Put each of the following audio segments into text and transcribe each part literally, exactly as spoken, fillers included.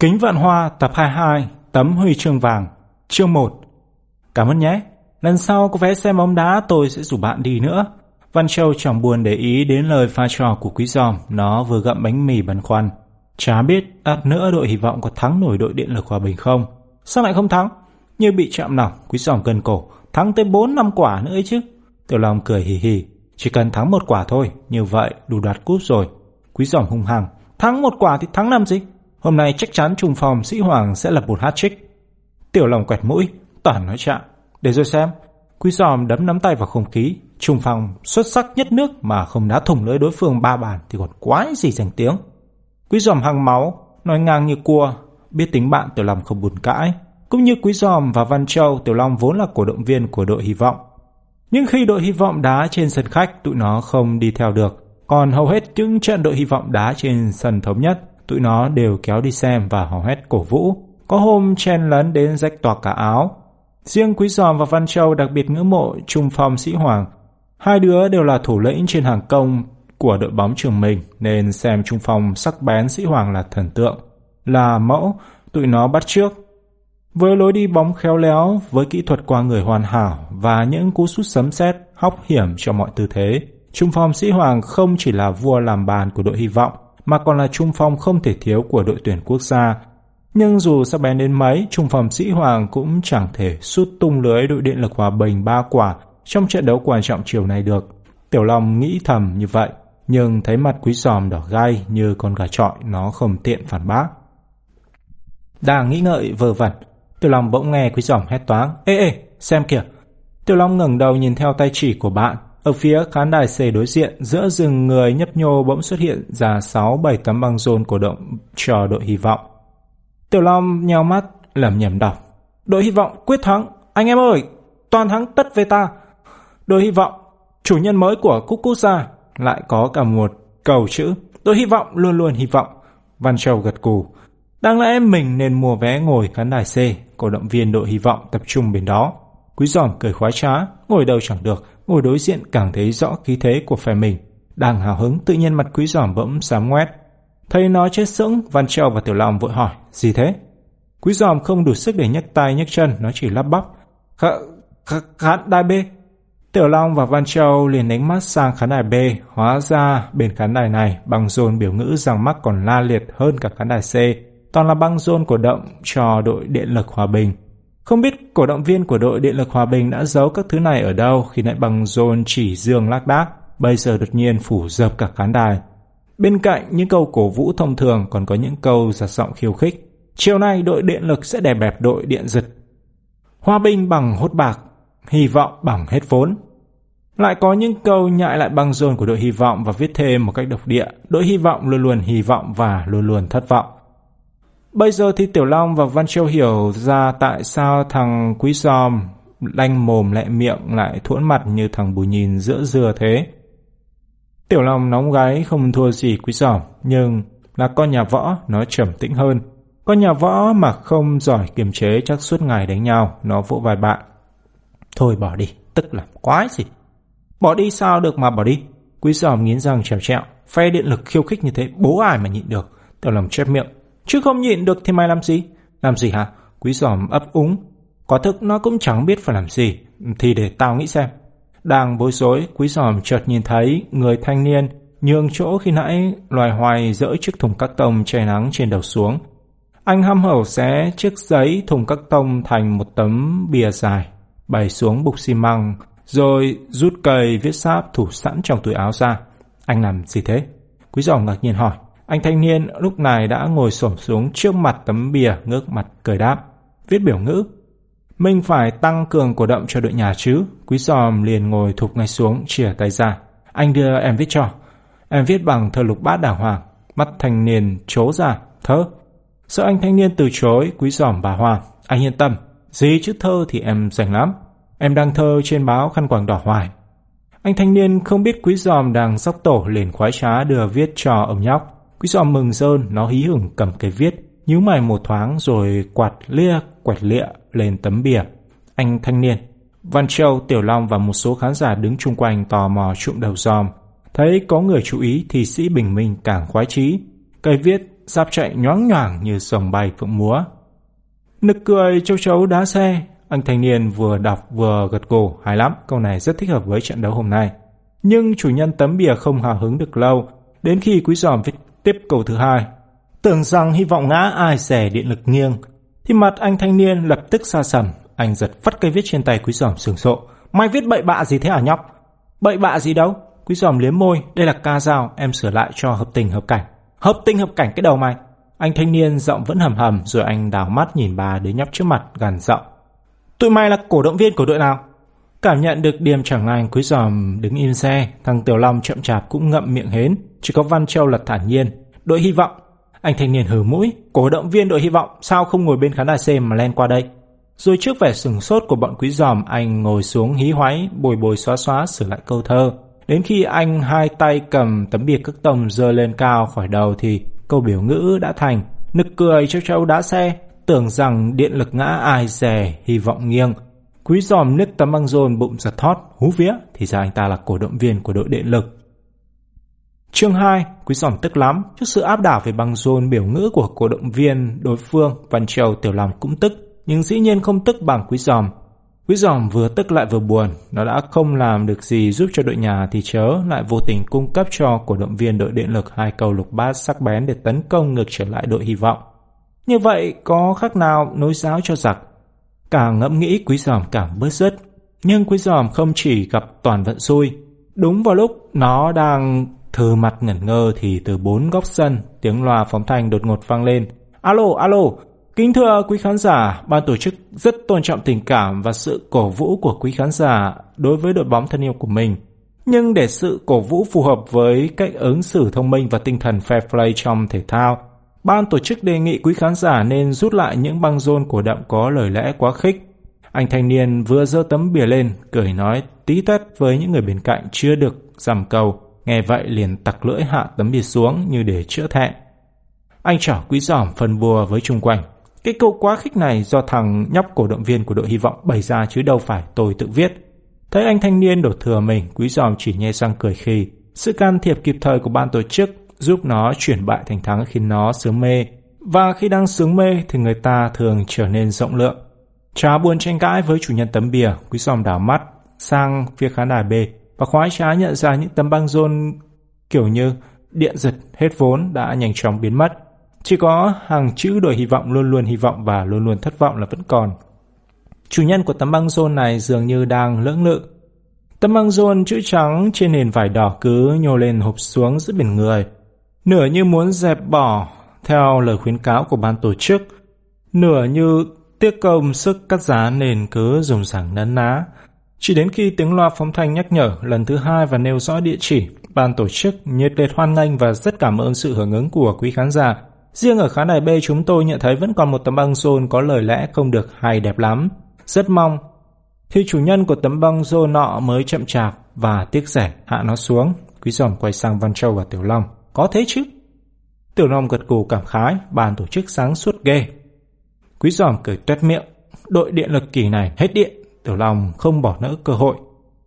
Kính Vạn Hoa tập hai mươi hai, tấm huy chương vàng, chương một. Cảm ơn nhé. Lần sau có vé xem bóng đá tôi sẽ rủ bạn đi nữa. Văn Châu chẳng buồn để ý đến lời pha trò của Quý Giòm, nó vừa gặm bánh mì băn khoăn. Chả biết lát nữa đội Hy Vọng có thắng nổi đội Điện Lực Hòa Bình không? Sao lại không thắng? Như bị chạm lòng, Quý Giòm cân cổ, thắng tới bốn năm quả nữa ấy chứ. Tiểu Long cười hì hì, chỉ cần thắng một quả thôi, như vậy đủ đoạt cúp rồi. Quý Giòm hung hăng, thắng một quả thì thắng làm gì? Hôm nay chắc chắn trùng phòng Sĩ Hoàng sẽ lập một hat-trick. Tiểu Long quẹt mũi, toàn nói chạm. Để rồi xem. Quý Giòm đấm nắm tay vào không khí. Trùng phòng xuất sắc nhất nước mà không đá thủng lưới đối phương ba bàn thì còn quái gì danh tiếng. Quý Giòm hăng máu, nói ngang như cua. Biết tính bạn, Tiểu Long không buồn cãi. Cũng như Quý Giòm và Văn Châu, Tiểu Long vốn là cổ động viên của đội Hy Vọng. Nhưng khi đội Hy Vọng đá trên sân khách, tụi nó không đi theo được. Còn hầu hết những trận đội Hy Vọng đá trên sân Thống Nhất, tụi nó đều kéo đi xem và hò hét cổ vũ, có hôm chen lấn đến rách toạc cả áo. Riêng Quý Giòm và Văn Châu đặc biệt ngưỡng mộ trung phong Sĩ Hoàng. Hai đứa đều là thủ lĩnh trên hàng công của đội bóng trường mình, nên xem trung phong sắc bén Sĩ Hoàng là thần tượng, là mẫu tụi nó bắt chước. Với lối đi bóng khéo léo, với kỹ thuật qua người hoàn hảo và những cú sút sấm sét hóc hiểm cho mọi tư thế, trung phong Sĩ Hoàng không chỉ là vua làm bàn của đội Hy Vọng mà còn là trung phong không thể thiếu của đội tuyển quốc gia. Nhưng dù sắc bén đến mấy, trung phong Sĩ Hoàng cũng chẳng thể sút tung lưới đội Điện Lực Hòa Bình ba quả trong trận đấu quan trọng chiều nay được. Tiểu Long nghĩ thầm như vậy, nhưng thấy mặt Quý Giòm đỏ gay như con gà trọi, nó không tiện phản bác. Đang nghĩ ngợi vờ vẩn, Tiểu Long bỗng nghe Quý Giòm hét toáng, ê ê, xem kìa. Tiểu Long ngẩng đầu nhìn theo tay chỉ của bạn. Ở phía khán đài C đối diện, giữa rừng người nhấp nhô bỗng xuất hiện ra sáu bảy tấm băng rôn cổ động cho đội Hy Vọng. Tiểu Long nheo mắt, lẩm nhẩm đọc. Đội Hy Vọng quyết thắng, anh em ơi, toàn thắng tất về ta. Đội Hy Vọng, chủ nhân mới của cúp quốc gia, lại có cả một cầu chữ. Đội Hy Vọng luôn luôn hy vọng. Văn Châu gật cù. Đáng lẽ mình nên mua vé ngồi khán đài C, cổ động viên đội Hy Vọng tập trung bên đó. Quý Giòm cười khoái trá, ngồi đâu chẳng được, ngồi đối diện càng thấy rõ khí thế của phe mình. Đang hào hứng, tự nhiên mặt Quý Giòm bỗng xám ngoét. Thấy nó chết sững, Văn Châu và Tiểu Long vội hỏi, gì thế? Quý Giòm không đủ sức để nhấc tay nhấc chân, nó chỉ lắp bắp, khán đài B. Tiểu Long và Văn Châu liền đánh mắt sang khán đài B. Hóa ra bên khán đài này, băng rôn biểu ngữ rằng mắc còn la liệt hơn cả khán đài C, toàn là băng rôn cổ động cho đội Điện Lực Hòa Bình. Không biết cổ động viên của đội Điện Lực Hòa Bình đã giấu các thứ này ở đâu khi nãy băng rôn chỉ dương lác đác, bây giờ đột nhiên phủ dập cả khán đài. Bên cạnh những câu cổ vũ thông thường còn có những câu giật giọng khiêu khích. Chiều nay đội Điện Lực sẽ đè bẹp đội Điện Giật. Hòa Bình bằng hốt bạc, Hy Vọng bằng hết vốn. Lại có những câu nhại lại băng rôn của đội Hy Vọng và viết thêm một cách độc địa. Đội Hy Vọng luôn luôn hy vọng và luôn luôn thất vọng. Bây giờ thì Tiểu Long và Văn Châu hiểu ra tại sao thằng Quý Giòm đanh mồm lẹ miệng lại thuẫn mặt như thằng bù nhìn giữa dưa thế. Tiểu Long nóng gáy không thua gì Quý Giòm, nhưng là con nhà võ nó trầm tĩnh hơn. Con nhà võ mà không giỏi kiềm chế chắc suốt ngày đánh nhau, nó vỗ vai bạn. Thôi bỏ đi, tức là quái gì. Bỏ đi sao được mà bỏ đi. Quý Giòm nghiến răng trèo trẹo, phe Điện Lực khiêu khích như thế bố ai mà nhịn được. Tiểu Long chép miệng. Chứ không nhịn được thì mày làm gì? Làm gì hả? Quý Giòm ấp úng. Có thức nó cũng chẳng biết phải làm gì. Thì để tao nghĩ xem. Đang bối rối, Quý Giòm chợt nhìn thấy người thanh niên nhường chỗ khi nãy loài hoài dỡ chiếc thùng các tông che nắng trên đầu xuống. Anh hăm hở xé chiếc giấy thùng các tông thành một tấm bìa dài, bày xuống bục xi măng, rồi rút cây viết sáp thủ sẵn trong túi áo ra. Anh làm gì thế? Quý Giòm ngạc nhiên hỏi. Anh thanh niên lúc này đã ngồi xổm xuống trước mặt tấm bìa, ngước mặt cười đáp. Viết biểu ngữ. Mình phải tăng cường cổ động cho đội nhà chứ. Quý Giòm liền ngồi thụp ngay xuống, chìa tay ra. Anh đưa em viết cho. Em viết bằng thơ Lục Bát đàng hoàng. Mắt thanh niên trố ra. Thơ. Sợ anh thanh niên từ chối, Quý Giòm bà hoàng. Anh yên tâm. Gì chứ thơ thì em rành lắm. Em đăng thơ trên báo Khăn Quàng Đỏ hoài. Anh thanh niên không biết Quý Giòm đang dốc tổ liền khoái trá đưa viết cho ông nhóc. Quý Giòm mừng rơn, nó hí hửng cầm cái viết, nhíu mày một thoáng rồi quạt lia quẹt lịa lên tấm bìa. Anh thanh niên, Văn Châu, Tiểu Long và một số khán giả đứng chung quanh tò mò trụm đầu Giòm. Thấy có người chú ý thì sĩ Bình Minh càng khoái chí. Cây viết giáp chạy nhoáng nhoảng như sồng bay phượng múa. Nực cười châu chấu đá xe, anh thanh niên vừa đọc vừa gật gù, hay lắm, câu này rất thích hợp với trận đấu hôm nay. Nhưng chủ nhân tấm bìa không hào hứng được lâu, đến khi Quý Giòm viết tiếp câu thứ hai. Tưởng rằng hy vọng ngã ai xẻ điện lực nghiêng, thì mặt anh thanh niên lập tức sa sầm, anh giật phắt cây viết trên tay Quý Giòm sừng sộ. Mày viết bậy bạ gì thế hả nhóc? Bậy bạ gì đâu? Quý Giòm liếm môi, đây là ca dao, em sửa lại cho hợp tình hợp cảnh. Hợp tình hợp cảnh cái đầu mày. Anh thanh niên giọng vẫn hầm hầm, rồi anh đảo mắt nhìn bà đứa nhóc trước mặt gằn giọng. Tụi mày là cổ động viên của đội nào? Cảm nhận được điềm chẳng lành, Quý Giòm đứng im xe, thằng Tiểu Long chậm chạp cũng ngậm miệng hến, chỉ có Văn Châu là thản nhiên. Đội hy vọng. Anh thanh niên hừ mũi, cổ động viên đội hy vọng, sao không ngồi bên khán đài xem mà len qua đây? Rồi trước vẻ sửng sốt của bọn Quý Giòm, anh ngồi xuống hí hoáy, bồi bồi xóa xóa sửa lại câu thơ. Đến khi anh hai tay cầm tấm bìa cước tông giơ lên cao khỏi đầu thì câu biểu ngữ đã thành. Nực cười châu châu đá xe, tưởng rằng điện lực ngã ai dè, hy vọng nghiêng. Quý Giòm nứt tấm băng rôn, bụng giật thót, hú vía, thì ra anh ta là cổ động viên của đội điện lực. Chương hai, Quý Giòm tức lắm trước sự áp đảo về băng rôn biểu ngữ của cổ động viên đối phương. Văn Châu, Tiểu Long cũng tức, nhưng dĩ nhiên không tức bằng Quý Giòm. Quý Giòm vừa tức lại vừa buồn, nó đã không làm được gì giúp cho đội nhà thì chớ lại vô tình cung cấp cho cổ động viên đội điện lực hai câu lục bát sắc bén để tấn công ngược trở lại đội hy vọng. Như vậy có khác nào nối giáo cho giặc? Càng ngẫm nghĩ Quý Giòm càng bớt rứt, nhưng Quý Giòm không chỉ gặp toàn vận xui. Đúng vào lúc nó đang thừ mặt ngẩn ngơ thì từ bốn góc sân tiếng loa phóng thanh đột ngột vang lên. Alo, alo! Kính thưa quý khán giả, ban tổ chức rất tôn trọng tình cảm và sự cổ vũ của quý khán giả đối với đội bóng thân yêu của mình. Nhưng để sự cổ vũ phù hợp với cách ứng xử thông minh và tinh thần fair play trong thể thao, ban tổ chức đề nghị quý khán giả nên rút lại những băng rôn cổ động có lời lẽ quá khích. Anh thanh niên vừa giơ tấm bìa lên, cười nói tí tết với những người bên cạnh chưa được dằm cầu. Nghe vậy liền tặc lưỡi hạ tấm bìa xuống như để chữa thẹn. Anh chở Quý Giòm phân bùa với chung quanh. Cái câu quá khích này do thằng nhóc cổ động viên của đội hy vọng bày ra chứ đâu phải tôi tự viết. Thấy anh thanh niên đổ thừa mình, Quý Giòm chỉ nhe răng cười khì. Sự can thiệp kịp thời của ban tổ chức giúp nó chuyển bại thành thắng khiến nó sướng mê. Và khi đang sướng mê thì người ta thường trở nên rộng lượng. Chả buồn tranh cãi với chủ nhân tấm bìa, Quý Giòm đảo mắt sang phía khán đài B và khoái trá nhận ra những tấm băng rôn kiểu như điện giật hết vốn đã nhanh chóng biến mất. Chỉ có hàng chữ đội hy vọng luôn luôn hy vọng và luôn luôn thất vọng là vẫn còn. Chủ nhân của tấm băng rôn này dường như đang lưỡng lự. Tấm băng rôn chữ trắng trên nền vải đỏ cứ nhô lên hụp xuống giữa biển người, nửa như muốn dẹp bỏ theo lời khuyến cáo của ban tổ chức, nửa như tiếc công sức cắt giá nên cứ dùng sảng nấn ná. Chỉ đến khi tiếng loa phóng thanh nhắc nhở lần thứ hai và nêu rõ địa chỉ, ban tổ chức nhiệt liệt hoan nghênh và rất cảm ơn sự hưởng ứng của quý khán giả. Riêng ở khán đài B chúng tôi nhận thấy vẫn còn một tấm băng rôn có lời lẽ không được hay đẹp lắm. Rất mong thì chủ nhân của tấm băng rôn nọ mới chậm chạp và tiếc rẻ hạ nó xuống. Quý Giòm quay sang Văn Châu và Tiểu Long. Có thế chứ? Tiểu Long gật gù cảm khái, ban tổ chức sáng suốt ghê. Quý Giòm cười tuét miệng. Đội điện lực kỳ này hết điện. Tiểu Long không bỏ lỡ cơ hội.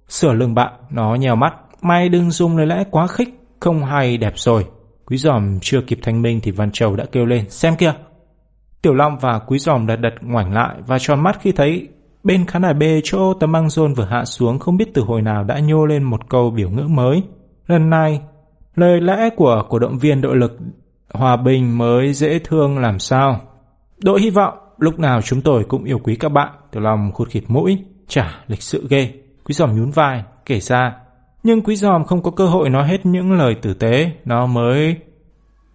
Sửa lưng bạn, nó nheo mắt. Mày đừng dùng lời lẽ quá khích, không hay đẹp rồi. Quý Giòm chưa kịp thanh minh thì Văn Châu đã kêu lên, xem kìa. Tiểu Long và Quý Giòm đặt đặt ngoảnh lại và tròn mắt khi thấy bên khán đài B chỗ tấm băng rôn vừa hạ xuống không biết từ hồi nào đã nhô lên một câu biểu ngữ mới. Lần này, lời lẽ của cổ động viên đội lực hòa bình mới dễ thương làm sao. Đội hy vọng, lúc nào chúng tôi cũng yêu quý các bạn. Tiểu Long khụt khịt mũi, chả lịch sự ghê. Quý Giòm nhún vai, kể ra. Nhưng Quý Giòm không có cơ hội nói hết những lời tử tế, nó mới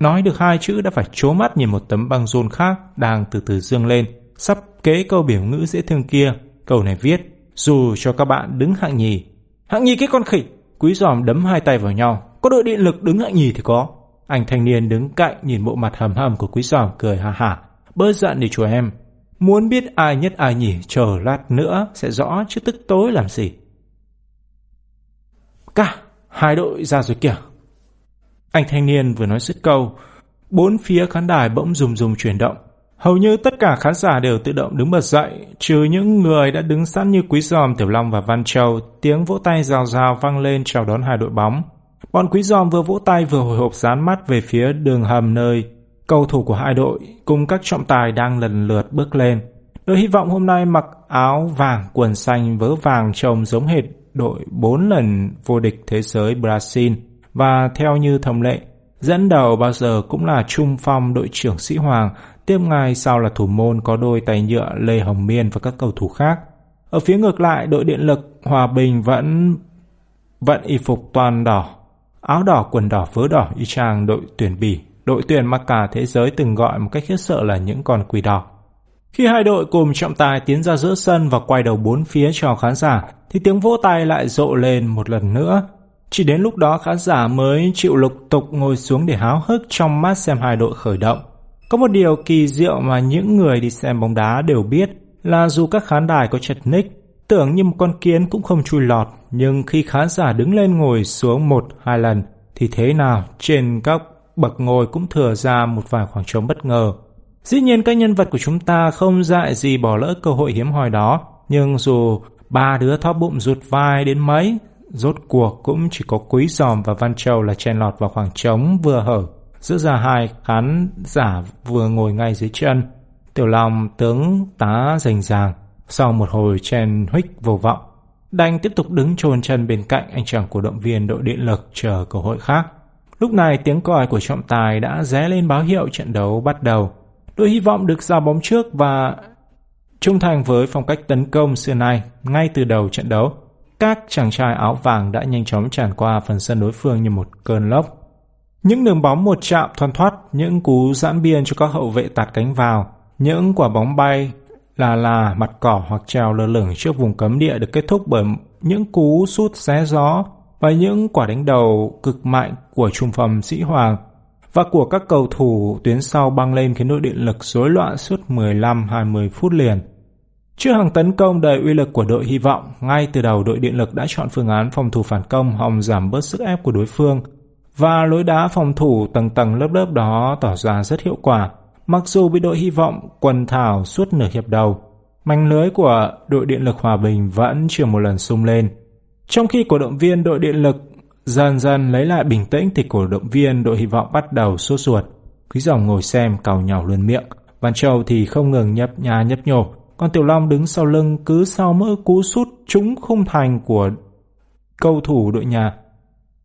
nói được hai chữ đã phải trố mắt nhìn một tấm băng rôn khác đang từ từ dương lên, sắp kế câu biểu ngữ dễ thương kia. Câu này viết, dù cho các bạn đứng hạng nhì. Hạng nhì cái con khỉ! Quý Giòm đấm hai tay vào nhau, có đội điện lực đứng hạng nhì thì có. Anh thanh niên đứng cạnh nhìn bộ mặt hầm hầm của Quý Giòm cười hà hả, bớt giận đi chú em. Muốn biết ai nhất ai nhỉ, chờ lát nữa sẽ rõ chứ tức tối làm gì. Cả hai đội ra rồi kìa. Anh thanh niên vừa nói dứt câu, bốn phía khán đài bỗng rùm rùm chuyển động. Hầu như tất cả khán giả đều tự động đứng bật dậy, trừ những người đã đứng sẵn như Quý Giòm, Tiểu Long và Văn Châu. Tiếng vỗ tay rào rào vang lên chào đón hai đội bóng. Bọn Quý Giòm vừa vỗ tay vừa hồi hộp dán mắt về phía đường hầm nơi Cầu thủ của hai đội cùng các trọng tài đang lần lượt bước lên. Đội hy vọng hôm nay mặc áo vàng, quần xanh vớ vàng trông giống hệt đội bốn lần vô địch thế giới Brazil, và theo như thông lệ, dẫn đầu bao giờ cũng là trung phong đội trưởng Sĩ Hoàng, tiếp ngay sau là thủ môn có đôi tay nhựa Lê Hồng Miên và các cầu thủ khác. Ở phía ngược lại, đội Điện lực Hòa Bình vẫn vẫn y phục toàn đỏ, áo đỏ, quần đỏ, vớ đỏ y chang đội tuyển Bỉ, đội tuyển mà cả thế giới từng gọi một cách khiếp sợ là những con quỷ đỏ. Khi hai đội cùng trọng tài tiến ra giữa sân và quay đầu bốn phía cho khán giả, thì tiếng vỗ tay lại rộ lên một lần nữa. Chỉ đến lúc đó khán giả mới chịu lục tục ngồi xuống để háo hức trong mắt xem hai đội khởi động. Có một điều kỳ diệu mà những người đi xem bóng đá đều biết là dù các khán đài có chật ních, tưởng như một con kiến cũng không chui lọt, nhưng khi khán giả đứng lên ngồi xuống một, hai lần, thì thế nào trên các bậc ngồi cũng thừa ra một vài khoảng trống bất ngờ. Dĩ nhiên các nhân vật của chúng ta không dại gì bỏ lỡ cơ hội hiếm hoi đó, nhưng dù ba đứa thóp bụng rụt vai đến mấy, rốt cuộc cũng chỉ có Quý Giòm và Văn Châu là chen lọt vào khoảng trống vừa hở giữa ra hai khán giả vừa ngồi ngay dưới chân. Tiểu Long tướng tá rành ràng, sau một hồi chen huých vô vọng, đành tiếp tục đứng chôn chân bên cạnh anh chàng cổ động viên đội Điện lực chờ cơ hội khác. Lúc này tiếng còi của trọng tài đã ré lên báo hiệu trận đấu bắt đầu. Đội hy vọng được giao bóng trước và trung thành với phong cách tấn công xưa nay. Ngay từ đầu trận đấu, các chàng trai áo vàng đã nhanh chóng tràn qua phần sân đối phương như một cơn lốc. Những đường bóng một chạm thoăn thoắt, những cú giãn biên cho các hậu vệ tạt cánh vào, những quả bóng bay là là mặt cỏ hoặc treo lơ lửng trước vùng cấm địa được kết thúc bởi những cú sút xé gió và những quả đánh đầu cực mạnh của trung phong Sĩ Hoàng và của các cầu thủ tuyến sau băng lên khiến đội Điện lực rối loạn suốt mười lăm đến hai mươi phút liền. Trước hàng tấn công đầy uy lực của đội hy vọng, ngay từ đầu đội Điện lực đã chọn phương án phòng thủ phản công hòng giảm bớt sức ép của đối phương, và lối đá phòng thủ tầng tầng lớp lớp đó tỏ ra rất hiệu quả. Mặc dù bị đội hy vọng quần thảo suốt nửa hiệp đầu, mảnh lưới của đội Điện lực Hòa Bình vẫn chưa một lần sung lên. Trong khi cổ động viên đội Điện lực dần dần lấy lại bình tĩnh thì cổ động viên đội hy vọng bắt đầu sốt ruột. Quý Dòng ngồi xem càu nhàu luôn miệng, Văn Châu thì không ngừng nhấp nhà nhấp nhổ, còn Tiểu Long đứng sau lưng cứ sau mỗi cú sút trúng khung thành của cầu thủ đội nhà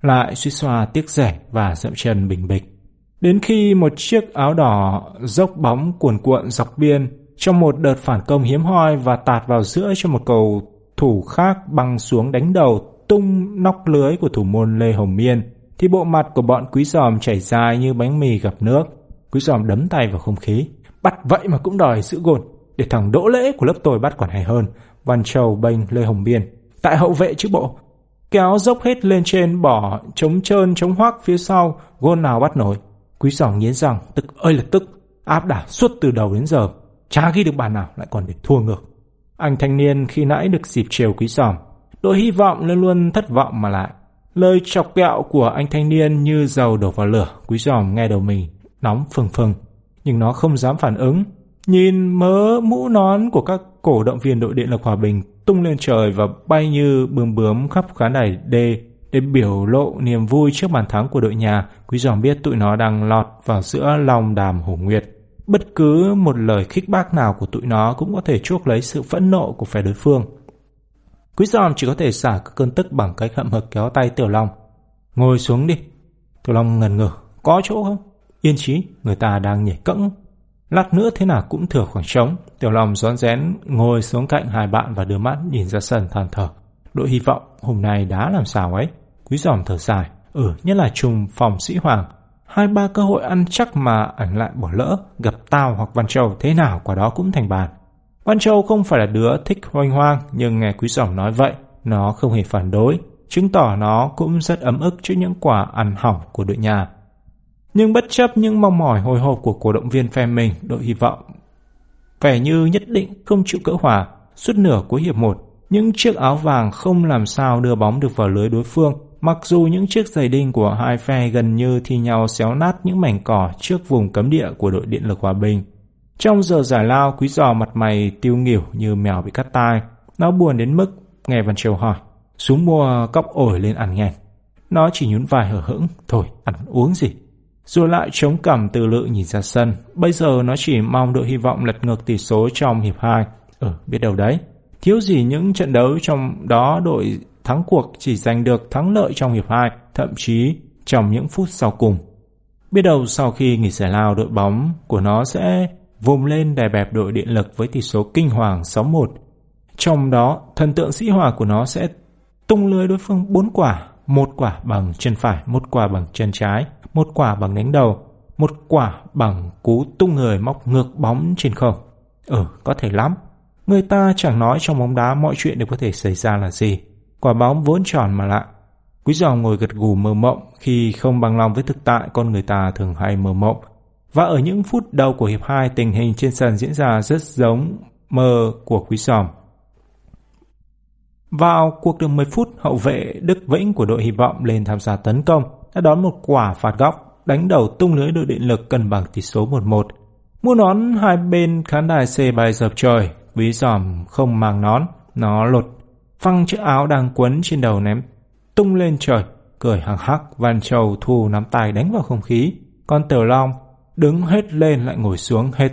lại suýt xoa tiếc rẻ và dậm chân bình bịch. Đến khi một chiếc áo đỏ dốc bóng cuồn cuộn dọc biên trong một đợt phản công hiếm hoi và tạt vào giữa cho một cầu thủ khác băng xuống đánh đầu tung nóc lưới của thủ môn Lê Hồng Miên, thì bộ mặt của bọn Quý Giòm chảy dài như bánh mì gặp nước. Quý Giòm đấm tay vào không khí, bắt vậy mà cũng đòi giữ gồn, để thằng Đỗ Lễ của lớp tôi bắt còn hay hơn. Văn Châu bênh Lê Hồng Miên tại hậu vệ chứ bộ, kéo dốc hết lên trên bỏ trống trơn trống hoác phía sau, gôn nào bắt nổi. Quý Giòm nghiến răng tức ơi là tức, áp đảo suốt từ đầu đến giờ, chả ghi được bàn nào lại còn để thua ngược. Anh thanh niên khi nãy được dịp trêu Quý Giòm, đội hy vọng luôn luôn thất vọng mà lại. Lời chọc ghẹo của anh thanh niên như dầu đổ vào lửa. Quý Giòm nghe đầu mình nóng phừng phừng, nhưng nó không dám phản ứng. Nhìn mớ mũ nón của các cổ động viên đội Điện lực Hòa Bình tung lên trời và bay như bươm bướm khắp khán đài D để biểu lộ niềm vui trước bàn thắng của đội nhà, Quý Giòm biết tụi nó đang lọt vào giữa lòng đàm hổ nguyệt. Bất cứ một lời khích bác nào của tụi nó cũng có thể chuốc lấy sự phẫn nộ của phe đối phương. Quý Giòm chỉ có thể xả các cơn tức bằng cách hậm hực kéo tay Tiểu Long. Ngồi xuống đi. Tiểu Long ngần ngừ. Có chỗ không? Yên chí, người ta đang nhảy cẫng. Lát nữa thế nào cũng thừa khoảng trống. Tiểu Long rón rén ngồi xuống cạnh hai bạn và đưa mắt nhìn ra sân than thở. Đội hy vọng hôm nay đá làm sao ấy. Quý Giòm thở dài. Ừ, nhất là trùng phòng Sĩ Hoàng. Hai ba cơ hội ăn chắc mà ảnh lại bỏ lỡ. Gặp tao hoặc Văn Châu thế nào quả đó cũng thành bàn. Văn Châu không phải là đứa thích hoành hoang, nhưng nghe Quý Giòm nói vậy, nó không hề phản đối, chứng tỏ nó cũng rất ấm ức trước những quả ăn hỏng của đội nhà. Nhưng bất chấp những mong mỏi hồi hộp của cổ động viên phe mình, đội hy vọng vẻ như nhất định không chịu cỡ hòa. Suốt nửa cuối hiệp một, những chiếc áo vàng không làm sao đưa bóng được vào lưới đối phương, mặc dù những chiếc giày đinh của hai phe gần như thi nhau xéo nát những mảnh cỏ trước vùng cấm địa của đội Điện lực Hòa Bình. Trong giờ giải lao, Quý Giòm mặt mày tiêu nghỉu như mèo bị cắt tai. Nó buồn đến mức nghe Văn Châu hỏi, xuống mua cóc ổi lên ăn nghe. Nó chỉ nhún vai hờ hững, thôi ăn uống gì. Rồi lại chống cằm từ lự nhìn ra sân. Bây giờ nó chỉ mong đội hy vọng lật ngược tỷ số trong hiệp hai. Ờ, biết đâu đấy. Thiếu gì những trận đấu trong đó đội thắng cuộc chỉ giành được thắng lợi trong hiệp hai, thậm chí trong những phút sau cùng. Biết đâu sau khi nghỉ giải lao, đội bóng của nó sẽ vùng lên đè bẹp đội Điện Lực với tỷ số kinh hoàng sáu một. Trong đó, thần tượng Sĩ Hòa của nó sẽ tung lưới đối phương bốn quả, một quả bằng chân phải, một quả bằng chân trái, một quả bằng đánh đầu, một quả bằng cú tung người móc ngược bóng trên không. Ừ, có thể lắm. Người ta chẳng nói trong bóng đá mọi chuyện đều có thể xảy ra là gì. Quả bóng vốn tròn mà lạ. Quý Giò ngồi gật gù mơ mộng khi không bằng lòng với thực tại, con người ta thường hay mơ mộng. Và ở những phút đầu của hiệp hai, tình hình trên sân diễn ra rất giống mơ của Quý Giòm. Vào cuộc đường mười phút, hậu vệ Đức Vĩnh của đội Hy Vọng lên tham gia tấn công, đã đón một quả phạt góc, đánh đầu tung lưới đội Điện Lực cân bằng tỷ số một một. Mũ nón hai bên khán đài xê bay dập trời, Quý Giòm không mang nón, nó lột phăng chiếc áo đang quấn trên đầu ném tung lên trời, cười hằng hắc. Văn Châu thu nắm tay đánh vào không khí, còn Tiểu Long đứng hết lên lại ngồi xuống, hết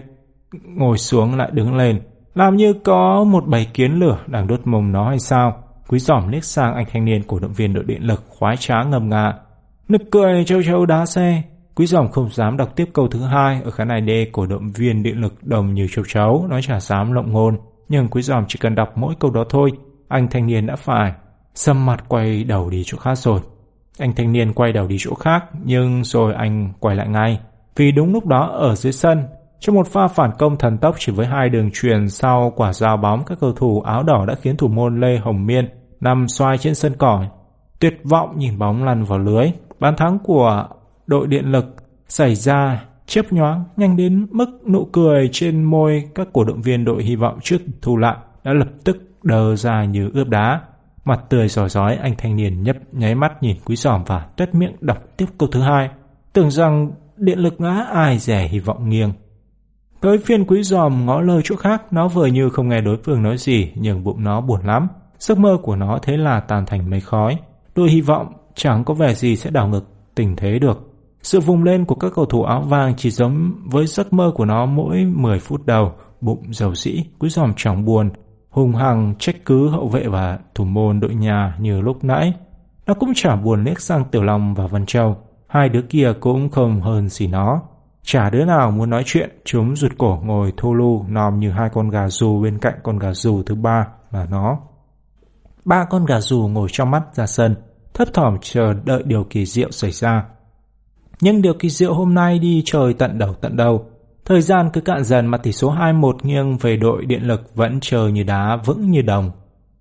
ngồi xuống lại đứng lên, làm như có một bầy kiến lửa đang đốt mồm nó hay sao. Quý Giòm liếc sang anh thanh niên cổ động viên đội Điện Lực khoái trá ngầm ngà, nực cười châu châu đá xe. Quý Giòm không dám đọc tiếp câu thứ hai. Ở khán đài D, cổ động viên Điện Lực đồng như châu chấu, nó chả dám lộng ngôn, nhưng Quý Giòm chỉ cần đọc mỗi câu đó thôi, anh thanh niên đã phải sầm mặt quay đầu đi chỗ khác rồi. Anh thanh niên quay đầu đi chỗ khác, nhưng rồi anh quay lại ngay, vì đúng lúc đó ở dưới sân, trong một pha phản công thần tốc chỉ với hai đường chuyền sau quả giao bóng, các cầu thủ áo đỏ đã khiến thủ môn Lê Hồng Miên nằm xoay trên sân cỏ, tuyệt vọng nhìn bóng lăn vào lưới. Bàn thắng của đội Điện Lực xảy ra chớp nhoáng, nhanh đến mức nụ cười trên môi các cổ động viên đội Hy Vọng trước thu lại đã lập tức đờ ra như ướp đá. Mặt tươi rói rói, anh thanh niên nhấp nháy mắt nhìn Quý Giòm và tuét miệng đọc tiếp câu thứ hai, tưởng rằng Điện Lực ngã ai rẻ Hy Vọng nghiêng. Tới phiên Quý Giòm ngó lơ chỗ khác, nó vừa như không nghe đối phương nói gì, nhưng bụng nó buồn lắm. Giấc mơ của nó thế là tan thành mây khói. Đội Hy Vọng chẳng có vẻ gì sẽ đảo ngược tình thế được. Sự vùng lên của các cầu thủ áo vàng chỉ giống với giấc mơ của nó mỗi mười phút đầu. Bụng dầu dĩ, Quý Giòm chẳng buồn hùng hằng trách cứ hậu vệ và thủ môn đội nhà như lúc nãy. Nó cũng chả buồn liếc sang Tiểu Long và Văn Châu, hai đứa kia cũng không hơn gì nó. Chả đứa nào muốn nói chuyện, chúng rụt cổ ngồi thô lù nòm như hai con gà dù bên cạnh con gà dù thứ ba là nó. Ba con gà dù ngồi trong mắt ra sân, thấp thỏm chờ đợi điều kỳ diệu xảy ra. Nhưng điều kỳ diệu hôm nay đi trời tận đầu tận đầu. Thời gian cứ cạn dần mà tỷ số hai một nghiêng về đội Điện Lực vẫn chờ như đá, vững như đồng.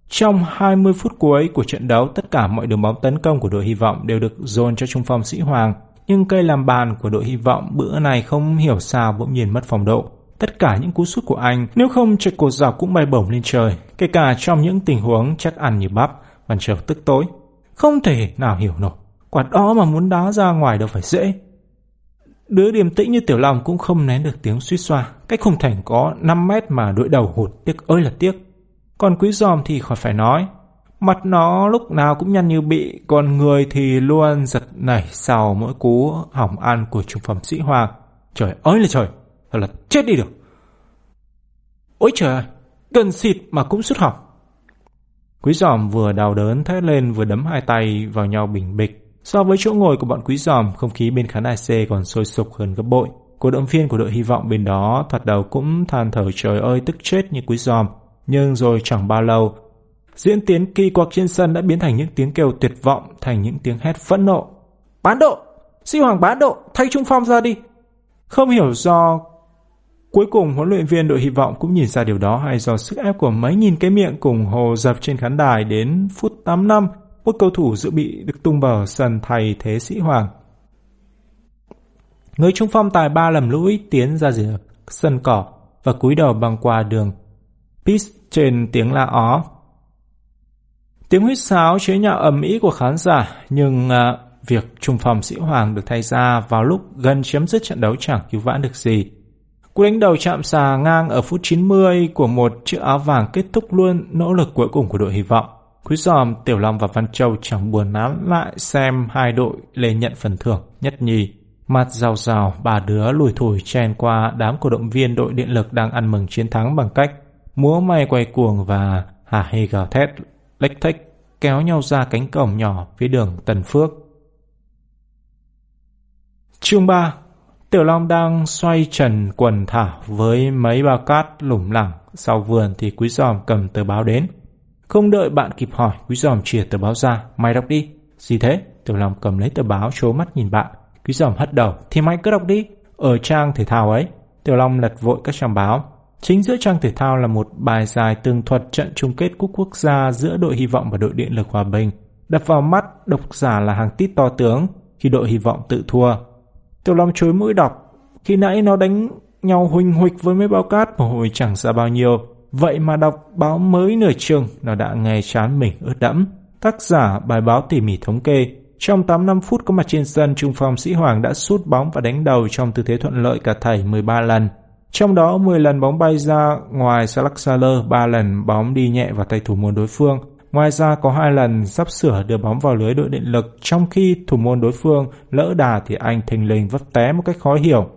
Trong hai mươi phút cuối của trận đấu, tất cả mọi đường bóng tấn công của đội Hy Vọng đều được dồn cho trung phong Sĩ Hoàng. Nhưng cây làm bàn của đội Hy Vọng bữa này không hiểu sao bỗng nhiên mất phong độ. Tất cả những cú sút của anh, nếu không trượt cột dọc cũng bay bổng lên trời, kể cả trong những tình huống chắc ăn như bắp. Bàn Trầu tức tối, không thể nào hiểu nổi, quả đó mà muốn đá ra ngoài đâu phải dễ. Đứa điềm tĩnh như Tiểu Long cũng không nén được tiếng suýt xoa. Cách khung thành có năm mét mà đội đầu hụt, tiếc ơi là tiếc. Còn Quý Giòm thì khỏi phải nói, mặt nó lúc nào cũng nhăn như bị, còn người thì luôn giật nảy sau mỗi cú hỏng ăn của trung phong Sĩ Hoàng. Trời ơi là trời, thật là chết đi được. Ôi trời ơi, gần xịt mà cũng sút hỏng. Quý Giòm vừa đau đớn thét lên vừa đấm hai tay vào nhau bình bịch. So với chỗ ngồi của bọn Quý Giòm, không khí bên khán đài C còn sôi sục hơn gấp bội. Cổ động viên của đội Hy Vọng bên đó thoạt đầu cũng than thở trời ơi tức chết như Quý Giòm, nhưng rồi chẳng bao lâu, diễn tiến kỳ quặc trên sân đã biến thành những tiếng kêu tuyệt vọng, thành những tiếng hét phẫn nộ. Bán độ! Sĩ Hoàng bán độ! Thay trung phong ra đi! Không hiểu do cuối cùng huấn luyện viên đội Hy Vọng cũng nhìn ra điều đó, hay do sức ép của mấy nghìn cái miệng cùng hồ dập trên khán đài, đến phút tám mươi lăm, một cầu thủ dự bị được tung vào sân thay thế Sĩ Hoàng. Người trung phong tài ba lầm lũi tiến ra giữa sân cỏ và cúi đầu băng qua đường pitch trên tiếng la ó, tiếng huýt sáo chế nhạo ầm ĩ của khán giả. Nhưng à, việc trung phong Sĩ Hoàng được thay ra vào lúc gần chấm dứt trận đấu chẳng cứu vãn được gì. Cú đánh đầu chạm xà ngang ở phút chín mươi của một chiếc áo vàng kết thúc luôn nỗ lực cuối cùng của đội Hy Vọng. Quý Giòm, Tiểu Long và Văn Châu chẳng buồn nán lại xem hai đội lên nhận phần thưởng nhất nhì, Mặt rào rào, bà đứa lủi thủi chen qua đám cổ động viên đội điện lực đang ăn mừng chiến thắng bằng cách múa may quay cuồng và hả hê gào thét lếch thếch, kéo nhau ra cánh cổng nhỏ phía đường Tân Phước. Chương ba. Tiểu Long đang xoay trần quần thảo với mấy bao cát lủng lẳng sau vườn thì Quý Giòm cầm tờ báo đến. Không đợi bạn kịp hỏi, Quý Giòm chìa tờ báo ra. Mày đọc đi. Gì thế? Tiểu Long cầm lấy tờ báo trố mắt nhìn bạn. Quý Giòm hất đầu. Thì mày cứ đọc đi. Ở trang thể thao ấy. Tiểu Long lật vội các trang báo. Chính giữa trang thể thao là một bài dài tường thuật trận chung kết cúp quốc gia giữa đội Hy vọng và đội Điện lực Hòa Bình. Đập vào mắt độc giả là hàng tít to tướng khi đội Hy vọng tự thua. Tiểu Long chối mũi đọc. Khi nãy nó đánh nhau huỳnh huỳnh với mấy bao cát mà hồi chẳng ra bao nhiêu. Vậy mà đọc báo mới nửa chương, nó đã nghe chán mình ướt đẫm. Tác giả bài báo tỉ mỉ thống kê. Trong tám mươi lăm phút có mặt trên sân, trung phong Sĩ Hoàng đã sút bóng và đánh đầu trong tư thế thuận lợi cả thảy mười ba lần. Trong đó mười lần bóng bay ra ngoài Salaksaler, ba lần bóng đi nhẹ vào tay thủ môn đối phương. Ngoài ra có hai lần sắp sửa đưa bóng vào lưới đội Điện lực, trong khi thủ môn đối phương lỡ đà thì anh thình lình vấp té một cách khó hiểu.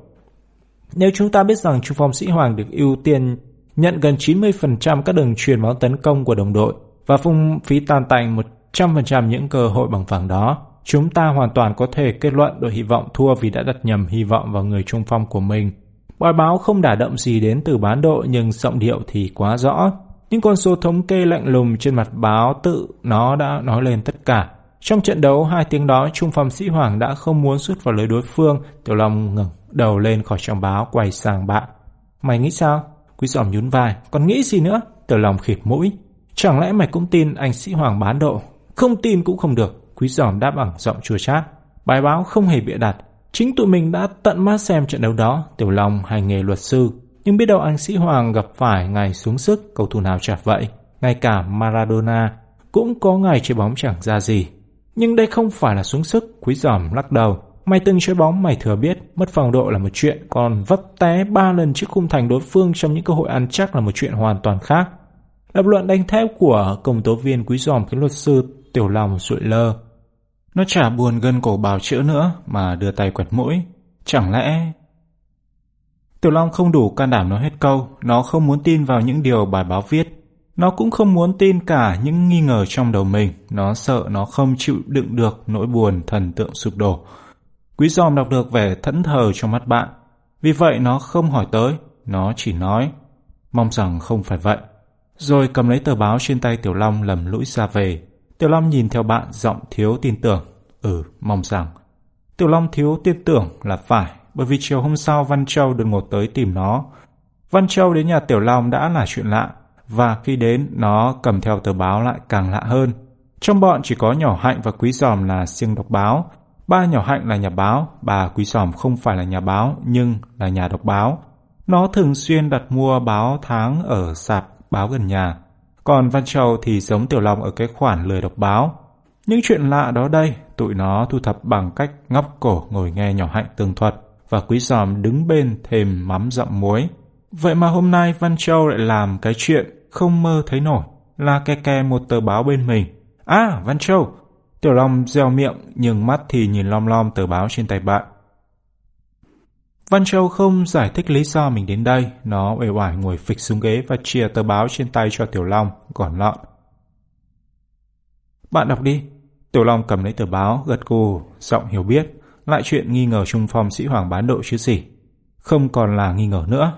Nếu chúng ta biết rằng trung phong Sĩ Hoàng được ưu tiên nhận gần chín mươi phần trăm các đường chuyền bóng tấn công của đồng đội và phung phí tan tành một trăm phần trăm những cơ hội bằng phẳng đó, chúng ta hoàn toàn có thể kết luận đội Hy vọng thua vì đã đặt nhầm hy vọng vào người trung phong của mình. Bài báo không đả động gì đến từ bán đội nhưng giọng điệu thì quá rõ. Những con số thống kê lạnh lùng trên mặt báo tự nó đã nói lên tất cả. Trong trận đấu hai tiếng đó, trung phong Sĩ Hoàng đã không muốn sút vào lưới đối phương. Tiểu Long ngẩng đầu lên khỏi trang báo, quay sang bạn. Mày nghĩ sao? Quý Giòm nhún vai. Còn nghĩ gì nữa? Tiểu Long khịt mũi. Chẳng lẽ mày cũng tin anh Sĩ Hoàng bán độ? Không tin cũng không được. Quý Giòm đáp bằng giọng chua chát. Bài báo không hề bịa đặt. Chính tụi mình đã tận mắt xem trận đấu đó. Tiểu Long hành nghề luật sư, nhưng biết đâu anh Sĩ Hoàng gặp phải ngày xuống sức. Cầu thủ nào chả vậy. Ngay cả Maradona cũng có ngày chơi bóng chẳng ra gì. Nhưng đây không phải là xuống sức. Quý Giòm lắc đầu. Mày từng chơi bóng, mày thừa biết. Mất phòng độ là một chuyện, còn vấp té ba lần trước khung thành đối phương trong những cơ hội ăn chắc là một chuyện hoàn toàn khác. Lập luận đánh thép của công tố viên Quý Giòm khiến luật sư Tiểu Long sụi lơ. Nó chả buồn gân cổ bào chữa nữa mà đưa tay quẹt mũi. Chẳng lẽ... Tiểu Long không đủ can đảm nói hết câu. Nó không muốn tin vào những điều bài báo viết. Nó cũng không muốn tin cả những nghi ngờ trong đầu mình. Nó sợ nó không chịu đựng được nỗi buồn thần tượng sụp đổ. Quý Giòm đọc được vẻ thẫn thờ trong mắt bạn. Vì vậy nó không hỏi tới. Nó chỉ nói. Mong rằng không phải vậy. Rồi cầm lấy tờ báo trên tay Tiểu Long lầm lũi ra về. Tiểu Long nhìn theo bạn, giọng thiếu tin tưởng. Ừ, mong rằng. Tiểu Long thiếu tin tưởng là phải. Bởi vì chiều hôm sau Văn Châu đột ngột tới tìm nó. Văn Châu đến nhà Tiểu Long đã là chuyện lạ. Và khi đến, nó cầm theo tờ báo lại càng lạ hơn. Trong bọn chỉ có Nhỏ Hạnh và Quý Giòm là siêng đọc báo. Ba Nhỏ Hạnh là nhà báo, bà Quý Giòm không phải là nhà báo nhưng là nhà đọc báo. Nó thường xuyên đặt mua báo tháng ở sạp báo gần nhà. Còn Văn Châu thì giống Tiểu Long ở cái khoản lười đọc báo. Những chuyện lạ đó đây, tụi nó thu thập bằng cách ngóc cổ ngồi nghe Nhỏ Hạnh tường thuật và Quý Giòm đứng bên thêm mắm dặm muối. Vậy mà hôm nay Văn Châu lại làm cái chuyện không mơ thấy nổi là ke ke một tờ báo bên mình. À, Văn Châu! Tiểu Long reo miệng nhưng mắt thì nhìn lom lom tờ báo trên tay bạn. Văn Châu không giải thích lý do mình đến đây. Nó uể oải ngồi phịch xuống ghế và chìa tờ báo trên tay cho Tiểu Long gọn lọn. Bạn đọc đi. Tiểu Long cầm lấy tờ báo, gật gù, giọng hiểu biết. Lại chuyện nghi ngờ trung phong Sĩ Hoàng bán độ chứ gì. Không còn là nghi ngờ nữa.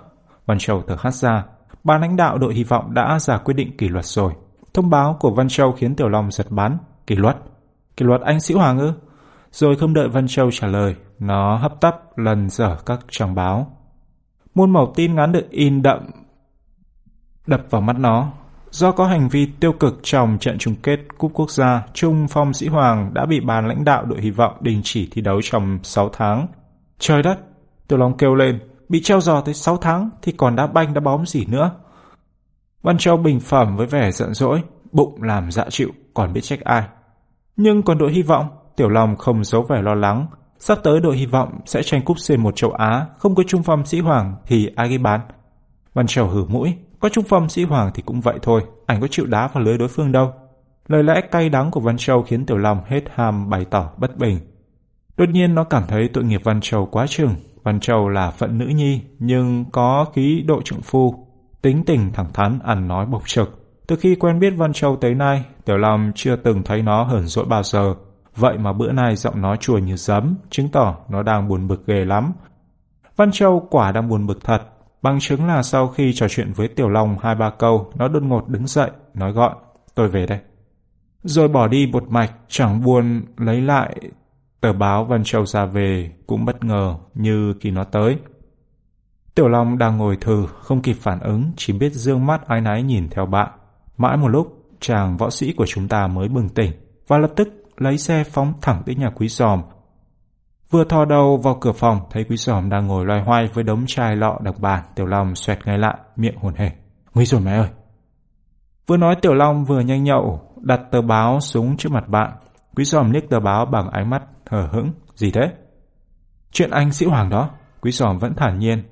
Văn Châu thở hắt ra. Ban lãnh đạo đội Hy vọng đã ra quyết định kỷ luật rồi. Thông báo của Văn Châu khiến Tiểu Long giật bắn. Kỷ luật? Kỷ luật anh Sĩ Hoàng ư? Rồi không đợi Văn Châu trả lời, nó hấp tấp lần dở các trang báo. Muôn mẩu tin ngắn được in đậm đập vào mắt nó. Do có hành vi tiêu cực trong trận chung kết cúp quốc gia, trung phong Sĩ Hoàng đã bị ban lãnh đạo đội Hy vọng đình chỉ thi đấu trong sáu tháng. Trời đất! Tiểu Long kêu lên. Bị treo giò tới sáu tháng thì còn đá banh đá bóng gì nữa. Văn Châu bình phẩm với vẻ giận dỗi. Bụng làm dạ chịu, còn biết trách ai. Nhưng còn đội Hy vọng, Tiểu Long không giấu vẻ lo lắng. Sắp tới đội Hy vọng sẽ tranh cúp xê một châu Á. Không có trung phong Sĩ Hoàng thì ai gây bán. Văn Châu hử mũi. Có trung phong Sĩ Hoàng thì cũng vậy thôi. Anh có chịu đá vào lưới đối phương đâu. Lời lẽ cay đắng của Văn Châu khiến Tiểu Long hết ham bày tỏ bất bình. Đột nhiên nó cảm thấy tội nghiệp Văn Trầu quá chừng. Văn Trầu là phận nữ nhi, nhưng có khí độ trượng phu, tính tình thẳng thắn, ăn nói bộc trực. Từ khi quen biết Văn Trầu tới nay, Tiểu Long chưa từng thấy nó hờn dỗi bao giờ. Vậy mà bữa nay giọng nó chùa như giấm, chứng tỏ nó đang buồn bực ghê lắm. Văn Trầu quả đang buồn bực thật. Bằng chứng là sau khi trò chuyện với Tiểu Long hai ba câu, nó đột ngột đứng dậy, nói gọn, tôi về đây. Rồi bỏ đi một mạch, chẳng buồn lấy lại tờ báo Văn Trầu ra về, cũng bất ngờ như khi nó tới. Tiểu Long đang ngồi thừ, không kịp phản ứng, chỉ biết dương mắt áy náy nhìn theo bạn. Mãi một lúc, chàng võ sĩ của chúng ta mới bừng tỉnh và lập tức lấy xe phóng thẳng tới nhà Quý Giòm. Vừa thò đầu vào cửa phòng, thấy Quý Giòm đang ngồi loay hoay với đống chai lọ đập bàn. Tiểu Long xoẹt ngay lại, miệng hồn hề. Nguy rồi mẹ ơi! Vừa nói Tiểu Long vừa nhanh nhậu, đặt tờ báo xuống trước mặt bạn. Quý Giòm liếc tờ báo bằng ánh mắt hờ hững. Gì thế? Chuyện anh Sĩ Hoàng đó. Quý Giòm vẫn thản nhiên.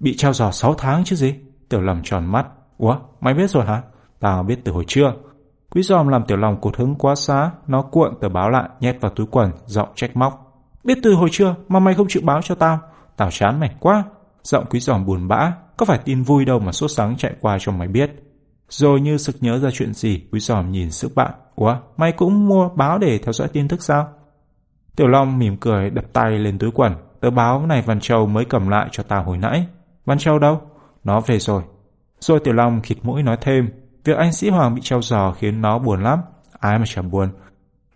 Bị treo giò sáu tháng chứ gì? Tiểu Long tròn mắt. Ủa, mày biết rồi hả? Tao biết từ hồi trưa. Quý Giòm làm Tiểu Long cụt hứng quá xá. Nó cuộn tờ báo lại, nhét vào túi quần, giọng trách móc. Biết từ hồi trưa mà mày không chịu báo cho tao. Tao chán mày quá. Giọng Quý Giòm buồn bã. Có phải tin vui đâu mà sốt sắng chạy qua cho mày biết. Rồi như sực nhớ ra chuyện gì, Quý Giòm nhìn sức bạn. Ủa, mày cũng mua báo để theo dõi tin tức sao? Tiểu Long mỉm cười, đập tay lên túi quần. Tờ báo này Văn Trầu mới cầm lại cho tao hồi nãy. Văn Trầu đâu? Nó về rồi. Rồi Tiểu Long khịt mũi nói thêm. Việc anh Sĩ Hoàng bị treo giò khiến nó buồn lắm. Ai mà chẳng buồn.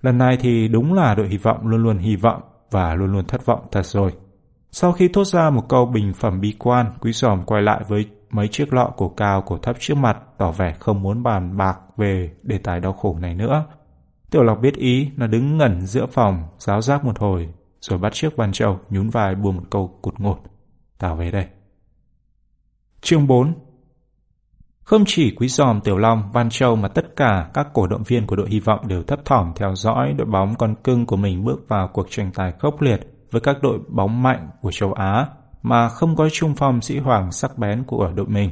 Lần này thì đúng là đội hy vọng luôn luôn hy vọng và luôn luôn thất vọng thật rồi. Sau khi thốt ra một câu bình phẩm bi quan, Quý Giòm quay lại với mấy chiếc lọ cổ cao cổ thấp trước mặt, tỏ vẻ không muốn bàn bạc về đề tài đau khổ này nữa. Tiểu Long biết ý, nó đứng ngẩn giữa phòng, ráo rác một hồi, rồi bắt chiếc Văn Trầu nhún vai buông một câu cụt ngột. Tao về đây. Chương bốn. Không chỉ Quý Giòm, Tiểu Long, Văn Trầu mà tất cả các cổ động viên của đội hy vọng đều thấp thỏm theo dõi đội bóng con cưng của mình bước vào cuộc tranh tài khốc liệt với các đội bóng mạnh của châu Á mà không có trung phong Sĩ Hoàng sắc bén của đội mình.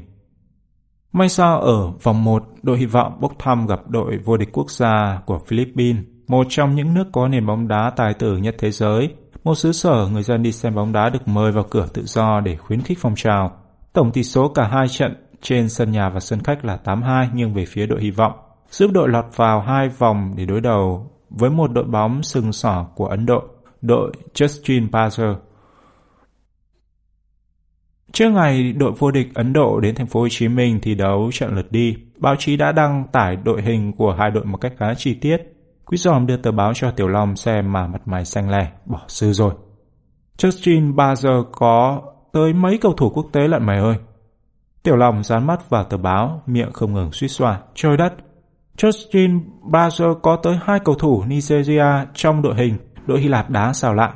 May sao ở vòng một, đội hy vọng bốc thăm gặp đội vô địch quốc gia của Philippines, một trong những nước có nền bóng đá tài tử nhất thế giới, một xứ sở người dân đi xem bóng đá được mời vào cửa tự do để khuyến khích phong trào. Tổng tỷ số cả hai trận trên sân nhà và sân khách là tám hai nghiêng về phía đội hy vọng, giúp đội lọt vào hai vòng để đối đầu với một đội bóng sừng sỏ của Ấn Độ, đội Justin Bieber. Trước ngày đội vô địch Ấn Độ đến thành phố Hồ Chí Minh thi đấu trận lượt đi, báo chí đã đăng tải đội hình của hai đội một cách khá chi tiết. Quý Giòm đưa tờ báo cho Tiểu Long xem mà mặt mày xanh lè, bỏ sư rồi. Justin Bieber có tới mấy cầu thủ quốc tế lận mày ơi. Tiểu Long dán mắt vào tờ báo, miệng không ngừng suýt xoa. Trời đất! Justin Bieber có tới hai cầu thủ Nigeria trong đội hình, đội Hy Lạp đá sao lạ.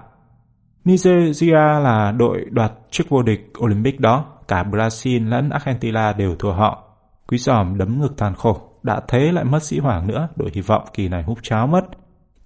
Nigeria là đội đoạt chức vô địch Olympic đó, cả Brazil lẫn Argentina đều thua họ. Quý Giòm đấm ngực than khổ, đã thế lại mất Sĩ Hoàng nữa, đội hy vọng kỳ này húp cháo mất.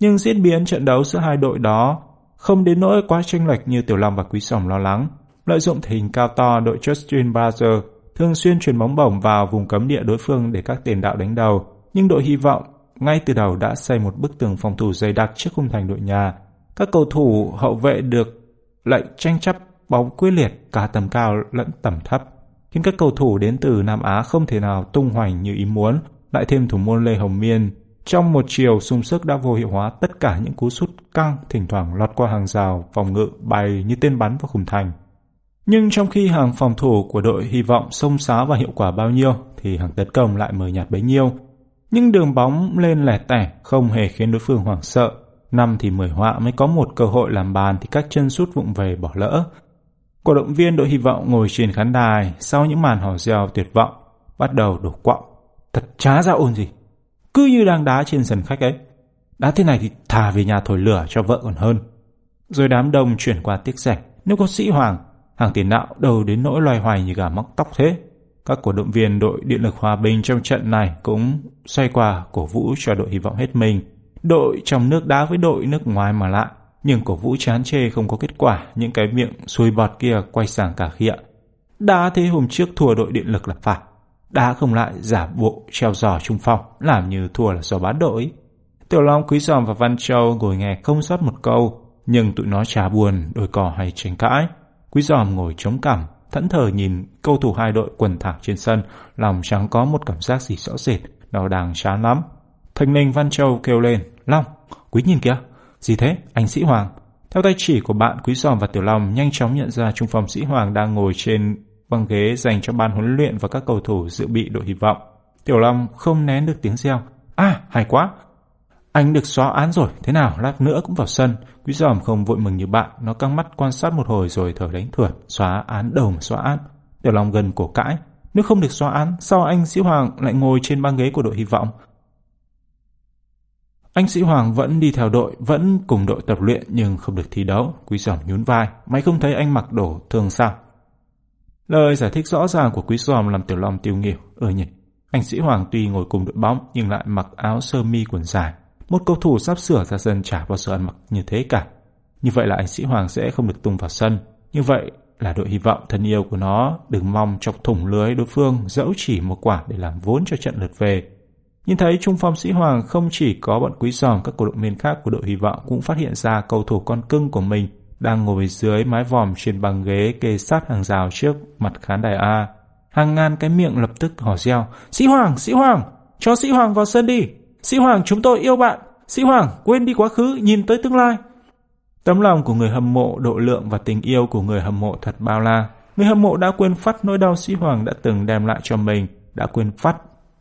Nhưng diễn biến trận đấu giữa hai đội đó không đến nỗi quá chênh lệch như Tiểu Long và Quý Giòm lo lắng. Lợi dụng thể hình cao to, đội Justin Bieber thường xuyên chuyền bóng bổng vào vùng cấm địa đối phương để các tiền đạo đánh đầu, nhưng đội hy vọng ngay từ đầu đã xây một bức tường phòng thủ dày đặc trước khung thành đội nhà. Các cầu thủ hậu vệ được lệnh tranh chấp bóng quyết liệt cả tầm cao lẫn tầm thấp, khiến các cầu thủ đến từ Nam Á không thể nào tung hoành như ý muốn. Lại thêm thủ môn Lê Hồng Miên trong một chiều sung sức đã vô hiệu hóa tất cả những cú sút căng thỉnh thoảng lọt qua hàng rào phòng ngự bay như tên bắn vào khung thành. Nhưng trong khi hàng phòng thủ của đội hy vọng xông xáo và hiệu quả bao nhiêu thì hàng tấn công lại mờ nhạt bấy nhiêu. Những đường bóng lên lẻ tẻ không hề khiến đối phương hoảng sợ. Năm thì mười họa mới có một cơ hội làm bàn thì các chân sút vụng về bỏ lỡ. Cổ động viên đội hy vọng ngồi trên khán đài sau những màn hò reo tuyệt vọng bắt đầu đổ quọng. Thật chả ra ồn gì, cứ như đang đá trên sân khách ấy. Đá thế này thì thà về nhà thổi lửa cho vợ còn hơn. Rồi đám đông chuyển qua tiếc rẻ, nếu có Sĩ Hoàng, hàng tiền đạo đầu đến nỗi loay hoay như gà móc tóc thế. Các cổ động viên đội Điện lực Hòa Bình trong trận này cũng xoay qua cổ vũ cho đội hy vọng hết mình. Đội trong nước đá với đội nước ngoài mà lạ, nhưng cổ vũ chán chê không có kết quả, những cái miệng xuôi bọt kia quay sang cả khịa. Đá thế hôm trước thua đội Điện lực là phải, đá không lại giả bộ treo giò trung phong, làm như thua là do bán đội. Tiểu Long, Quý Giòm và Văn Trầu ngồi nghe không sót một câu, nhưng tụi nó chả buồn đôi cò hay tranh cãi. Quý Giòm ngồi chống cằm, thẫn thờ nhìn cầu thủ hai đội quần thảo trên sân, lòng chẳng có một cảm giác gì rõ rệt, nó đang chán lắm. Thình lình Văn Châu kêu lên: "Long, Quý nhìn kìa." "Gì thế, anh Sĩ Hoàng?" Theo tay chỉ của bạn, Quý Giòm và Tiểu Long nhanh chóng nhận ra trung phong Sĩ Hoàng đang ngồi trên băng ghế dành cho ban huấn luyện và các cầu thủ dự bị đội Hy Vọng. Tiểu Long không nén được tiếng reo: "À, hay quá! Anh được xóa án rồi, thế nào lát nữa cũng vào sân." Quý Giòm không vội mừng như bạn, nó căng mắt quan sát một hồi rồi thở đánh thượt: "Xóa án đầu mà xóa án." Tiểu Long gần cổ cãi: "Nếu không được xóa án, sao anh Sĩ Hoàng lại ngồi trên băng ghế của đội Hy Vọng?" Anh Sĩ Hoàng vẫn đi theo đội, vẫn cùng đội tập luyện nhưng không được thi đấu. Quý Giòm nhún vai: "Mày không thấy anh mặc đồ thường sao?" Lời giải thích rõ ràng của Quý Giòm làm Tiểu Long tiêu nghỉu: "Ờ nhỉ, anh Sĩ Hoàng tuy ngồi cùng đội bóng nhưng lại mặc áo sơ mi quần dài. Một cầu thủ sắp sửa ra sân chả bao giờ ăn mặc như thế cả. Như vậy là anh Sĩ Hoàng sẽ không được tung vào sân. Như vậy là đội Hy Vọng thân yêu của nó đừng mong chọc thủng lưới đối phương dẫu chỉ một quả để làm vốn cho trận lượt về." Nhìn thấy trung phong Sĩ Hoàng, không chỉ có bọn Quý Giòm, các cổ động viên khác của đội Hy Vọng cũng phát hiện ra cầu thủ con cưng của mình đang ngồi dưới mái vòm trên băng ghế kê sát hàng rào trước mặt khán đài A. Hàng ngàn cái miệng lập tức hò reo: "Sĩ Hoàng, Sĩ Hoàng, cho Sĩ Hoàng vào sân đi! Sĩ Hoàng, chúng tôi yêu bạn! Sĩ Hoàng, quên đi quá khứ, nhìn tới tương lai!" Tấm lòng của người hâm mộ, độ lượng và tình yêu của người hâm mộ thật bao la. Người hâm mộ đã quên phắt nỗi đau Sĩ Hoàng đã từng đem lại cho mình, đã quên phắt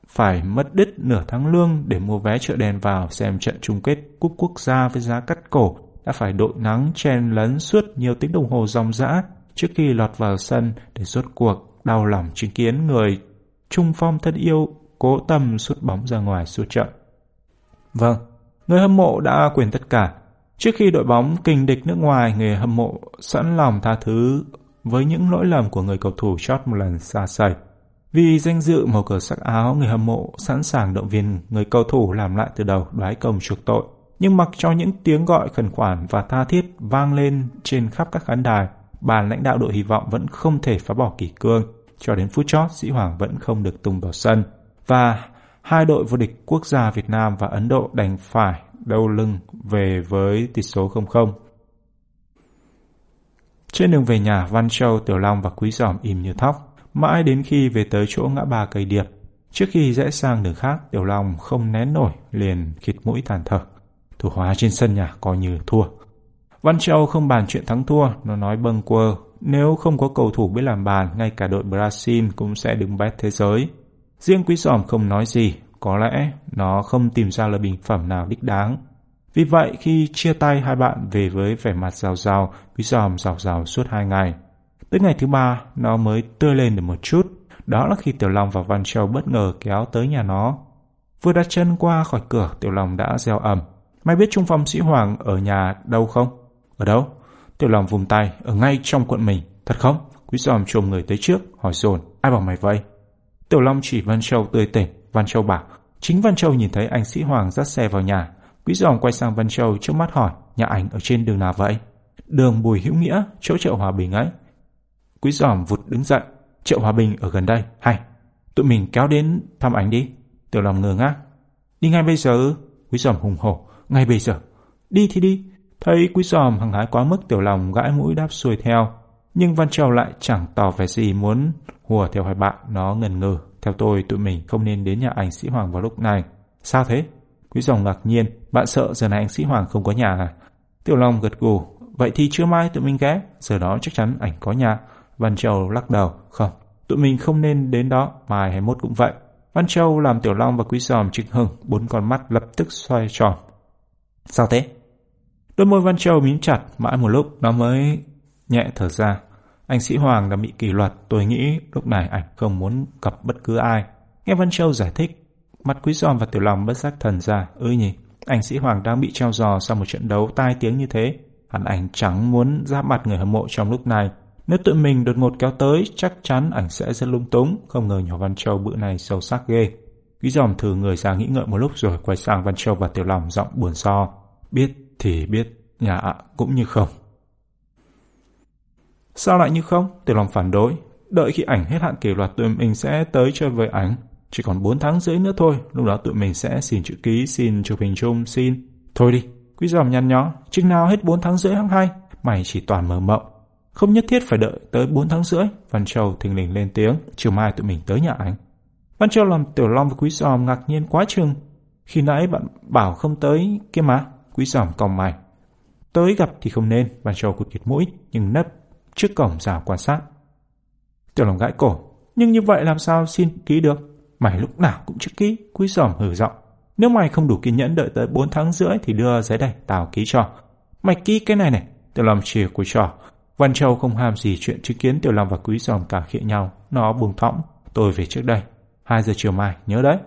phải mất đít nửa tháng lương để mua vé chợ đen vào xem trận chung kết cúp quốc gia với giá cắt cổ, đã phải đội nắng chen lấn suốt nhiều tiếng đồng hồ ròng rã trước khi lọt vào sân để rốt cuộc đau lòng chứng kiến người trung phong thân yêu cố tâm sút bóng ra ngoài suốt trận. Vâng, người hâm mộ đã quên tất cả. Trước khi đội bóng kình địch nước ngoài, người hâm mộ sẵn lòng tha thứ với những lỗi lầm của người cầu thủ chót một lần sa sẩy. Vì danh dự màu cờ sắc áo, người hâm mộ sẵn sàng động viên người cầu thủ làm lại từ đầu, đoái công chuộc tội. Nhưng mặc cho những tiếng gọi khẩn khoản và tha thiết vang lên trên khắp các khán đài, ban lãnh đạo đội Hy Vọng vẫn không thể phá bỏ kỷ cương. Cho đến phút chót, Sĩ Hoàng vẫn không được tung vào sân. Và hai đội vô địch quốc gia Việt Nam và Ấn Độ đành phải đầu lưng về với tỷ số không không. Trên đường về nhà, Văn Châu, Tiểu Long và Quý Giòm im như thóc. Mãi đến khi về tới chỗ ngã ba Cây Điệp, trước khi rẽ sang đường khác, Tiểu Long không nén nổi, liền khịt mũi than thở: "Thủ hóa trên sân nhà coi như thua." Văn Châu không bàn chuyện thắng thua, nó nói bâng quơ: "Nếu không có cầu thủ biết làm bàn, ngay cả đội Brazil cũng sẽ đứng bét thế giới." Riêng Quý Giòm không nói gì, có lẽ nó không tìm ra lời bình phẩm nào đích đáng. Vì vậy khi chia tay, hai bạn về với vẻ mặt rào rào. Quý Giòm rào rào suốt hai ngày. Tới ngày thứ ba, nó mới tươi lên được một chút. Đó là khi Tiểu Long và Văn Châu bất ngờ kéo tới nhà nó. Vừa đặt chân qua khỏi cửa, Tiểu Long đã reo ầm: "Mày biết trung phong Sĩ Hoàng ở nhà đâu không?" "Ở đâu?" Tiểu Long vùng tay: "Ở ngay trong quận mình." "Thật không?" Quý Giòm chồm người tới trước, hỏi dồn: "Ai bảo mày vậy?" Tiểu Long chỉ Văn Châu tươi tỉnh. Văn Châu bảo: "Chính Văn Châu nhìn thấy anh Sĩ Hoàng dắt xe vào nhà." Quý Giòm quay sang Văn Châu trước mắt hỏi: "Nhà anh ở trên đường nào vậy?" "Đường Bùi Hữu Nghĩa, chỗ chợ Hòa Bình ấy." Quý Giòm vụt đứng dậy: "Chợ Hòa Bình ở gần đây, hay tụi mình kéo đến thăm anh đi." Tiểu Long ngơ ngác: "Đi ngay bây giờ?" Quý Giòm hùng hổ: "Ngay bây giờ?" "Đi thì đi." Thấy Quý Giòm hăng hái quá mức, Tiểu Long gãi mũi đáp xuôi theo. Nhưng Văn Châu lại chẳng tỏ vẻ gì muốn hùa theo hai bạn, nó ngần ngừ: "Theo tôi, tụi mình không nên đến nhà anh Sĩ Hoàng vào lúc này." "Sao thế?" Quý Giòm ngạc nhiên: "Bạn sợ giờ này anh Sĩ Hoàng không có nhà à?" Tiểu Long gật gù: "Vậy thì trưa mai tụi mình ghé, giờ đó chắc chắn ảnh có nhà." Văn Châu lắc đầu: "Không, tụi mình không nên đến đó, mai hay mốt cũng vậy." Văn Châu làm Tiểu Long và Quý Giòm chừng hừng, bốn con mắt lập tức xoay tròn. "Sao thế?" Đôi môi Văn Châu mím chặt, mãi một lúc nó mới nhẹ thở ra: "Anh Sĩ Hoàng đã bị kỷ luật, tôi nghĩ lúc này ảnh không muốn gặp bất cứ ai." Nghe Văn Châu giải thích, mặt Quý Giòm và Tiểu Long bất giác thần ra: "Ư nhỉ, anh Sĩ Hoàng đang bị treo giò sau một trận đấu tai tiếng như thế, hẳn ảnh chẳng muốn ra mặt người hâm mộ trong lúc này. Nếu tụi mình đột ngột kéo tới, chắc chắn ảnh sẽ rất lung túng." Không ngờ nhỏ Văn Châu bữa này sâu sắc ghê. Quý Giòm thử người ra nghĩ ngợi một lúc rồi quay sang Văn Châu và Tiểu Long, giọng buồn so: "Biết thì biết, nhà ạ cũng như không." "Sao lại như không?" Tiểu Long phản đối: "Đợi khi ảnh hết hạn kỷ luật, tụi mình sẽ tới chơi với ảnh. Chỉ còn bốn tháng rưỡi nữa thôi, lúc đó tụi mình sẽ xin chữ ký, xin chụp hình chung, xin..." "Thôi đi." Quý giòm nhăn nhó, chừng nào hết bốn tháng rưỡi hăng hay? Mày chỉ toàn mơ mộng. Không nhất thiết phải đợi tới bốn tháng rưỡi, Văn Châu thình lình lên tiếng, chiều mai tụi mình tới nhà anh. Văn Châu làm Tiểu Long và Quý giòm ngạc nhiên quá chừng. Khi nãy bạn bảo không tới kia mà. Quý giòm còng mày. Tới gặp thì không nên, Văn Châu cụt kịt mũi, nhưng nấp trước cổng rào quan sát. Tiểu Long gãi cổ, nhưng như vậy làm sao xin ký được? Mày lúc nào cũng chưa ký, Quý giòm hừ giọng. Nếu mày không đủ kiên nhẫn đợi tới bốn tháng rưỡi thì đưa giấy đây, tao ký cho. Mày ký cái này này, Tiểu Long chìa của trò. Văn Châu không ham gì chuyện chứng kiến Tiểu Long và Quý giòm cà khịa nhau, nó buông thõng. Tôi về trước đây, hai giờ chiều mai, nhớ đấy.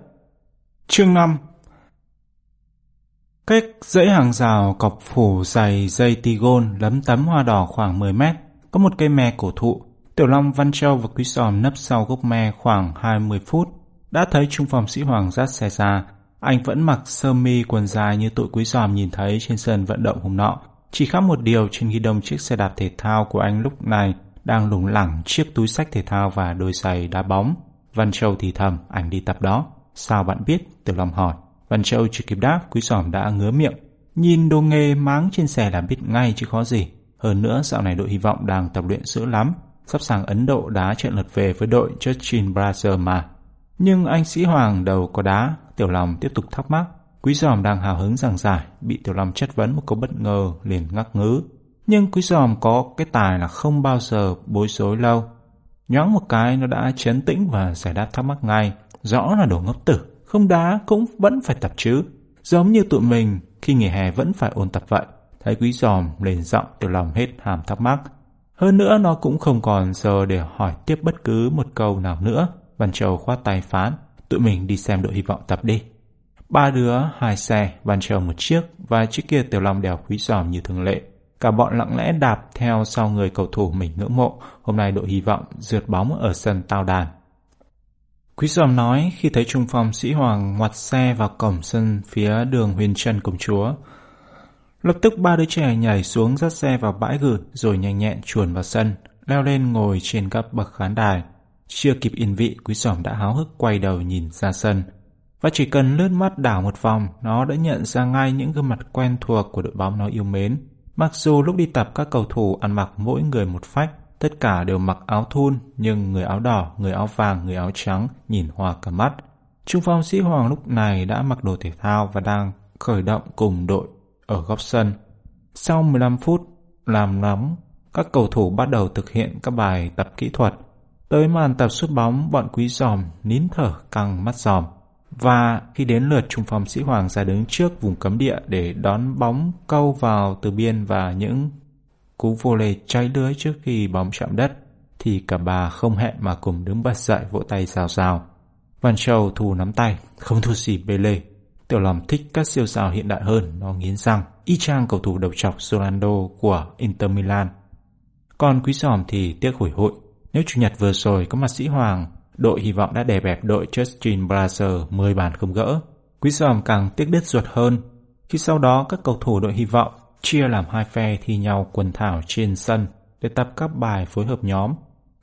Chương năm. Cách dãy hàng rào cọc phủ dày dây tigon lấm tấm hoa đỏ khoảng mười mét, có một cây me cổ thụ. Tiểu Long, Văn Châu và Quý giòm nấp sau gốc me khoảng hai mươi phút, đã thấy trung phòng sĩ Hoàng dắt xe ra. Anh vẫn mặc sơ mi quần dài như tụi Quý giòm nhìn thấy trên sân vận động hôm nọ. Chỉ khác một điều, trên ghi đông chiếc xe đạp thể thao của anh lúc này đang lủng lẳng chiếc túi xách thể thao và đôi giày đá bóng. Văn Châu thì thầm, anh đi tập đó. Sao bạn biết? Tiểu Long hỏi. Văn Châu chưa kịp đáp, Quý giòm đã ngứa miệng. Nhìn đồ nghề máng trên xe là biết ngay chứ khó gì. Hơn nữa, dạo này đội Hy vọng đang tập luyện dữ lắm. Sắp sang Ấn Độ đá trận lượt về với đội Justin Brazil mà. Nhưng anh sĩ Hoàng đầu có đá, Tiểu Long tiếp tục thắc mắc. Quý giòm đang hào hứng giảng giải, bị Tiểu Long chất vấn một câu bất ngờ liền ngắc ngứ. Nhưng Quý giòm có cái tài là không bao giờ bối rối lâu. Nhoáng một cái nó đã trấn tĩnh và giải đáp thắc mắc ngay. Rõ là đồ ngốc tử, không đá cũng vẫn phải tập chứ. Giống như tụi mình khi nghỉ hè vẫn phải ôn tập vậy. Thấy Quý giòm lên giọng, Tiểu Long hết hàm thắc mắc. Hơn nữa nó cũng không còn giờ để hỏi tiếp bất cứ một câu nào nữa. Văn Châu khoát tay phán, tụi mình đi xem đội Hy vọng tập đi. Ba đứa hai xe, Văn Châu một chiếc và chiếc kia Tiểu Long đèo Quý giòm như thường lệ. Cả bọn lặng lẽ đạp theo sau người cầu thủ mình ngưỡng mộ. Hôm nay đội Hy vọng rượt bóng ở sân Tao Đàn. Quý giòm nói khi thấy trung phong sĩ Hoàng ngoặt xe vào cổng sân phía đường Huyền Trân Công Chúa. Lập tức ba đứa trẻ nhảy xuống dắt xe vào bãi gửi rồi nhanh nhẹn chuồn vào sân, leo lên ngồi trên các bậc khán đài. Chưa kịp yên vị, Quý giòm đã háo hức quay đầu nhìn ra sân. Và chỉ cần lướt mắt đảo một vòng, nó đã nhận ra ngay những gương mặt quen thuộc của đội bóng nó yêu mến. Mặc dù lúc đi tập các cầu thủ ăn mặc mỗi người một phách, tất cả đều mặc áo thun, nhưng người áo đỏ, người áo vàng, người áo trắng nhìn hoa cả mắt. Trung phong sĩ Hoàng lúc này đã mặc đồ thể thao và đang khởi động cùng đội ở góc sân. Sau mười lăm phút làm nóng, các cầu thủ bắt đầu thực hiện các bài tập kỹ thuật. Tới màn tập sút bóng, bọn Quý giòm nín thở căng mắt giòm. Và khi đến lượt trung phong sĩ Hoàng ra đứng trước vùng cấm địa để đón bóng câu vào từ biên và những cú vô lê cháy lưới trước khi bóng chạm đất, thì cả bà không hẹn mà cùng đứng bật dậy vỗ tay rào rào. Văn Châu thù nắm tay, không thua gì Pele. Tiểu Long thích các siêu sao hiện đại hơn, nó nghiến răng, y chang cầu thủ đầu trọc Ronaldo của Inter Milan. Còn Quý giòm thì tiếc hủi hụi. Nếu Chủ nhật vừa rồi có mặt sĩ Hoàng, đội Hy vọng đã đè bẹp đội Justin Brazil mười bàn không gỡ. Quý giòm càng tiếc đứt ruột hơn khi sau đó các cầu thủ đội Hy vọng chia làm hai phe thi nhau quần thảo trên sân để tập các bài phối hợp nhóm.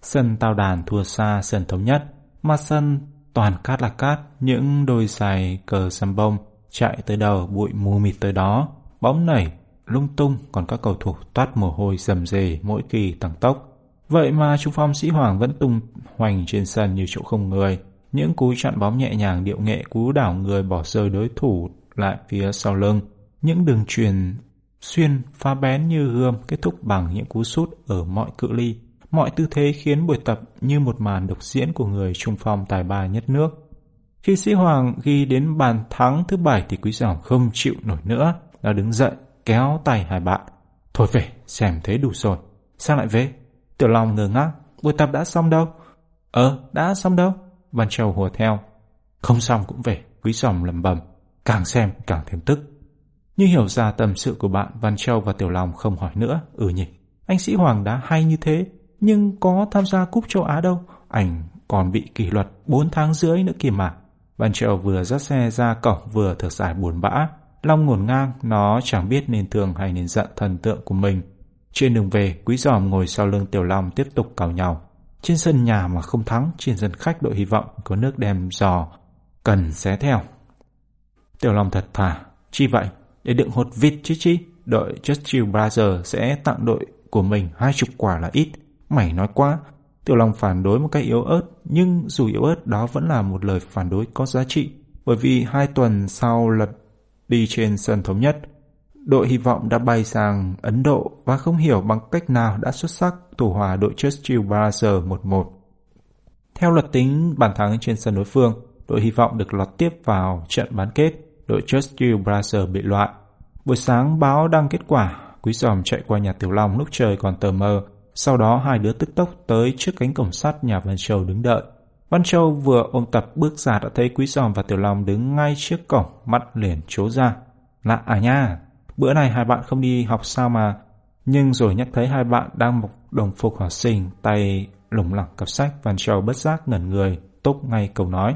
Sân Tao Đàn thua xa sân Thống Nhất, mà sân toàn cát là cát, những đôi giày cờ sầm bông chạy tới đầu, bụi mù mịt tới đó, bóng nảy lung tung, còn các cầu thủ toát mồ hôi rầm rề mỗi kỳ tăng tốc. Vậy mà trung phong sĩ Hoàng vẫn tung hoành trên sân như chỗ không người. Những cú chặn bóng nhẹ nhàng điệu nghệ, cú đảo người bỏ rơi đối thủ lại phía sau lưng, những đường chuyền xuyên phá bén như gươm kết thúc bằng những cú sút ở mọi cự ly, mọi tư thế khiến buổi tập như một màn độc diễn của người trung phong tài ba nhất nước. Khi sĩ Hoàng ghi đến bàn thắng thứ bảy thì Quý giòm không chịu nổi nữa, đã đứng dậy kéo tay hai bạn. Thôi về, xem thế đủ rồi. Sao lại về? Tiểu Long ngơ ngác, buổi tập đã xong đâu? Ờ, đã xong đâu? Văn Châu hùa theo. Không xong cũng về, Quý giòm lẩm bẩm, càng xem càng thêm tức. Như hiểu ra tâm sự của bạn, Văn Châu và Tiểu Long không hỏi nữa. Ừ nhỉ, anh sĩ Hoàng đá hay như thế, nhưng có tham gia cúp châu Á đâu, anh còn bị kỷ luật bốn tháng rưỡi nữa kìa mà. Văn Châu vừa dắt xe ra cổng vừa thở dài buồn bã. Long ngổn ngang, nó chẳng biết nên thương hay nên giận thần tượng của mình. Trên đường về, Quý giòm ngồi sau lưng Tiểu Long tiếp tục cào nhau. Trên sân nhà mà không thắng, trên sân khách đội Hy vọng có nước đem giò cần xé theo. Tiểu Long thật thà, chi vậy? để đựng hột vịt chứ chi. Đội Churchill Brothers sẽ tặng đội của mình hai chục quả là ít. Mày nói quá. Tiểu Long phản đối một cách yếu ớt, nhưng dù yếu ớt đó vẫn là một lời phản đối có giá trị, bởi vì hai tuần sau lật đi trên sân Thống Nhất, đội Hy vọng đã bay sang Ấn Độ và không hiểu bằng cách nào đã xuất sắc thủ hòa đội Churchill Brothers một một. Theo luật tính bàn thắng trên sân đối phương, đội Hy vọng được lọt tiếp vào trận bán kết, đội Churchill Brothers bị loại. Buổi sáng báo đăng kết quả, Quý Giòm chạy qua nhà Tiểu Long lúc trời còn tờ mờ. Sau đó hai đứa tức tốc tới trước cánh cổng sắt nhà Văn Châu đứng đợi. Văn Châu vừa ôm tập bước ra đã thấy Quý Giòm và Tiểu Long đứng ngay trước cổng, mắt liền trố ra. Lạ à nha, bữa này hai bạn không đi học sao mà. Nhưng rồi nhắc thấy hai bạn đang mặc đồng phục học sinh, tay lủng lẳng cặp sách, Văn Châu bất giác ngẩn người, tốc ngay câu nói.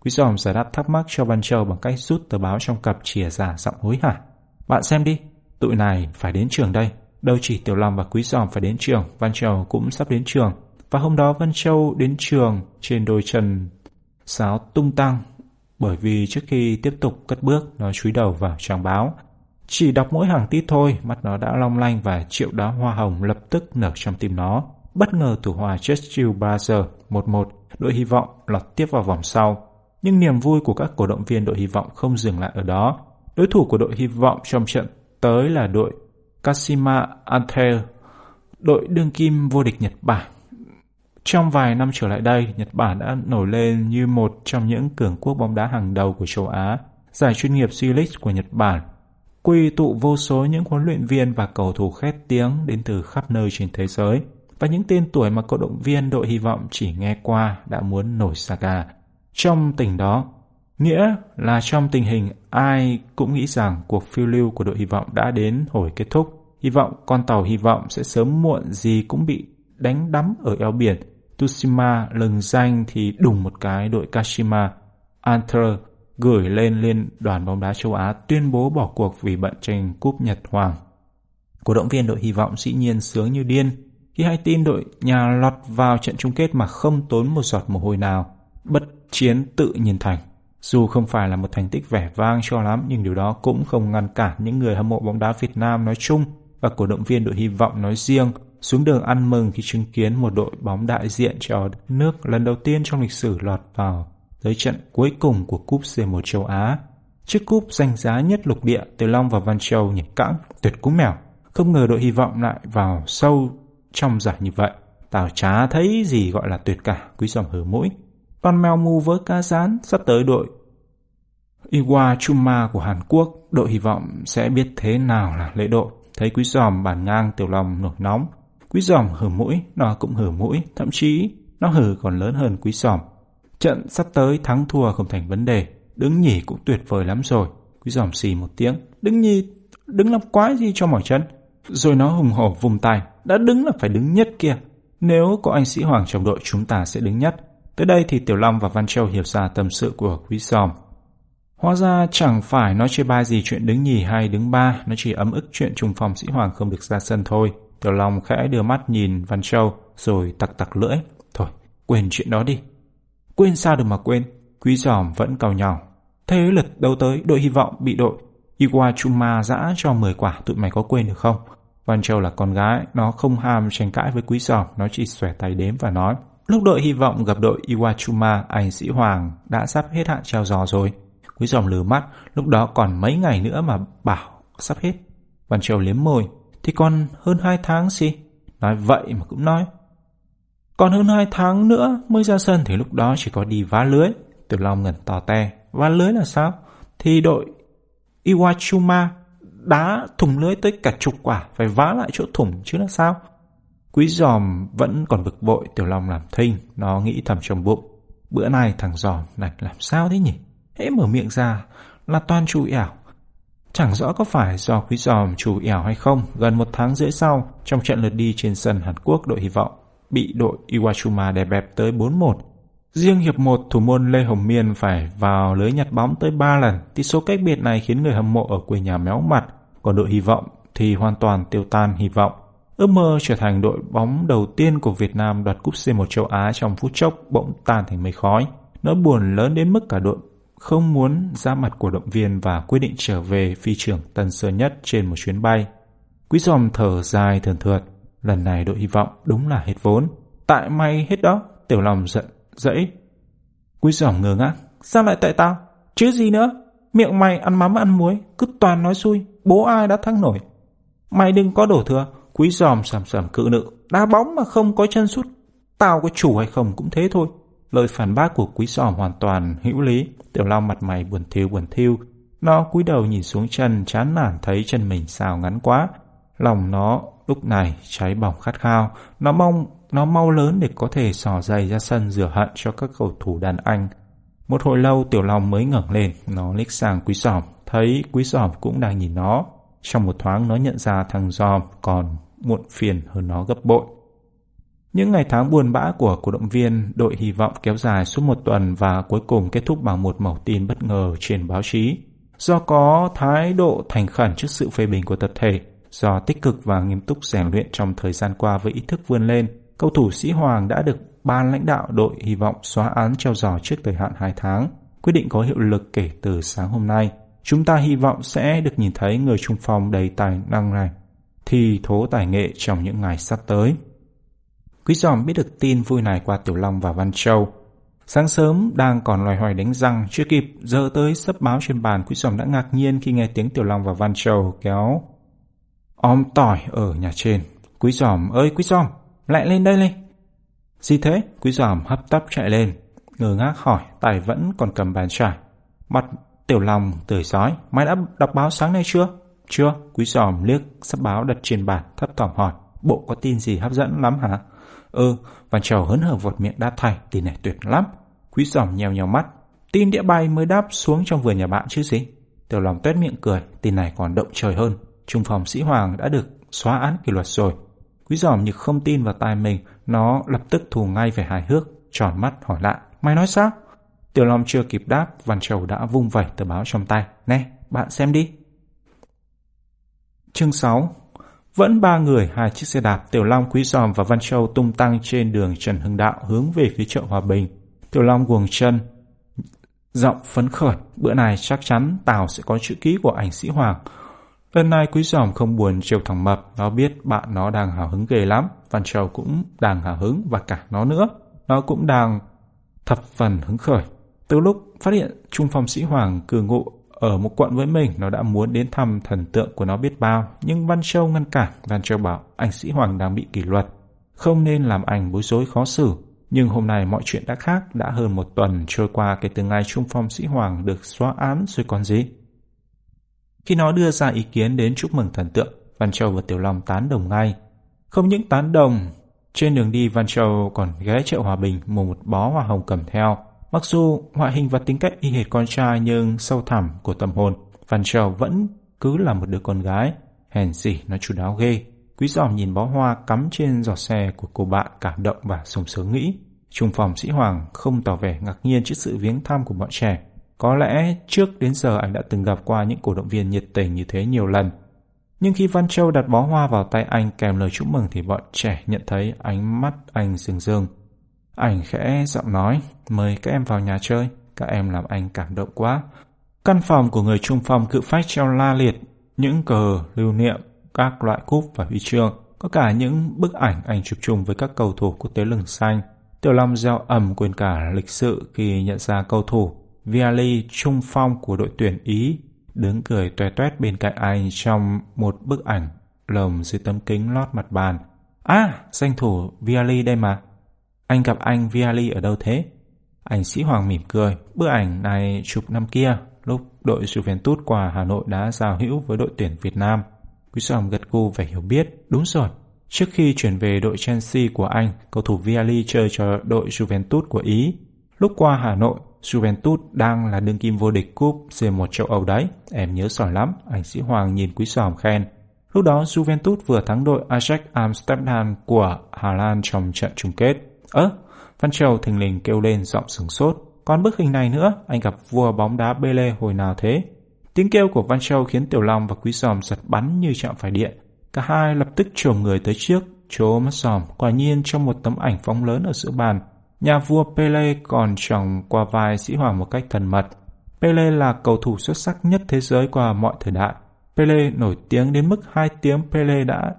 Quý Giòm giải đáp thắc mắc cho Văn Châu bằng cách rút tờ báo trong cặp chìa ra giọng hối hả. Bạn xem đi, tụi này phải đến trường đây. Đâu chỉ Tiểu Long và Quý Giòm phải đến trường, Văn Châu cũng sắp đến trường. Và hôm đó Văn Châu đến trường trên đôi chân sáo tung tăng, bởi vì trước khi tiếp tục cất bước, nó chúi đầu vào trang báo. Chỉ đọc mỗi hàng tít thôi, mắt nó đã long lanh và triệu đóa hoa hồng lập tức nở trong tim nó. Bất ngờ thủ hòa Churchill Brothers một một, đội Hy vọng lọt tiếp vào vòng sau. Nhưng niềm vui của các cổ động viên đội Hy vọng không dừng lại ở đó. Đối thủ của đội Hy vọng trong trận tới là đội Kashima Antel, đội đương kim vô địch Nhật Bản. Trong vài năm trở lại đây, Nhật Bản đã nổi lên như một trong những cường quốc bóng đá hàng đầu của châu Á. Giải chuyên nghiệp C-League của Nhật Bản quy tụ vô số những huấn luyện viên và cầu thủ khét tiếng đến từ khắp nơi trên thế giới. Và những tên tuổi mà cổ động viên đội Hy vọng chỉ nghe qua đã muốn nổi da gà. Trong tình đó, nghĩa là trong tình hình ai cũng nghĩ rằng cuộc phiêu lưu của đội Hy vọng đã đến hồi kết thúc. Hy vọng, con tàu Hy vọng sẽ sớm muộn gì cũng bị đánh đắm ở eo biển Tsushima lừng danh thì đùng một cái đội Kashima Antlers gửi lên Liên đoàn bóng đá châu Á tuyên bố bỏ cuộc vì bận tranh cúp Nhật Hoàng. Cổ động viên đội Hy vọng dĩ nhiên sướng như điên khi hay tin đội nhà lọt vào trận chung kết mà không tốn một giọt mồ hôi nào, bất chiến tự nhiên thành. Dù không phải là một thành tích vẻ vang cho lắm, nhưng điều đó cũng không ngăn cản những người hâm mộ bóng đá Việt Nam nói chung và cổ động viên đội Hy vọng nói riêng xuống đường ăn mừng khi chứng kiến một đội bóng đại diện cho nước lần đầu tiên trong lịch sử lọt vào tới trận cuối cùng của cúp xê một châu Á. Chiếc cúp danh giá nhất lục địa, Tiểu Long và Văn Châu nhảy cẫng, tuyệt cú mèo. Không ngờ đội Hy vọng lại vào sâu trong giải như vậy. Tao chả thấy gì gọi là tuyệt cả, Quý Giòm hừ mũi. Toàn mèo mù vớ cá rán, sắp tới đội Iwachuma của Hàn Quốc, đội Hy vọng sẽ biết thế nào là lễ độ. Thấy Quý Giòm bàn ngang, Tiểu Long nổi nóng. Quý Giòm hử mũi, nó cũng hử mũi, thậm chí nó hử còn lớn hơn Quý Giòm. Trận sắp tới thắng thua không thành vấn đề, đứng nhì cũng tuyệt vời lắm rồi. Quý Giòm xì một tiếng, đứng nhì, đứng làm quái gì cho mỏi chân. Rồi nó hùng hổ vùng tay, đã đứng là phải đứng nhất kia. Nếu có anh Sĩ Hoàng trong đội chúng ta sẽ đứng nhất. Tới đây thì Tiểu Long và Văn Châu hiểu ra tâm sự của Quý Giòm. Hóa ra chẳng phải nó chê bai gì chuyện đứng nhì hay đứng ba, nó chỉ ấm ức chuyện trung phòng Sĩ Hoàng không được ra sân thôi. Tiểu Long khẽ đưa mắt nhìn Văn Châu rồi tặc tặc lưỡi. Thôi, quên chuyện đó đi. Quên sao được mà quên, Quý Giòm vẫn cau nhàu. Thế lượt đâu tới, đội Hy vọng bị đội Iwachuma giã cho mười quả, tụi mày có quên được không? Văn Châu là con gái, nó không ham tranh cãi với Quý Giòm, nó chỉ xòe tay đếm và nói. Lúc đội Hy vọng gặp đội Iwachuma, anh Sĩ Hoàng đã sắp hết hạn treo giò rồi. Quý Giòm lừ mắt, lúc đó còn mấy ngày nữa mà bảo sắp hết. Văn Châu liếm môi, thì còn hơn hai tháng gì? Nói vậy mà cũng nói. Còn hơn hai tháng nữa mới ra sân thì lúc đó chỉ có đi vá lưới. Tiểu Long ngẩn tò te, vá lưới là sao? Thì đội Iwachuma đá thủng lưới tới cả chục quả, phải vá lại chỗ thủng chứ là sao? Quý Giòm vẫn còn bực bội, Tiểu Long làm thinh, nó nghĩ thầm trong bụng. Bữa nay thằng Giòm này làm sao thế nhỉ? Hễ mở miệng ra là toàn chú ẻo. Chẳng rõ có phải do Quý Giòm chủ ẻo hay không, gần một tháng rưỡi sau, trong trận lượt đi trên sân Hàn Quốc, đội Hy vọng bị đội Iwachuma đè bẹp tới bốn một. Riêng hiệp một, thủ môn Lê Hồng Miên phải vào lưới nhặt bóng tới ba lần. Tỷ số cách biệt này khiến người hâm mộ ở quê nhà méo mặt, còn đội Hy vọng thì hoàn toàn tiêu tan hy vọng. Ước mơ trở thành đội bóng đầu tiên của Việt Nam đoạt cúp xê một châu Á trong phút chốc bỗng tan thành mây khói. Nỗi buồn lớn đến mức cả đội không muốn ra mặt của động viên và quyết định trở về phi trường Tân Sơn Nhất trên một chuyến bay. Quý Giòm thở dài thườn thượt, lần này đội hy vọng đúng là hết vốn. Tại mày hết đó, Tiểu Long giận dẫy. Quý Giòm ngơ ngác, sao lại tại tao? Chứ gì nữa, miệng mày ăn mắm ăn muối, cứ toàn nói xui, bố ai đã thắng nổi. Mày đừng có đổ thừa. Quý Giòm sầm sầm cự nữ, đá bóng mà không có chân sút, tao có chủ hay không cũng thế thôi. Lời phản bác của Quý Giòm hoàn toàn hữu lý. Tiểu Long mặt mày buồn thiu buồn thiu, nó cúi đầu nhìn xuống chân, chán nản thấy chân mình sao ngắn quá. Lòng nó lúc này cháy bỏng khát khao, nó mong nó mau lớn để có thể xỏ giày ra sân rửa hận cho các cầu thủ đàn anh. Một hồi lâu Tiểu Long mới ngẩng lên, nó liếc sang Quý Giòm, thấy Quý Giòm cũng đang nhìn nó. Trong một thoáng nó nhận ra thằng Giòm còn muộn phiền hơn nó gấp bội. Những ngày tháng buồn bã của cổ động viên đội hy vọng kéo dài suốt một tuần và cuối cùng kết thúc bằng một mẩu tin bất ngờ trên báo chí. Do có thái độ thành khẩn trước sự phê bình của tập thể, do tích cực và nghiêm túc rèn luyện trong thời gian qua với ý thức vươn lên, cầu thủ Sĩ Hoàng đã được ban lãnh đạo đội hy vọng xóa án treo giò trước thời hạn hai tháng. Quyết định có hiệu lực kể từ sáng hôm nay. Chúng ta hy vọng sẽ được nhìn thấy người trung phong đầy tài năng này thi thố tài nghệ trong những ngày sắp tới. Quý Giòm biết được tin vui này qua Tiểu Long và Văn Châu. Sáng sớm đang còn loài hoài đánh răng, chưa kịp dơ tới sấp báo trên bàn, Quý Giòm đã ngạc nhiên khi nghe tiếng Tiểu Long và Văn Châu kéo om tỏi ở nhà trên. Quý Giòm ơi, Quý Giòm, lại lên đây lên. Gì thế? Quý Giòm hấp tấp chạy lên, ngơ ngác hỏi, tay vẫn còn cầm bàn chải. Mặt Tiểu Long tươi rói, mày đã đọc báo sáng nay chưa? Chưa. Quý Giòm liếc sắp báo đặt trên bàn, thấp thỏm hỏi, bộ có tin gì hấp dẫn lắm hả? Ừ. Văn Trầu hớn hở vọt miệng đáp thay, tin này tuyệt lắm. Quý Giòm nhèo nhèo mắt, tin đĩa bay mới đáp xuống trong vườn nhà bạn chứ gì. Tiểu Long tuét miệng cười, tin này còn động trời hơn, trung phòng Sĩ Hoàng đã được xóa án kỷ luật rồi. Quý Giòm như không tin vào tai mình, nó lập tức thù ngay về hài hước, tròn mắt hỏi lại, mày nói sao? Tiểu Long chưa kịp đáp, Văn Trầu đã vung vẩy tờ báo trong tay, nè bạn xem đi. Chương sáu. Vẫn ba người, hai chiếc xe đạp, Tiểu Long, Quý Giòm và Văn Châu tung tăng trên đường Trần Hưng Đạo hướng về phía chợ Hòa Bình. Tiểu Long guồng chân, giọng phấn khởi, bữa này chắc chắn Tào sẽ có chữ ký của ảnh Sĩ Hoàng. Lần này Quý Giòm không buồn trêu thằng Mập, nó biết bạn nó đang hào hứng ghê lắm. Văn Châu cũng đang hào hứng và cả nó nữa, nó cũng đang thập phần hứng khởi. Từ lúc phát hiện trung phong Sĩ Hoàng cư ngụ ở một quận với mình, nó đã muốn đến thăm thần tượng của nó biết bao. Nhưng Văn Châu ngăn cản. Văn Châu bảo anh Sĩ Hoàng đang bị kỷ luật, không nên làm anh bối rối khó xử. Nhưng hôm nay mọi chuyện đã khác. Đã hơn một tuần trôi qua kể từ ngày trung phong Sĩ Hoàng được xóa án rồi còn gì. Khi nó đưa ra ý kiến đến chúc mừng thần tượng, Văn Châu và Tiểu Long tán đồng ngay. Không những tán đồng, trên đường đi Văn Châu còn ghé chợ Hòa Bình mua một bó hoa hồng cầm theo. Mặc dù ngoại hình và tính cách y hệt con trai, nhưng sâu thẳm của tâm hồn, Văn Châu vẫn cứ là một đứa con gái. Hèn gì nó chu đáo ghê. Quý Giòm nhìn bó hoa cắm trên giỏ xe của cô bạn, cảm động và sung sướng nghĩ. Trung phòng Sĩ Hoàng không tỏ vẻ ngạc nhiên trước sự viếng thăm của bọn trẻ. Có lẽ trước đến giờ anh đã từng gặp qua những cổ động viên nhiệt tình như thế nhiều lần. Nhưng khi Văn Châu đặt bó hoa vào tay anh kèm lời chúc mừng thì bọn trẻ nhận thấy ánh mắt anh rừng rừng. Anh khẽ giọng nói, mời các em vào nhà chơi, các em làm anh cảm động quá. Căn phòng của người trung phong cự phách treo la liệt những cờ lưu niệm, các loại cúp và huy chương, có cả những bức ảnh anh chụp chung với các cầu thủ quốc tế lừng xanh. Tiểu Long reo ầm quên cả lịch sự khi nhận ra cầu thủ Viali, trung phong của đội tuyển Ý, đứng cười toe toét bên cạnh anh trong một bức ảnh lồng dưới tấm kính lót mặt bàn. À, danh thủ Viali đây mà. Anh gặp anh Viali ở đâu thế? Anh Sĩ Hoàng mỉm cười, bức ảnh này chụp năm kia, lúc đội Juventus qua Hà Nội đã giao hữu với đội tuyển Việt Nam. Quý Giòm gật gù vẻ hiểu biết, đúng rồi. Trước khi chuyển về đội Chelsea của anh, cầu thủ Viali chơi cho đội Juventus của Ý. Lúc qua Hà Nội, Juventus đang là đương kim vô địch cúp xê một châu Âu đấy. Em nhớ giỏi lắm, anh Sĩ Hoàng nhìn Quý Giòm khen. Lúc đó Juventus vừa thắng đội Ajax Amsterdam của Hà Lan trong trận chung kết. Ơ, Văn Châu thình lình kêu lên giọng sửng sốt, còn bức hình này nữa, anh gặp vua bóng đá Pele hồi nào thế? Tiếng kêu của Văn Châu khiến Tiểu Long và Quý Giòm giật bắn như chạm phải điện. Cả hai lập tức chồm người tới trước. Chố mắt Giòm, quả nhiên trong một tấm ảnh phóng lớn ở giữa bàn, nhà vua Pele còn tròng qua vai Sĩ Hoàng một cách thân mật. Pele là cầu thủ xuất sắc nhất thế giới qua mọi thời đại. Pele nổi tiếng đến mức hai tiếng Pele đã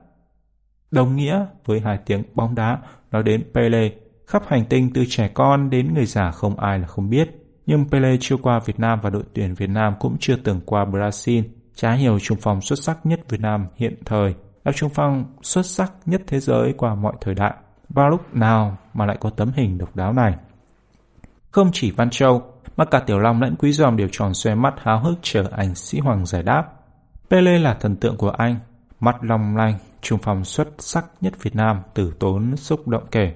đồng nghĩa với hai tiếng bóng đá. Nói đến Pele, khắp hành tinh từ trẻ con đến người già không ai là không biết. Nhưng Pele chưa qua Việt Nam và đội tuyển Việt Nam cũng chưa từng qua Brazil. Chả hiểu trung phong xuất sắc nhất Việt Nam hiện thời là trung phong xuất sắc nhất thế giới qua mọi thời đại. Và lúc nào mà lại có tấm hình độc đáo này? Không chỉ Văn Châu, mà cả Tiểu Long lẫn Quý Giòm đều tròn xoe mắt háo hức chờ anh Sĩ Hoàng giải đáp. Pele là thần tượng của anh, mắt long lanh, trung phong xuất sắc nhất Việt Nam, Từ Tốn xúc động kể.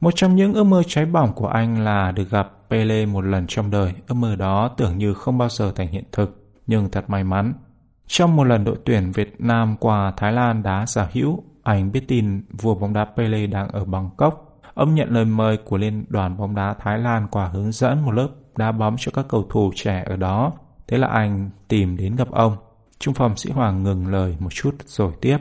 Một trong những ước mơ cháy bỏng của anh là được gặp Pele một lần trong đời. Ước mơ đó tưởng như không bao giờ thành hiện thực, nhưng thật may mắn. Trong một lần đội tuyển Việt Nam qua Thái Lan đá giao hữu, anh biết tin vua bóng đá Pele đang ở Bangkok. Ông nhận lời mời của Liên đoàn bóng đá Thái Lan qua hướng dẫn một lớp đá bóng cho các cầu thủ trẻ ở đó. Thế là anh tìm đến gặp ông. Trung phong Sĩ Hoàng ngừng lời một chút rồi tiếp.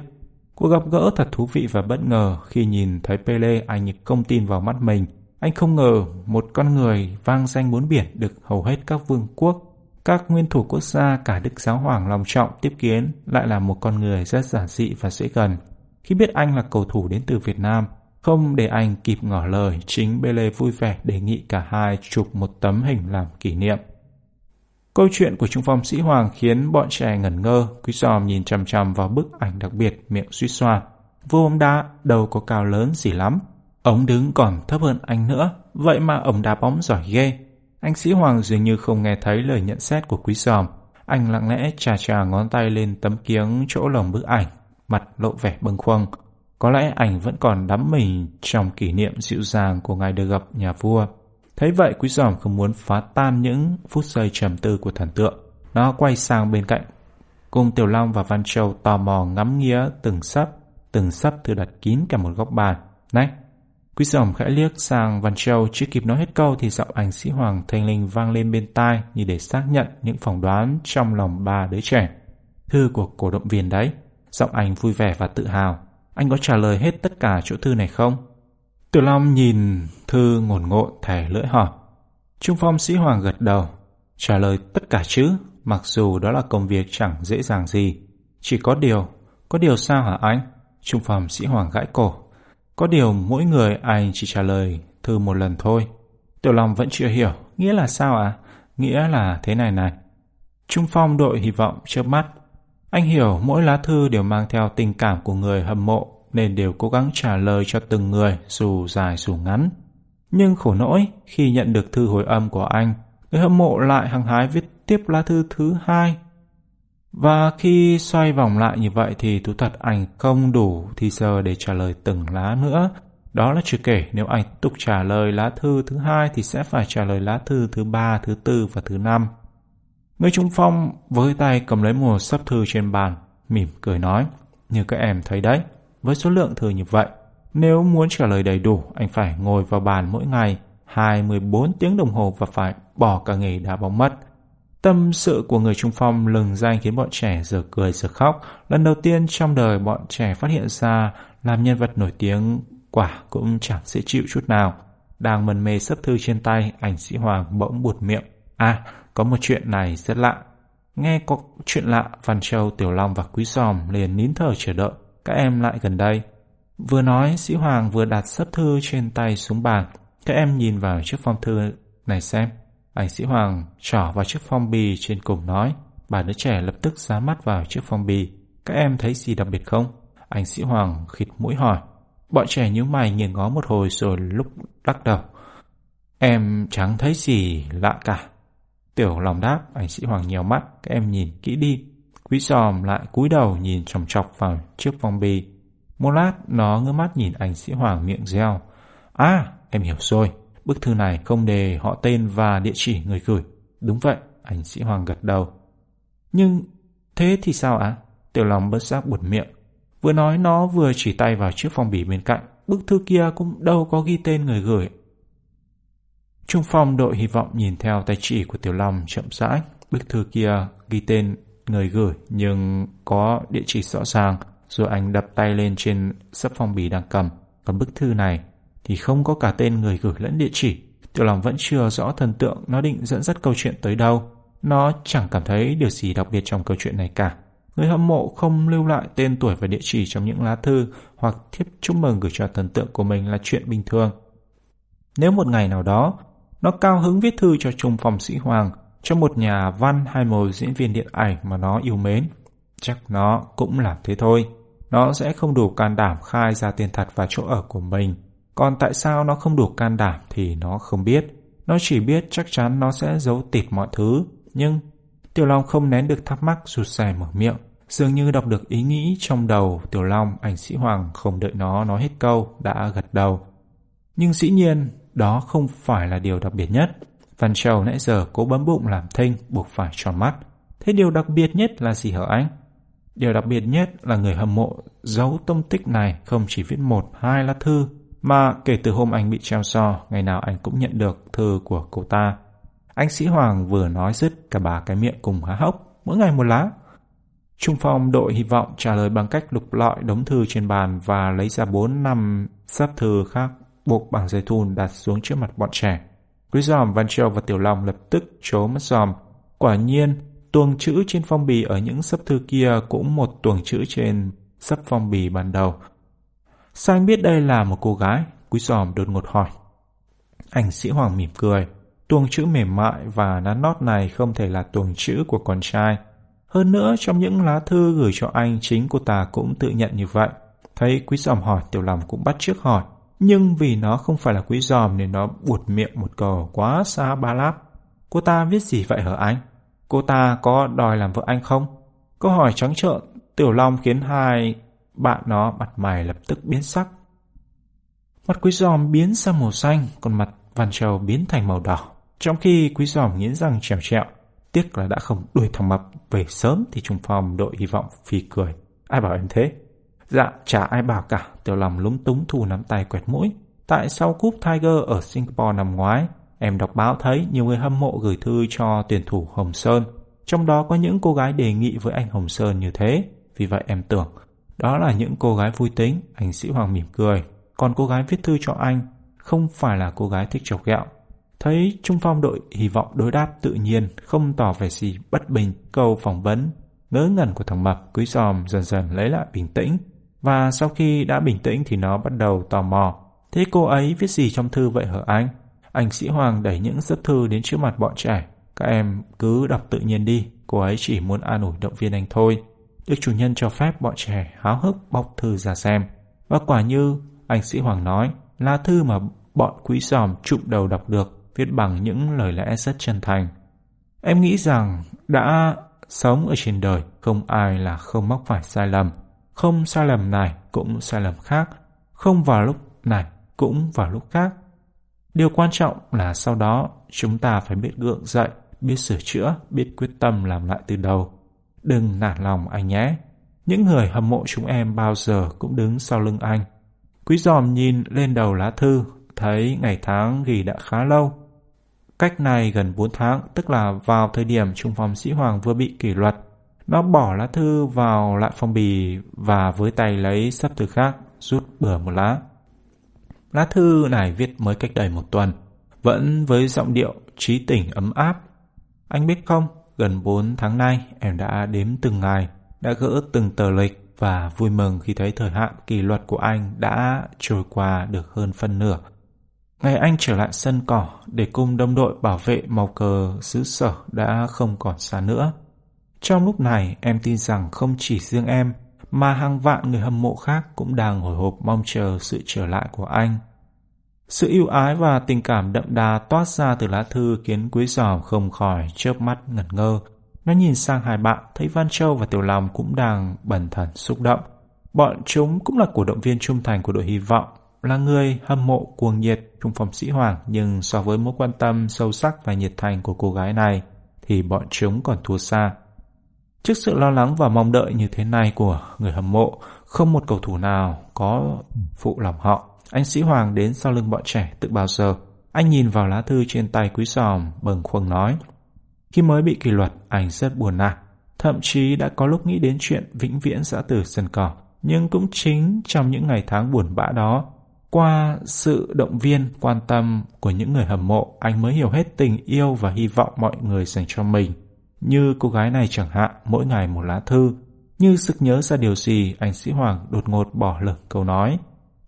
Cuộc gặp gỡ thật thú vị và bất ngờ. Khi nhìn thấy Pele, anh không tin vào mắt mình. Anh không ngờ một con người vang danh bốn biển được hầu hết các vương quốc, các nguyên thủ quốc gia, cả Đức Giáo Hoàng lòng trọng tiếp kiến, lại là một con người rất giản dị và dễ gần. Khi biết anh là cầu thủ đến từ Việt Nam, không để anh kịp ngỏ lời, chính Pele vui vẻ đề nghị cả hai chụp một tấm hình làm kỷ niệm. Câu chuyện của trung phong Sĩ Hoàng khiến bọn trẻ ngẩn ngơ. Quý Giòm nhìn chằm chằm vào bức ảnh đặc biệt, miệng suýt xoa. Vua bóng đá đâu có cao lớn gì lắm, ông đứng còn thấp hơn anh nữa, vậy mà ông đá bóng giỏi ghê. Anh Sĩ Hoàng dường như không nghe thấy lời nhận xét của Quý Giòm. Anh lặng lẽ chà chà ngón tay lên tấm kiếng chỗ lồng bức ảnh, mặt lộ vẻ bâng khuâng. Có lẽ anh vẫn còn đắm mình trong kỷ niệm dịu dàng của ngày được gặp nhà vua. Thấy vậy, Quý Giòm không muốn phá tan những phút giây trầm tư của thần tượng. Nó quay sang bên cạnh, cùng Tiểu Long và Văn Châu tò mò ngắm nghía từng sấp, từng sấp thư đặt kín cả một góc bàn. Này! Quý Giòm khẽ liếc sang Văn Châu, chưa kịp nói hết câu thì giọng anh Sĩ Hoàng thanh linh vang lên bên tai như để xác nhận những phỏng đoán trong lòng ba đứa trẻ. Thư của cổ động viên đấy. Giọng anh vui vẻ và tự hào. Anh có trả lời hết tất cả chỗ thư này không? Tiểu Long nhìn thư ngổn ngộn, thè lưỡi hỏi. Trung phong Sĩ Hoàng gật đầu. Trả lời tất cả chứ, mặc dù đó là công việc chẳng dễ dàng gì. Chỉ có điều, có điều sao hả anh? Trung phong Sĩ Hoàng gãi cổ. Có điều mỗi người anh chỉ trả lời thư một lần thôi. Tiểu Long vẫn chưa hiểu. Nghĩa là sao ạ? À? Nghĩa là thế này này. Trung phong đội hy vọng chớp mắt. Anh hiểu mỗi lá thư đều mang theo tình cảm của người hâm mộ, nên đều cố gắng trả lời cho từng người, dù dài dù ngắn. Nhưng khổ nỗi, khi nhận được thư hồi âm của anh, người hâm mộ lại hăng hái viết tiếp lá thư thứ hai. Và khi xoay vòng lại như vậy thì thú thật anh không đủ thì giờ để trả lời từng lá nữa. Đó là chưa kể nếu anh tục trả lời lá thư thứ hai thì sẽ phải trả lời lá thư thứ ba, thứ tư và thứ năm. Người trung phong với tay cầm lấy một sấp thư trên bàn, mỉm cười nói, như các em thấy đấy, với số lượng thư như vậy, nếu muốn trả lời đầy đủ, anh phải ngồi vào bàn mỗi ngày hai mươi bốn tiếng đồng hồ và phải bỏ cả nghề đá bóng mất. Tâm sự của người trung phong lừng danh khiến bọn trẻ giờ cười giờ khóc. Lần đầu tiên trong đời bọn trẻ phát hiện ra làm nhân vật nổi tiếng quả cũng chẳng dễ chịu chút nào. Đang mân mê sấp thư trên tay, anh Sĩ Hoàng bỗng buột miệng. À, có một chuyện này rất lạ. Nghe có chuyện lạ, Văn Châu, Tiểu Long và Quý Giòm liền nín thở chờ đợi. Các em lại gần đây. Vừa nói, Sĩ Hoàng vừa đặt sấp thư trên tay xuống bàn. Các em nhìn vào chiếc phong thư này xem. Anh Sĩ Hoàng trỏ vào chiếc phong bì trên cùng nói. Bà đứa trẻ lập tức dán mắt vào chiếc phong bì. Các em thấy gì đặc biệt không? Anh Sĩ Hoàng khịt mũi hỏi. Bọn trẻ nhíu mày nghiêng ngó một hồi rồi lúc lắc đầu. Em chẳng thấy gì lạ cả. Tiểu Long đáp. Anh Sĩ Hoàng nhèo mắt. Các em nhìn kỹ đi. Quý Giòm lại cúi đầu nhìn chòng chọc vào chiếc phong bì. Một lát nó ngước mắt nhìn anh Sĩ Hoàng, miệng reo. À, em hiểu rồi. Bức thư này không đề họ tên và địa chỉ người gửi. Đúng vậy, anh Sĩ Hoàng gật đầu. Nhưng thế thì sao ạ? À? Tiểu Long bất giác buột miệng. Vừa nói nó vừa chỉ tay vào chiếc phong bì bên cạnh. Bức thư kia cũng đâu có ghi tên người gửi. Trung phong đội hy vọng nhìn theo tay chỉ của Tiểu Long chậm rãi. Bức thư kia ghi tên người gửi nhưng có địa chỉ rõ ràng. Rồi anh đập tay lên trên sấp phong bì đang cầm. Còn bức thư này thì không có cả tên người gửi lẫn địa chỉ. Tiểu Long vẫn chưa rõ thần tượng nó định dẫn dắt câu chuyện tới đâu. Nó chẳng cảm thấy điều gì đặc biệt trong câu chuyện này cả. Người hâm mộ không lưu lại tên tuổi và địa chỉ trong những lá thư hoặc thiệp chúc mừng gửi cho thần tượng của mình là chuyện bình thường. Nếu một ngày nào đó, nó cao hứng viết thư cho Trung Phòng Sĩ Hoàng, cho một nhà văn hay một diễn viên điện ảnh mà nó yêu mến, chắc nó cũng làm thế thôi. Nó sẽ không đủ can đảm khai ra tên thật và chỗ ở của mình. Còn tại sao nó không đủ can đảm thì nó không biết. Nó chỉ biết chắc chắn nó sẽ giấu tịt mọi thứ. Nhưng Tiểu Long không nén được thắc mắc, rụt rè mở miệng. Dường như đọc được ý nghĩ trong đầu Tiểu Long, anh Sĩ Hoàng không đợi nó nói hết câu đã gật đầu. Nhưng dĩ nhiên đó không phải là điều đặc biệt nhất. Văn Trầu nãy giờ cố bấm bụng làm thinh, buộc phải tròn mắt. Thế điều đặc biệt nhất là gì hả anh? Điều đặc biệt nhất là người hâm mộ giấu tông tích này không chỉ viết một hai lá thư, mà kể từ hôm anh bị treo so, ngày nào anh cũng nhận được thư của cô ta. Anh Sĩ Hoàng vừa nói dứt, cả bà cái miệng cùng há hốc, mỗi ngày một lá. Trung Phong đội hy vọng trả lời bằng cách lục lọi đống thư trên bàn và lấy ra bốn năm sắp thư khác, buộc bằng dây thun đặt xuống trước mặt bọn trẻ. Quý Giòm, Văn Trêu và Tiểu Long lập tức trố mắt giòm. Quả nhiên, tuồng chữ trên phong bì ở những sấp thư kia cũng một tuồng chữ trên sấp phong bì ban đầu. Sao anh biết đây là một cô gái? Quý Giòm đột ngột hỏi. Anh Sĩ Hoàng mỉm cười. Tuồng chữ mềm mại và nắn nót này không thể là tuồng chữ của con trai. Hơn nữa, trong những lá thư gửi cho anh, chính cô ta cũng tự nhận như vậy. Thấy Quý Giòm hỏi, Tiểu Long cũng bắt chước hỏi. Nhưng vì nó không phải là Quý Giòm nên nó buột miệng một câu quá xa ba láp. Cô ta viết gì vậy hả anh? Cô ta có đòi làm vợ anh không? Câu hỏi trắng trợn Tiểu Long khiến hai bạn nó mặt mày lập tức biến sắc. Mặt Quý Giòm biến sang màu xanh, còn mặt Văn Trầu biến thành màu đỏ. Trong khi Quý Giòm nghiến răng trèo trẹo, tiếc là đã không đuổi thằng mập về sớm thì Trung Phong đội hy vọng phì cười. Ai bảo em thế? Dạ, chả ai bảo cả. Tiểu Long lúng túng thu nắm tay quẹt mũi. Tại sau cúp Tiger ở Singapore năm ngoái, em đọc báo thấy nhiều người hâm mộ gửi thư cho tuyển thủ Hồng Sơn. Trong đó có những cô gái đề nghị với anh Hồng Sơn như thế. Vì vậy em tưởng đó là những cô gái vui tính. Anh Sĩ Hoàng mỉm cười. Còn cô gái viết thư cho anh không phải là cô gái thích chọc ghẹo. Thấy Trung Phong đội hy vọng đối đáp tự nhiên, không tỏ vẻ gì bất bình câu phỏng vấn ngớ ngẩn của thằng mập, Quý Giòm dần dần lấy lại bình tĩnh. Và sau khi đã bình tĩnh thì nó bắt đầu tò mò. Thế cô ấy viết gì trong thư vậy hả anh? Anh Sĩ Hoàng đẩy những sấp thư đến trước mặt bọn trẻ. Các em cứ đọc tự nhiên đi, cô ấy chỉ muốn an ủi động viên anh thôi. Được chủ nhân cho phép, bọn trẻ háo hức bọc thư ra xem. Và quả như anh Sĩ Hoàng nói, lá thư mà bọn Quý Giòm chụm đầu đọc được, viết bằng những lời lẽ rất chân thành. Em nghĩ rằng đã sống ở trên đời, không ai là không mắc phải sai lầm. Không sai lầm này cũng sai lầm khác, không vào lúc này cũng vào lúc khác. Điều quan trọng là sau đó chúng ta phải biết gượng dậy, biết sửa chữa, biết quyết tâm làm lại từ đầu. Đừng nản lòng anh nhé. Những người hâm mộ chúng em bao giờ cũng đứng sau lưng anh. Quý Giòm nhìn lên đầu lá thư, thấy ngày tháng ghi đã khá lâu. Cách này gần bốn tháng, tức là vào thời điểm Trung Phong Sĩ Hoàng vừa bị kỷ luật. Nó bỏ lá thư vào lại phong bì và với tay lấy sấp thư khác, rút bừa một lá. Lá thư này viết mới cách đây một tuần, vẫn với giọng điệu trí tình ấm áp. Anh biết không, gần bốn tháng nay em đã đếm từng ngày, đã gỡ từng tờ lịch và vui mừng khi thấy thời hạn kỷ luật của anh đã trôi qua được hơn phân nửa. Ngày anh trở lại sân cỏ để cùng đồng đội bảo vệ màu cờ xứ sở đã không còn xa nữa. Trong lúc này em tin rằng không chỉ riêng em mà hàng vạn người hâm mộ khác cũng đang hồi hộp mong chờ sự trở lại của anh. Sự ưu ái và tình cảm đậm đà toát ra từ lá thư khiến Quý Giòm không khỏi chớp mắt ngẩn ngơ. Nó nhìn sang hai bạn, thấy Văn Trâu và Tiểu Long cũng đang bần thần xúc động. Bọn chúng cũng là cổ động viên trung thành của đội hy vọng, là người hâm mộ cuồng nhiệt Trung Phong Sĩ Hoàng, nhưng so với mối quan tâm sâu sắc và nhiệt thành của cô gái này thì bọn chúng còn thua xa. Trước sự lo lắng và mong đợi như thế này của người hâm mộ, không một cầu thủ nào có phụ lòng họ. Anh Sĩ Hoàng đến sau lưng bọn trẻ từ bao giờ. Anh nhìn vào lá thư trên tay Quý Giòm, bâng khuâng nói. Khi mới bị kỷ luật, anh rất buồn nản, thậm chí đã có lúc nghĩ đến chuyện vĩnh viễn giã từ sân cỏ. Nhưng cũng chính trong những ngày tháng buồn bã đó, qua sự động viên, quan tâm của những người hâm mộ, anh mới hiểu hết tình yêu và hy vọng mọi người dành cho mình. Như cô gái này chẳng hạn, mỗi ngày một lá thư. Như sực nhớ ra điều gì, anh Sĩ Hoàng đột ngột bỏ lửng câu nói.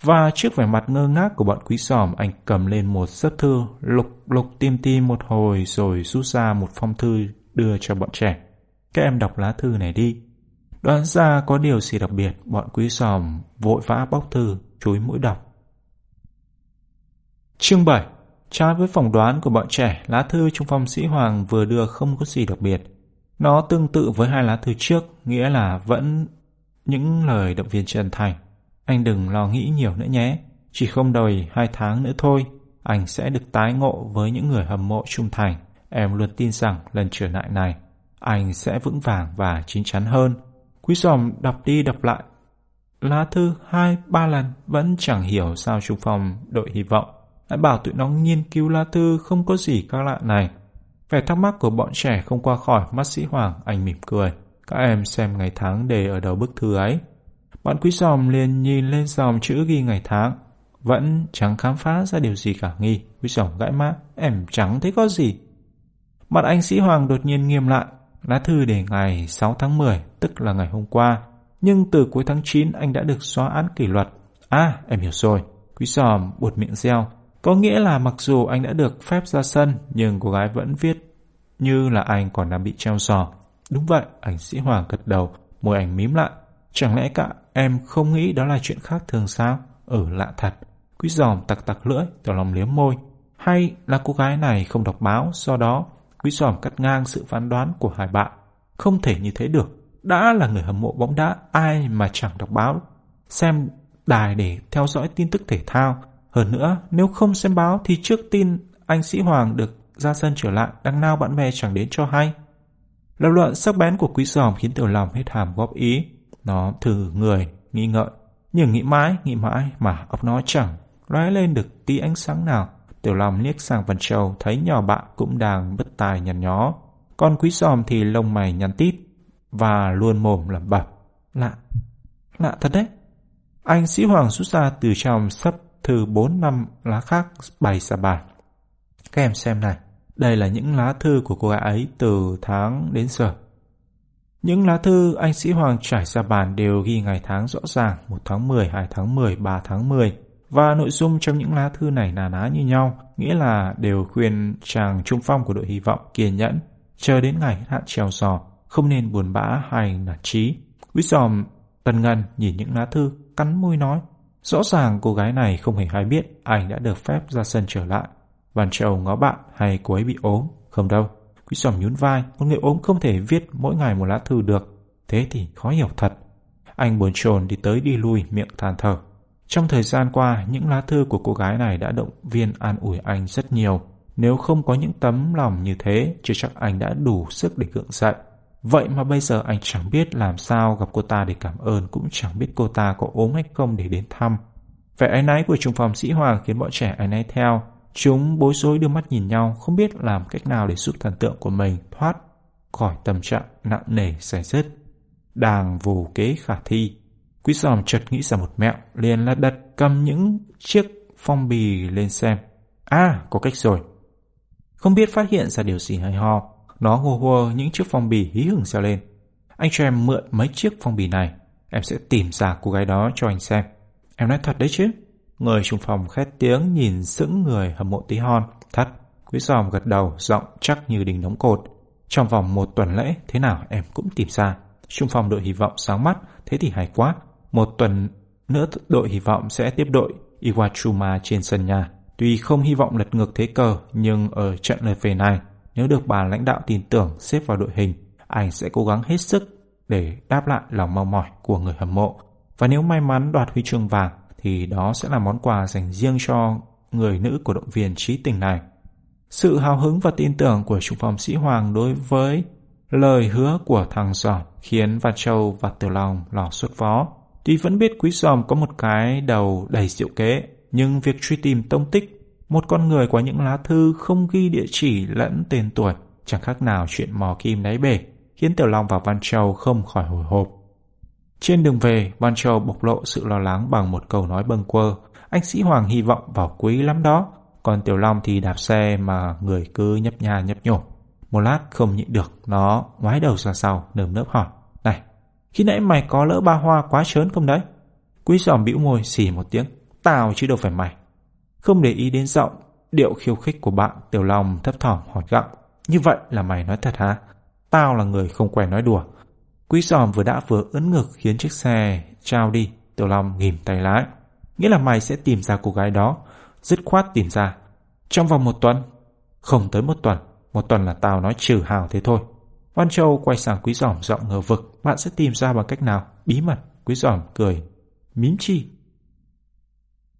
Và trước vẻ mặt ngơ ngác của bọn quý xòm, anh cầm lên một xấp thư, lục lục tim tim một hồi rồi rút ra một phong thư đưa cho bọn trẻ. Các em đọc lá thư này đi. Đoán ra có điều gì đặc biệt, bọn quý xòm vội vã bóc thư, chúi mũi đọc. Chương bảy. Trái với phỏng đoán của bọn trẻ, lá thư trung phong Sĩ Hoàng vừa đưa không có gì đặc biệt. Nó tương tự với hai lá thư trước, nghĩa là vẫn những lời động viên chân thành. Anh đừng lo nghĩ nhiều nữa nhé, chỉ không đầy hai tháng nữa thôi, anh sẽ được tái ngộ với những người hâm mộ trung thành. Em luôn tin rằng lần trở lại này, anh sẽ vững vàng và chín chắn hơn. Quý xòm đọc đi đọc lại lá thư hai ba lần vẫn chẳng hiểu sao trung phong đội hy vọng đã bảo tụi nó nghiên cứu lá thư không có gì khác lạ này. Vẻ thắc mắc của bọn trẻ không qua khỏi mắt Sĩ Hoàng, anh mỉm cười. Các em xem ngày tháng đề ở đầu bức thư ấy. Bọn quý xòm liền nhìn lên dòng chữ ghi ngày tháng, vẫn chẳng khám phá ra điều gì cả nghi. Quý xòm gãi má, em chẳng thấy có gì. Mặt anh Sĩ Hoàng đột nhiên nghiêm lại. Lá thư để ngày sáu tháng mười, tức là ngày hôm qua, nhưng từ cuối tháng chín anh đã được xóa án kỷ luật. À, em hiểu rồi. Quý xòm buột miệng reo. Có nghĩa là mặc dù anh đã được phép ra sân, nhưng cô gái vẫn viết như là anh còn đang bị treo giò. Đúng vậy, anh Sĩ Hoàng gật đầu, môi anh mím lại. Chẳng lẽ cả em không nghĩ đó là chuyện khác thường sao? Ừ, lạ thật. Quý xòm tặc tặc lưỡi, Tiểu Long liếm môi. Hay là cô gái này không đọc báo, do đó quý xòm cắt ngang sự phán đoán của hai bạn. Không thể như thế được. Đã là người hâm mộ bóng đá, ai mà chẳng đọc báo, xem đài để theo dõi tin tức thể thao. Hơn nữa, nếu không xem báo thì trước tin anh Sĩ Hoàng được ra sân trở lại, đằng nào bạn bè chẳng đến cho hay. Lập luận sắc bén của quý xòm khiến Tiểu Long hết hàm góp ý. Nó thử người, nghĩ ngợi, nhưng nghĩ mãi, nghĩ mãi mà óc nó chẳng lóe lên được tí ánh sáng nào. Tiểu Long liếc sang Vân Châu, thấy nhỏ bạn cũng đang bứt tai nhăn nhó. Còn quý xòm thì lông mày nhăn tít và luôn mồm lẩm bẩm. Lạ, lạ thật đấy. Anh Sĩ Hoàng rút ra từ trong sắp thư bốn năm lá khác bày ra bàn. Các em xem này, đây là những lá thư của cô gái ấy từ tháng đến giờ. Những lá thư anh Sĩ Hoàng trải ra bàn đều ghi ngày tháng rõ ràng, một tháng mười, hai tháng mười, ba tháng mười. Và nội dung trong những lá thư này nà ná như nhau, nghĩa là đều khuyên chàng trung phong của đội hy vọng kiên nhẫn, chờ đến ngày hết hạn treo giò, không nên buồn bã hay nản chí. Quý xòm tần ngần nhìn những lá thư, cắn môi nói. Rõ ràng cô gái này không hề hay biết anh đã được phép ra sân trở lại. Văn Châu ngó bạn, hay cô ấy bị ốm? Không đâu. Quý xòm nhún vai, một người ốm không thể viết mỗi ngày một lá thư được. Thế thì khó hiểu thật. Anh buồn chồn đi tới đi lui, miệng than thở. Trong thời gian qua, những lá thư của cô gái này đã động viên an ủi anh rất nhiều. Nếu không có những tấm lòng như thế, chưa chắc anh đã đủ sức để gượng dậy. Vậy mà bây giờ anh chẳng biết làm sao gặp cô ta để cảm ơn, cũng chẳng biết cô ta có ốm hay không để đến thăm. Vẻ áy náy của trung phong Sĩ Hoàng khiến bọn trẻ áy náy theo. Chúng bối rối đưa mắt nhìn nhau, không biết làm cách nào để giúp thần tượng của mình thoát khỏi tâm trạng nặng nề say dứt. Đang vô kế khả thi, quý xòm chợt nghĩ ra một mẹo, liền lật đật cầm những chiếc phong bì lên xem. À, có cách rồi. Không biết phát hiện ra điều gì hay ho, nó hô hô những chiếc phong bì hí hửng reo lên. Anh cho em mượn mấy chiếc phong bì này, em sẽ tìm ra cô gái đó cho anh xem. Em nói thật đấy chứ? Người trung phòng khét tiếng, nhìn sững người hâm mộ tí hon. Thật. Quý xòm gật đầu, giọng chắc như đinh đóng cột. Trong vòng một tuần lễ, thế nào em cũng tìm ra. Trung phòng đội hy vọng sáng mắt, thế thì hay quá. Một tuần nữa đội hy vọng sẽ tiếp đội Iwachuma trên sân nhà. Tuy không hy vọng lật ngược thế cờ, nhưng ở trận lượt về này, nếu được bà lãnh đạo tin tưởng xếp vào đội hình, anh sẽ cố gắng hết sức để đáp lại lòng mong mỏi của người hâm mộ. Và nếu may mắn đoạt huy chương vàng, thì đó sẽ là món quà dành riêng cho người nữ cổ động viên trí tình này. Sự hào hứng và tin tưởng của trung phong Sĩ Hoàng đối với lời hứa của thằng giỏ khiến Văn Châu và Tiểu Long lò xuất vó. Tuy vẫn biết quý xòm có một cái đầu đầy diệu kế, nhưng việc truy tìm tông tích một con người qua những lá thư không ghi địa chỉ lẫn tên tuổi chẳng khác nào chuyện mò kim đáy bể, khiến Tiểu Long và Văn Châu không khỏi hồi hộp. Trên đường về, Văn Châu bộc lộ sự lo lắng bằng một câu nói bâng quơ. Anh Sĩ Hoàng hy vọng vào quý lắm đó. Còn Tiểu Long thì đạp xe mà người cứ nhấp nha nhấp nhổ. Một lát không nhịn được, nó ngoái đầu ra sau, nơm nớp hỏi: "Này, khi nãy mày có lỡ ba hoa quá trớn không đấy?" Quý Giòm bĩu môi xì một tiếng: "Tao chứ đâu phải mày." Không để ý đến giọng điệu khiêu khích của bạn, Tiểu Long thấp thỏm hỏi gặng: "Như vậy là mày nói thật hả?" "Tao là người không quen nói đùa." Quý Giòm vừa đã vừa ưỡn ngực khiến chiếc xe trao đi. Tiểu Long ghìm tay lái: "Nghĩa là mày sẽ tìm ra cô gái đó, dứt khoát tìm ra trong vòng một tuần." "Không tới một tuần, một tuần là tao nói trừ hào thế thôi." Oan Châu quay sang Quý Giòm giọng ngờ vực: "Bạn sẽ tìm ra bằng cách nào?" "Bí mật." Quý Giòm cười mím chi.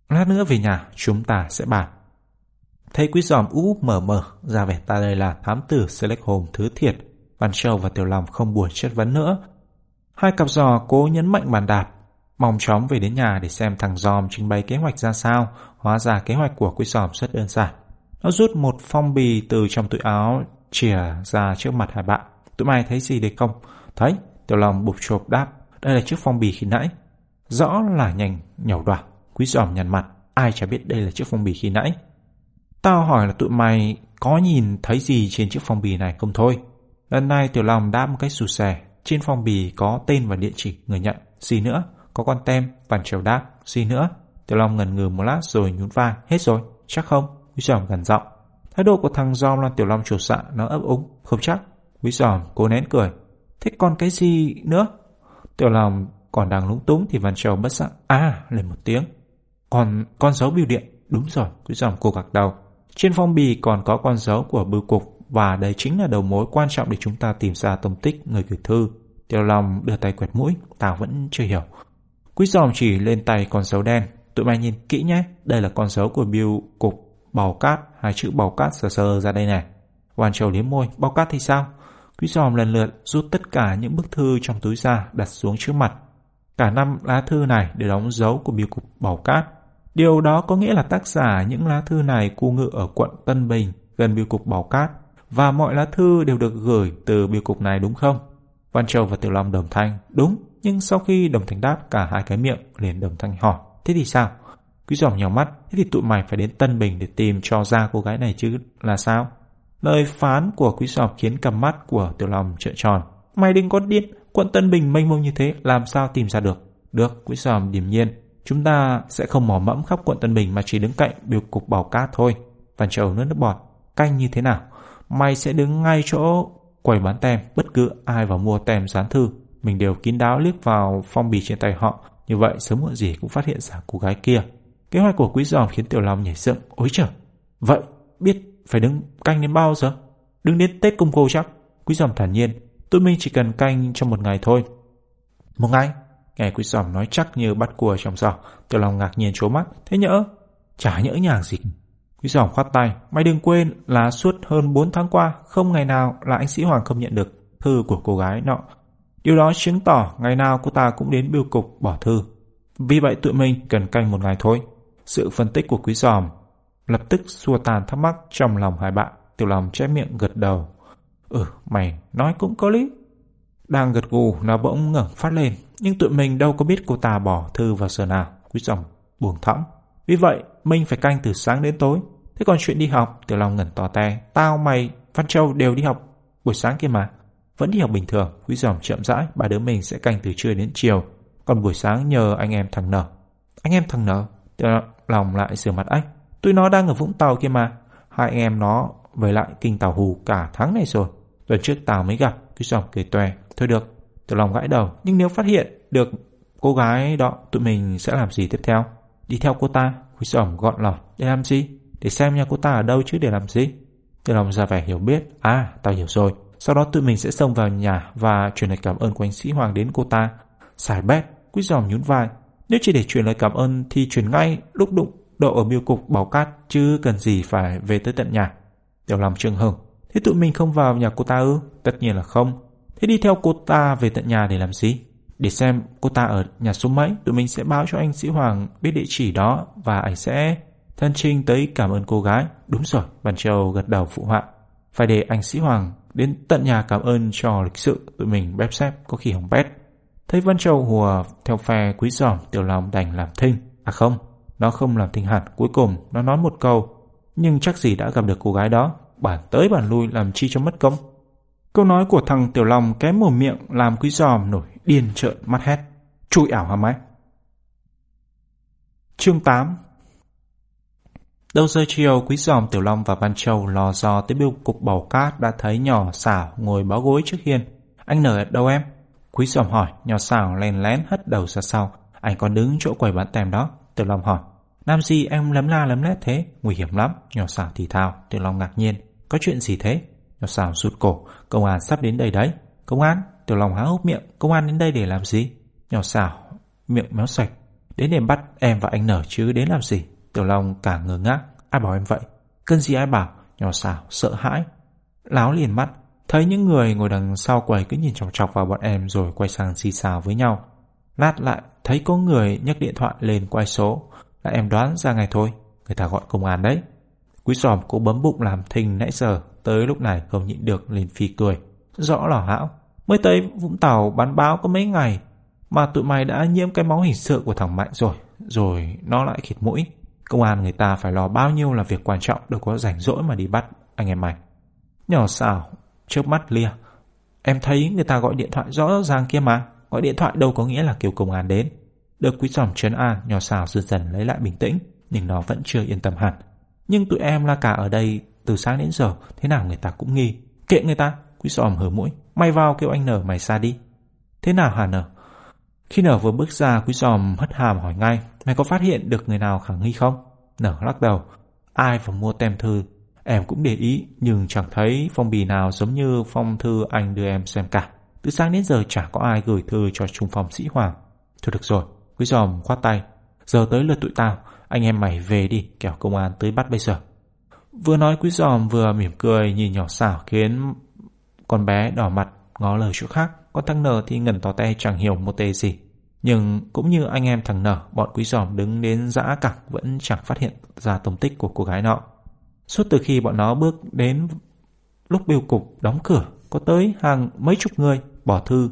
"Lát nữa về nhà chúng ta sẽ bàn." Thấy Quý Giòm úp úp mở mở, ra vẻ ta đây là thám tử Select Home thứ thiệt, Oan Châu và Tiểu Long không buồn chất vấn nữa. Hai cặp giò cố nhấn mạnh bàn đạp, mong chóng về đến nhà để xem thằng Giòm trình bày kế hoạch ra sao. Hóa ra kế hoạch của Quý Giòm rất đơn giản. Nó rút một phong bì từ trong túi áo chìa ra trước mặt hai bạn: "Tụi mày thấy gì đấy không?" "Thấy." Tiểu Long bụp chộp đáp: "Đây là chiếc phong bì khi nãy." Rõ là nhanh nhẩu đoạt. Quý Giòm nhăn mặt: "Ai chả biết đây là chiếc phong bì khi nãy. Tao hỏi là tụi mày có nhìn thấy gì trên chiếc phong bì này không thôi." Lần này Tiểu Long đáp một cách sụt sè: "Trên phong bì có tên và địa chỉ người nhận." "Gì nữa?" "Có con tem." Bàn Trèo đáp. "Gì nữa?" Tiểu Long ngần ngừ một lát rồi nhún vai: "Hết rồi." "Chắc không?" Quý Giòm gần giọng. Thái độ của thằng Giòm làm Tiểu Long chột dạ, nó ấp úng: "Không chắc." Quý Giòm cố nén cười: "Thế còn cái gì nữa?" Tiểu Long còn đang lúng túng thì Bàn Trèo bất giác à lên một tiếng: "Còn con dấu bưu điện." "Đúng rồi." Quý Giòm cô gật đầu. "Trên phong bì còn có con dấu của bưu cục, và đây chính là đầu mối quan trọng để chúng ta tìm ra tông tích người gửi thư." Tiểu Long đưa tay quẹt mũi: "Tao vẫn chưa hiểu." Quý Giòm chỉ lên tay con dấu đen: "Tụi mày nhìn kỹ nhé, đây là con dấu của bưu cục Bào Cát, hai chữ Bào Cát sờ sờ ra đây này." Oan Châu liếm môi: "Bào Cát thì sao?" Quý Giòm lần lượt rút tất cả những bức thư trong túi ra đặt xuống trước mặt. Cả năm lá thư này đều đóng dấu của bưu cục Bào Cát. Điều đó có nghĩa là tác giả những lá thư này cu ngự ở quận Tân Bình gần bưu cục Bào Cát, và mọi lá thư đều được gửi từ bưu cục này đúng không? Oan Châu và Tiểu Long đồng thanh: "Đúng." Nhưng sau khi đồng thanh đáp, cả hai cái miệng liền đồng thanh hỏi: "Thế thì sao?" Quý Giòm nhào mắt: "Thế thì tụi mày phải đến Tân Bình để tìm cho ra cô gái này chứ là sao?" Lời phán của Quý Giòm khiến cặp mắt của Tiểu Long trợn tròn: "Mày đừng có điên, quận Tân Bình mênh mông như thế, làm sao tìm ra được?" "Được." Quý Giòm điềm nhiên: "Chúng ta sẽ không mò mẫm khắp quận Tân Bình mà chỉ đứng cạnh bưu cục Bào Cát thôi." Bàn Trầu nuốt nước bọt: "Canh như thế nào?" "Mày sẽ đứng ngay chỗ quầy bán tem, bất cứ ai vào mua tem dán thư, mình đều kín đáo liếc vào phong bì trên tay họ, như vậy sớm muộn gì cũng phát hiện ra cô gái kia." Kế hoạch của Quý Giòm khiến Tiểu Long nhảy dựng: "Ối trời, vậy biết phải đứng canh đến bao giờ? Đứng đến Tết Công Cô chắc?" Quý Giòm thản nhiên: "Tụi mình chỉ cần canh trong một ngày thôi." "Một ngày?" Nghe Quý Giòm nói chắc như bắt cua trong giỏ, Tiểu Long ngạc nhiên trố mắt: "Thế nhỡ?" "Chả nhỡ nhàng gì." Quý Giòm khoát tay: "Mày đừng quên là suốt hơn bốn tháng qua, không ngày nào là anh Sĩ Hoàng không nhận được thư của cô gái nọ. Điều đó chứng tỏ ngày nào cô ta cũng đến bưu cục bỏ thư. Vì vậy tụi mình cần canh một ngày thôi." Sự phân tích của Quý Giòm lập tức xua tan thắc mắc trong lòng hai bạn. Tiểu Long chép miệng gật đầu: "Ừ, mày nói cũng có lý." Đang gật gù, nó bỗng ngẩng phát lên: "Nhưng tụi mình đâu có biết cô ta bỏ thư vào giờ nào." Quý Giòm buồn thõng: "Vì vậy mình phải canh từ sáng đến tối." "Thế còn chuyện đi học?" Tiểu Long ngẩn to te: "Tao, mày, Văn Châu đều đi học buổi sáng kia mà." "Vẫn đi học bình thường." Quý Giòm chậm rãi: "Ba đứa mình sẽ canh từ trưa đến chiều, còn buổi sáng nhờ anh em thằng Nở." "Anh em thằng Nở?" Tiểu Long lại sửa mặt: "Anh, tụi nó đang ở Vũng Tàu kia mà, hai anh em nó về lại Kinh Tàu Hù cả tháng này rồi, tuần trước tao mới gặp." Quý Giòm cười toe: "Thôi được." Tiểu Long gãi đầu: "Nhưng nếu phát hiện được cô gái đó, tụi mình sẽ làm gì tiếp theo?" "Đi theo cô ta." Quý Giòm gọn lỏn: "Để làm gì?" "Để xem nhà cô ta ở đâu chứ để làm gì." Tiểu Long ra vẻ hiểu biết: "À, tao hiểu rồi. Sau đó tụi mình sẽ xông vào nhà và truyền lời cảm ơn của anh Sĩ Hoàng đến cô ta." "Xài bét." Quý Giòm nhún vai: "Nếu chỉ để truyền lời cảm ơn thì truyền ngay lúc đụng độ ở bưu cục Bào Cát, chứ cần gì phải về tới tận nhà." Tiểu Long trừng hừng: "Thế tụi mình không vào nhà cô ta ư?" "Tất nhiên là không." "Thế đi theo cô ta về tận nhà để làm gì?" "Để xem cô ta ở nhà số mấy, tụi mình sẽ báo cho anh Sĩ Hoàng biết địa chỉ đó và anh sẽ thân chinh tới cảm ơn cô gái." "Đúng rồi." Bàn Trâu gật đầu phụ họa: "Phải để anh Sĩ Hoàng đến tận nhà cảm ơn cho lịch sự, tụi mình bép xếp có khi hỏng bét." Thấy Văn Châu hùa theo phe Quý Giòm, Tiểu Long đành làm thinh. À không, nó không làm thinh hẳn, cuối cùng nó nói một câu: "Nhưng chắc gì đã gặp được cô gái đó." bản tới bản lui làm chi cho mất công. Câu nói của thằng Tiểu Long kém mồm miệng làm Quý Giòm nổi điên trợn mắt hét. Chui ảo hả máy? Chương tám. Đầu giờ chiều, Quý Giòm, Tiểu Long và Ban Châu lò dò tới biêu cục Bầu Cát đã thấy Nhỏ Xảo ngồi bó gối trước hiên. Anh Nở đâu em? Quý Giòm hỏi. Nhỏ Xảo lén lén hất đầu ra sau. Anh còn đứng chỗ quầy bán tem đó. Tiểu Long hỏi. Làm gì em lấm la lấm lét thế? Nguy hiểm lắm. Nhỏ Xảo thì thào. Tiểu Long ngạc nhiên. Có chuyện gì thế? Nhỏ Xảo rụt cổ. Công an sắp đến đây đấy. Công an? Tiểu Long há hốc miệng. Công an đến đây để làm gì? Nhỏ Xảo miệng méo sạch. Đến để bắt em và anh Nở chứ đến làm gì? Tiểu Long cả ngơ ngác. Ai bảo em vậy? Cần gì ai bảo? Nhỏ Xảo sợ hãi láo liền mắt. Thấy những người ngồi đằng sau quầy cứ nhìn chòng chọc vào bọn em rồi quay sang xì xào với nhau. Lát lại thấy có người nhấc điện thoại lên quay số. Là em đoán ra ngay thôi. Người ta gọi công an đấy. Quý Giòm cố bấm bụng làm thinh nãy giờ. Tới lúc này không nhịn được lên phi cười. Rõ là hão. Mới tới Vũng Tàu bán báo có mấy ngày mà tụi mày đã nhiễm cái máu hình sự của thằng Mạnh rồi. Rồi nó lại khịt mũi. Công an người ta phải lo bao nhiêu là việc quan trọng, đâu có rảnh rỗi mà đi bắt anh em mày. Nhỏ Xảo trước mắt lia. Em thấy người ta gọi điện thoại rõ ràng kia mà. Gọi điện thoại đâu có nghĩa là kêu công an đến. Được Quý Giòm trấn an, Nhỏ Xảo dần dần lấy lại bình tĩnh. Nhưng nó vẫn chưa yên tâm hẳn. Nhưng tụi em là cả ở đây từ sáng đến giờ, thế nào người ta cũng nghi. Kệ người ta. Quý Giòm hở mũi. Mày vào kêu anh Nở mày ra đi. Thế nào hả Nở? Khi Nở vừa bước ra, Quý Giòm hất hàm hỏi ngay. Mày có phát hiện được người nào khả nghi không? Nở lắc đầu. Ai vào mua tem thư em cũng để ý, nhưng chẳng thấy phong bì nào giống như phong thư anh đưa em xem cả. Từ sáng đến giờ chả có ai gửi thư cho Trung Phòng Sĩ Hoàng. Thôi được rồi. Quý Giòm khoát tay. Giờ tới lượt tụi tao. Anh em mày về đi, kẻo công an tới bắt bây giờ. Vừa nói Quý Giòm vừa mỉm cười nhìn Nhỏ Xảo khiến con bé đỏ mặt ngó lời chỗ khác. Còn thằng Nở thì ngẩn tỏ tay chẳng hiểu một tê gì. Nhưng cũng như anh em thằng Nở, bọn Quý Giòm đứng đến dã cẳng vẫn chẳng phát hiện ra tông tích của cô gái nọ. Suốt từ khi bọn nó bước đến lúc biêu cục đóng cửa, có tới hàng mấy chục người bỏ thư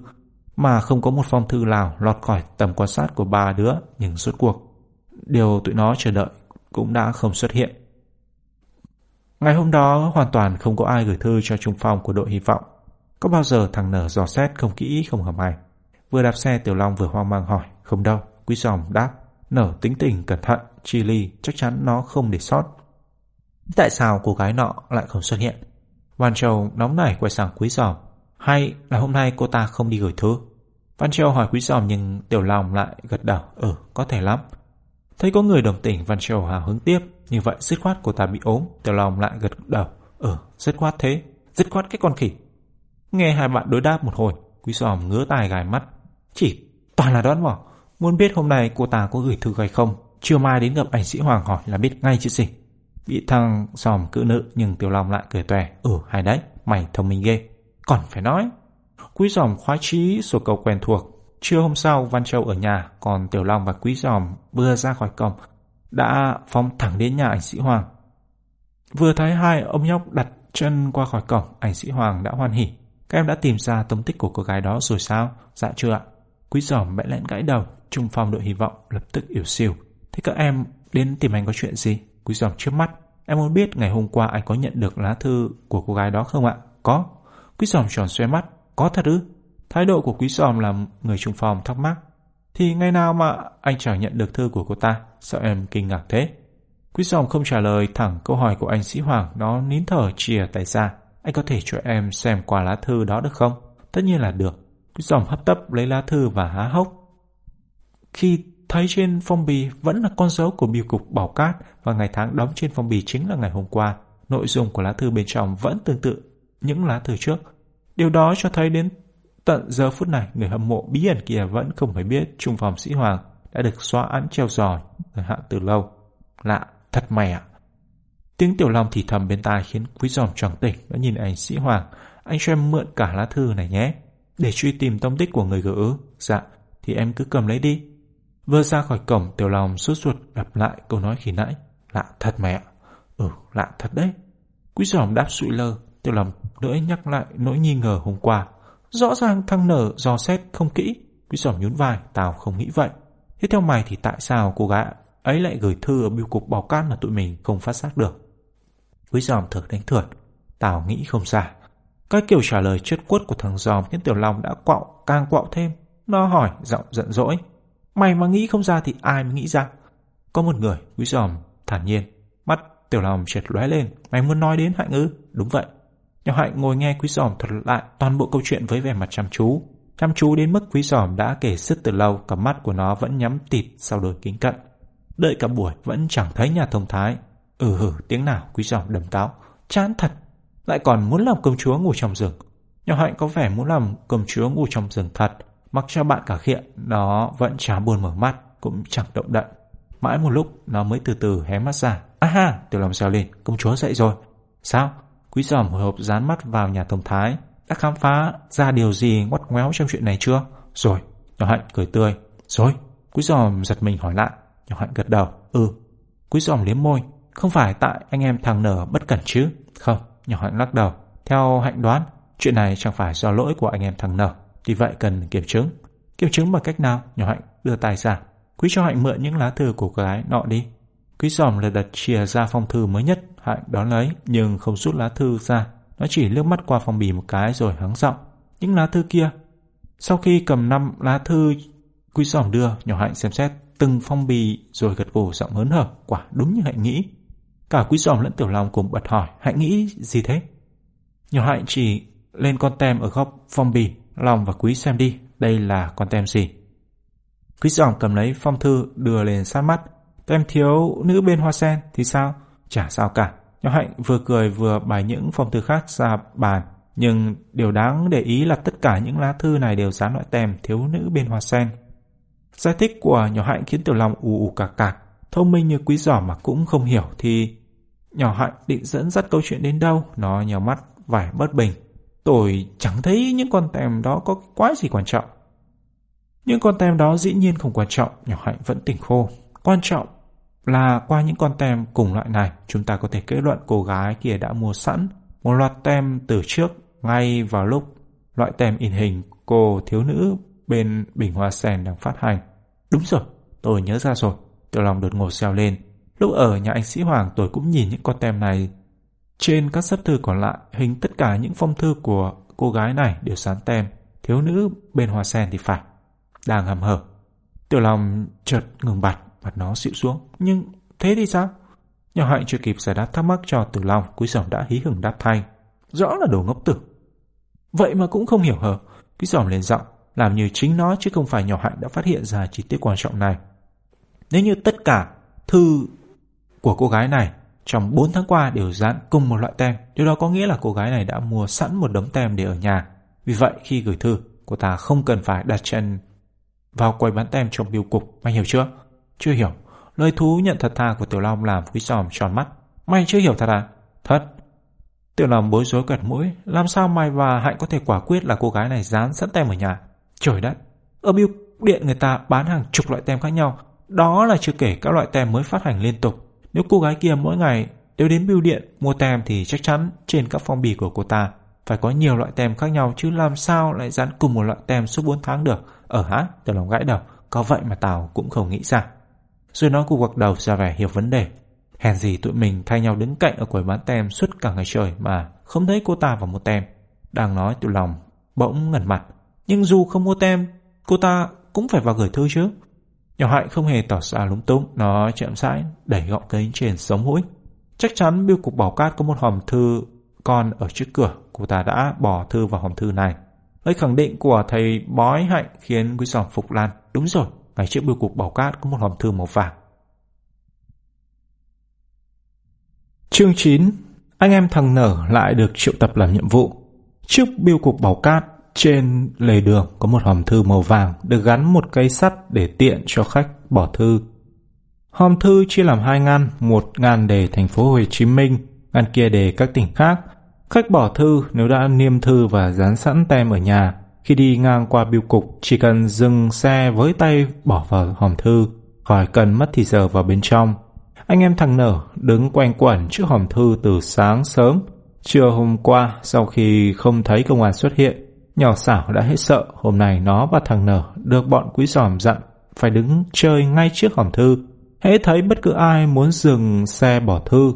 mà không có một phong thư nào lọt khỏi tầm quan sát của ba đứa. Nhưng rốt cuộc điều tụi nó chờ đợi cũng đã không xuất hiện. Ngày hôm đó hoàn toàn không có ai gửi thư cho trung phòng của đội hy vọng. Có bao giờ thằng Nở dò xét không kỹ không hầm hay? Vừa đạp xe Tiểu Long vừa hoang mang hỏi. Không đâu. Quý Giòm đáp. Nở tính tình cẩn thận chi ly, chắc chắn nó không để sót. Tại sao cô gái nọ lại không xuất hiện? Văn Châu nóng nảy quay sang Quý Giòm. Hay là hôm nay cô ta không đi gửi thư? Văn Châu hỏi Quý Giòm nhưng Tiểu Long lại gật đầu. Ừ, có thể lắm. Thấy có người đồng tình, Văn Châu hào hứng tiếp. Như vậy dứt khoát cô ta bị ốm. Tiểu Long lại gật đầu. Ừ, dứt khoát thế. Dứt khoát cái con khỉ. Nghe hai bạn đối đáp một hồi, Quý Giòm ngứa tai gài mắt. Chỉ toàn là đoán mò. Muốn biết hôm nay cô ta có gửi thư hay không, chiều mai đến gặp anh Sĩ Hoàng hỏi là biết ngay chứ gì. Bị thằng Giòm cự nữ nhưng Tiểu Long lại cười tòe. Ừ hay đấy, mày thông minh ghê. Còn phải nói. Quý Giòm khoái chí sổ câu quen thuộc. Trưa hôm sau Văn Châu ở nhà, còn Tiểu Long và Quý Giòm vừa ra khỏi cổng đã phóng thẳng đến nhà anh Sĩ Hoàng. Vừa thấy hai ông nhóc đặt chân qua khỏi cổng, anh Sĩ Hoàng đã hoan hỉ. Các em đã tìm ra tông tích của cô gái đó rồi sao? Dạ chưa ạ. Quý Giòm bẽn lẽn gãi đầu. Trung phòng đội hy vọng lập tức ỉu xìu. Thế các em đến tìm anh có chuyện gì? Quý Giòm trước mắt. Em muốn biết ngày hôm qua anh có nhận được lá thư của cô gái đó không ạ? Có. Quý Giòm tròn xoe mắt. Có thật ư? Thái độ của Quý Giòm làm người trung phòng thắc mắc. Thì ngày nào mà anh chẳng nhận được thư của cô ta? Sao em kinh ngạc thế? Quý Giòm không trả lời thẳng câu hỏi của anh Sĩ Hoàng. Nó nín thở chìa tay ra. Anh có thể cho em xem qua lá thư đó được không? Tất nhiên là được. Quý Giòm hấp tấp lấy lá thư và há hốc. Khi thấy trên phong bì vẫn là con dấu của biêu cục Bảo Cát và ngày tháng đóng trên phong bì chính là ngày hôm qua. Nội dung của lá thư bên trong vẫn tương tự những lá thư trước. Điều đó cho thấy đến tận giờ phút này người hâm mộ bí ẩn kia vẫn không hề biết Trung Phòng Sĩ Hoàng đã được xóa án treo giòi thời hạn từ lâu. Lạ thật mày ạ. Tiếng Tiểu Long thì thầm bên tai khiến Quý Giòm choáng tỉnh. Đã nhìn anh Sĩ Hoàng. Anh cho em mượn cả lá thư này nhé. Để truy tìm tông tích của người gửi ứ. Dạ, thì em cứ cầm lấy đi. Vừa ra khỏi cổng, Tiểu Long sốt ruột lặp lại câu nói khi nãy. Lạ thật mẹ. Ừ, lạ thật đấy. Quý Giòm đáp sụi lơ. Tiểu Long đỡ nhắc lại nỗi nghi ngờ hôm qua. Rõ ràng thằng Nở dò xét không kỹ. Quý Giòm nhún vai. Tao không nghĩ vậy. Thế theo mày thì tại sao cô gái ấy lại gửi thư ở biêu cục Bảo Cát mà tụi mình không phát giác được? Quý Giòm thở đánh thượt. Tào nghĩ không xa. Cái kiểu trả lời chất quất của thằng Giòm khiến Tiểu Long đã quạo, càng quạo thêm. Nó hỏi giọng giận dỗi: "Mày mà nghĩ không ra thì ai mới nghĩ ra?" Có một người, Quý Giòm thản nhiên. Mắt Tiểu Long chợt lóe lên: "Mày muốn nói đến Hạnh ư?" "Đúng vậy." Nhỏ Hạnh ngồi nghe Quý Giòm thuật lại toàn bộ câu chuyện với vẻ mặt chăm chú. Chăm chú đến mức Quý Giòm đã kể sứt từ lâu, cặp mắt của nó vẫn nhắm tịt sau đôi kính cận. Đợi cả buổi vẫn chẳng thấy nhà thông thái. Ừ hử tiếng nào, Quý Giòm đầm táo: "Chán thật, lại còn muốn làm công chúa ngủ trong rừng." Nhỏ Hạnh có vẻ muốn làm công chúa ngủ trong rừng thật. Mặc cho bạn cả khịa, nó vẫn chả buồn mở mắt, cũng chẳng động đậy. Mãi một lúc nó mới từ từ hé mắt ra. "A ha!" Tiểu Long reo lên, "công chúa dậy rồi." "Sao?" Quý Giòm hồi hộp dán mắt vào nhà thông thái. "Đã khám phá ra điều gì ngoắt ngoéo trong chuyện này chưa?" "Rồi." Nhỏ Hạnh cười tươi. "Rồi?" Quý Giòm giật mình hỏi lại. Nhỏ Hạnh gật đầu. "Ừ." Quý Giòm liếm môi. "Không phải tại anh em thằng Nở bất cẩn chứ?" "Không." Nhỏ Hạnh lắc đầu. "Theo Hạnh đoán, chuyện này chẳng phải do lỗi của anh em thằng Nở, vì vậy cần kiểm chứng." "Kiểm chứng bằng cách nào?" Nhỏ Hạnh đưa tay ra. "Quý cho Hạnh mượn những lá thư của cô gái nọ đi." Quý Giòm lật đật chìa ra phong thư mới nhất. Hạnh đón lấy nhưng không rút lá thư ra. Nó chỉ liếc mắt qua phong bì một cái rồi hắng giọng: "Những lá thư kia." Sau khi cầm năm lá thư Quý Giòm đưa, Nhỏ Hạnh xem xét từng phong bì rồi gật gù giọng hớn hở: "Quả đúng như Hạnh nghĩ." Cả Quý Giòm lẫn Tiểu Long cùng bật hỏi: "Hạnh nghĩ gì thế?" Nhỏ Hạnh chỉ lên con tem ở góc phong bì. "Long và Quý xem đi, đây là con tem gì?" Quý Giòm cầm lấy phong thư đưa lên sát mắt. "Tem thiếu nữ bên hoa sen thì sao?" "Chả sao cả." Nhỏ Hạnh vừa cười vừa bày những phong thư khác ra bàn. Nhưng điều đáng để ý là tất cả những lá thư này đều dán loại tem thiếu nữ bên hoa sen. Giải thích của Nhỏ Hạnh khiến Tiểu Long ù ù cạc cạc. Thông minh như Quý Giòm mà cũng không hiểu thì Nhỏ Hạnh định dẫn dắt câu chuyện đến đâu. Nó nhào mắt vải bất bình: "Tôi chẳng thấy những con tem đó có quái gì quan trọng." "Những con tem đó dĩ nhiên không quan trọng." Nhỏ Hạnh vẫn tỉnh khô. "Quan trọng là qua những con tem cùng loại này, chúng ta có thể kết luận cô gái kia đã mua sẵn một loạt tem từ trước ngay vào lúc loại tem in hình cô thiếu nữ bên bình hoa sen đang phát hành." "Đúng rồi, tôi nhớ ra rồi." Tiểu Long đột ngột reo lên. "Lúc ở nhà anh Sĩ Hoàng tôi cũng nhìn những con tem này. Trên các sấp thư còn lại, hình tất cả những phong thư của cô gái này đều dán tem thiếu nữ bên hoa sen thì phải." Đang hầm hở, Tiểu Long chợt ngừng bặt. Mặt nó xịu xuống. "Nhưng thế thì sao?" Nhỏ Hạnh chưa kịp giải đáp thắc mắc cho Tiểu Long, Quý Giòm đã hí hửng đáp thay: "Rõ là đồ ngốc tử, vậy mà cũng không hiểu hở." Quý Giòm lên giọng, làm như chính nó chứ không phải Nhỏ Hạnh đã phát hiện ra chi tiết quan trọng này. "Nếu như tất cả thư của cô gái này trong bốn tháng qua đều dán cùng một loại tem, điều đó có nghĩa là cô gái này đã mua sẵn một đống tem để ở nhà. Vì vậy khi gửi thư, cô ta không cần phải đặt chân vào quầy bán tem trong biêu cục. Mày hiểu chưa?" "Chưa hiểu." Lời thú nhận thật thà của Tiểu Long làm Quý Giòm tròn mắt. "Mày chưa hiểu thật à?" "Thật." Tiểu Long bối rối quẹt mũi. "Làm sao mày và Hạnh có thể quả quyết là cô gái này dán sẵn tem ở nhà? Trời đất, ở bưu điện người ta bán hàng chục loại tem khác nhau, đó là chưa kể các loại tem mới phát hành liên tục. Nếu cô gái kia mỗi ngày đều đến bưu điện mua tem thì chắc chắn trên các phong bì của cô ta phải có nhiều loại tem khác nhau, chứ làm sao lại dán cùng một loại tem suốt bốn tháng được?" "Ở hả?" Tiểu Long gãi đầu. "Có vậy mà tao cũng không nghĩ ra." Rồi nó cục gật đầu ra vẻ hiểu vấn đề. "Hèn gì tụi mình thay nhau đứng cạnh ở quầy bán tem suốt cả ngày trời mà không thấy cô ta vào mua tem." Đang nói, Tiểu Long bỗng ngẩn mặt. "Nhưng dù không mua tem, cô ta cũng phải vào gửi thư chứ?" Nhỏ Hạnh không hề tỏ ra lúng túng. Nó chậm rãi đẩy gọng kính trên sống mũi. "Chắc chắn biêu cục Bảo Cát có một hòm thư con ở trước cửa. Cô ta đã bỏ thư vào hòm thư này." Lời khẳng định của thầy bói Hạnh khiến Quý Giòm phục lan. "Đúng rồi, ngày trước bưu cục Bảo Cát có một hòm thư màu vàng." Chương chín. Anh em thằng Nở lại được triệu tập làm nhiệm vụ. Trước bưu cục Bảo Cát, trên lề đường có một hòm thư màu vàng được gắn một cây sắt để tiện cho khách bỏ thư. Hòm thư chia làm hai ngăn, một ngăn đề thành phố Hồ Chí Minh, ngăn kia đề các tỉnh khác. Khách bỏ thư nếu đã niêm thư và dán sẵn tem ở nhà, khi đi ngang qua bưu cục chỉ cần dừng xe với tay bỏ vào hòm thư, khỏi cần mất thì giờ vào bên trong. Anh em thằng Nở đứng quanh quẩn trước hòm thư từ sáng sớm. Trưa hôm qua, sau khi không thấy công an xuất hiện, nhỏ Xảo đã hết sợ. Hôm nay nó và thằng Nở được bọn Quý Giòm dặn phải đứng chơi ngay trước hòm thư, hễ thấy bất cứ ai muốn dừng xe bỏ thư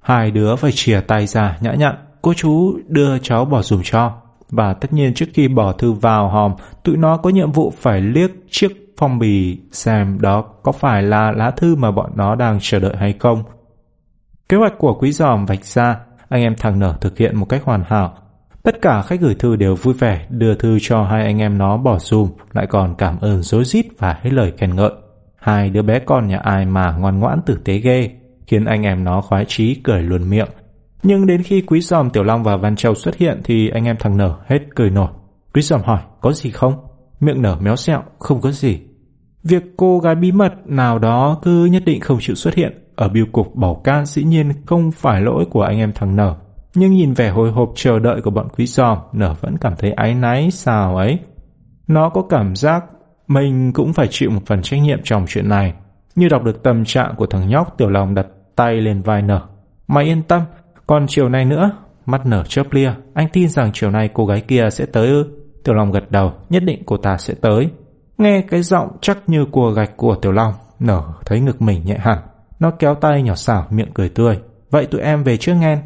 hai đứa phải chìa tay ra nhã nhặn, Cô chú đưa cháu bỏ dùm cho. Và tất nhiên trước khi bỏ thư vào hòm, tụi nó có nhiệm vụ phải liếc chiếc phong bì xem đó có phải là lá thư mà bọn nó đang chờ đợi hay không. Kế hoạch của Quý Giòm vạch ra, anh em Thằng Nở thực hiện một cách hoàn hảo. Tất cả khách gửi thư đều vui vẻ đưa thư cho hai anh em nó bỏ dùm, lại còn cảm ơn rối rít và hết lời khen ngợi. Hai đứa bé con nhà ai mà ngoan ngoãn tử tế ghê, khiến anh em nó khoái chí cười luôn miệng. Nhưng đến khi Quý Giòm, Tiểu Long và Văn Châu xuất hiện thì anh em Thằng Nở hết cười nổi. Quý Giòm hỏi có gì không? Miệng Nở méo xẹo không có gì. Việc cô gái bí mật nào đó cứ nhất định không chịu xuất hiện ở bưu cục Bảo Can dĩ nhiên không phải lỗi của anh em Thằng Nở. Nhưng nhìn vẻ hồi hộp chờ đợi của bọn Quý Giòm, Nở vẫn cảm thấy áy náy sao ấy. Nó có cảm giác mình cũng phải chịu một phần trách nhiệm trong chuyện này. Như đọc được tâm trạng của thằng nhóc, Tiểu Long đặt tay lên vai Nở. Mày yên tâm, còn chiều nay nữa. Mắt Nở chớp lia. Anh tin rằng chiều nay cô gái kia sẽ tới ư? Tiểu Long gật đầu. Nhất định cô ta sẽ tới. Nghe cái giọng chắc như cua gạch của Tiểu Long, Nở thấy ngực mình nhẹ hẳn. Nó kéo tay nhỏ xảo, miệng cười tươi. Vậy tụi em về trước nghe.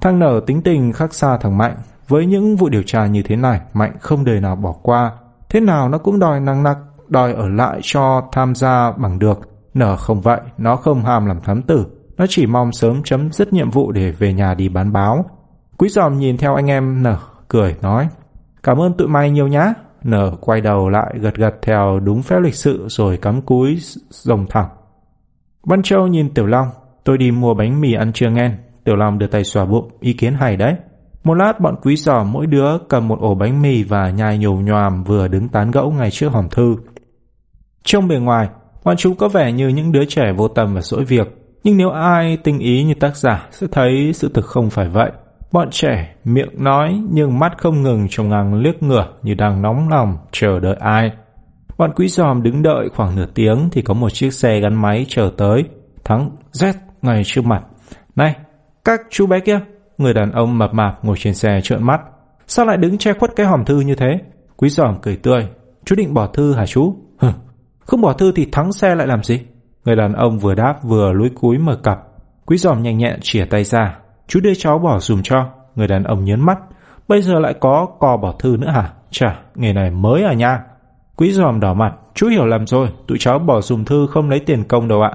Thằng Nở tính tình khác xa thằng Mạnh. Với những vụ điều tra như thế này, Mạnh không đời nào bỏ qua. Thế nào nó cũng đòi năng nặc, đòi ở lại cho tham gia bằng được. Nở không vậy, nó không ham làm thám tử. Nó chỉ mong sớm chấm dứt nhiệm vụ để về nhà đi bán báo. Quý Giòm nhìn theo anh em Nở, cười nói. Cảm ơn tụi mày nhiều nhá. Nở quay đầu lại gật gật theo đúng phép lịch sự rồi cắm cúi rồng thẳng. Văn Châu nhìn Tiểu Long. Tôi đi mua bánh mì ăn trưa nghe. Tiểu Long đưa tay xoa bụng, ý kiến hay đấy. Một lát bọn Quý Giòm mỗi đứa cầm một ổ bánh mì và nhai nhổ nhoàm vừa đứng tán gẫu ngay trước hòm thư. Trong bề ngoài, bọn chúng có vẻ như những đứa trẻ vô tâm và dỗi việc. Nhưng nếu ai tinh ý như tác giả sẽ thấy sự thực không phải vậy. Bọn trẻ miệng nói nhưng mắt không ngừng trông ngang liếc ngửa như đang nóng lòng chờ đợi ai. Bọn Quý Giòm đứng đợi khoảng nửa tiếng thì có một chiếc xe gắn máy chờ tới. Thắng rét ngay trước mặt. Này, các chú bé kia! Người đàn ông mập mạp ngồi trên xe trợn mắt. Sao lại đứng che khuất cái hòm thư như thế? Quý Giòm cười tươi. Chú định bỏ thư hả chú? Hừ, không bỏ thư thì thắng xe lại làm gì? Người đàn ông vừa đáp vừa lúi cúi mở cặp. Quý Giòm nhanh nhẹn chìa tay ra. Chú đưa cháu bỏ dùm cho. Người đàn ông nhớn mắt. Bây giờ lại có cò bỏ thư nữa hả? Chà, nghề này mới à nha. Quý Giòm đỏ mặt. Chú hiểu lầm rồi. Tụi cháu bỏ dùm thư không lấy tiền công đâu ạ.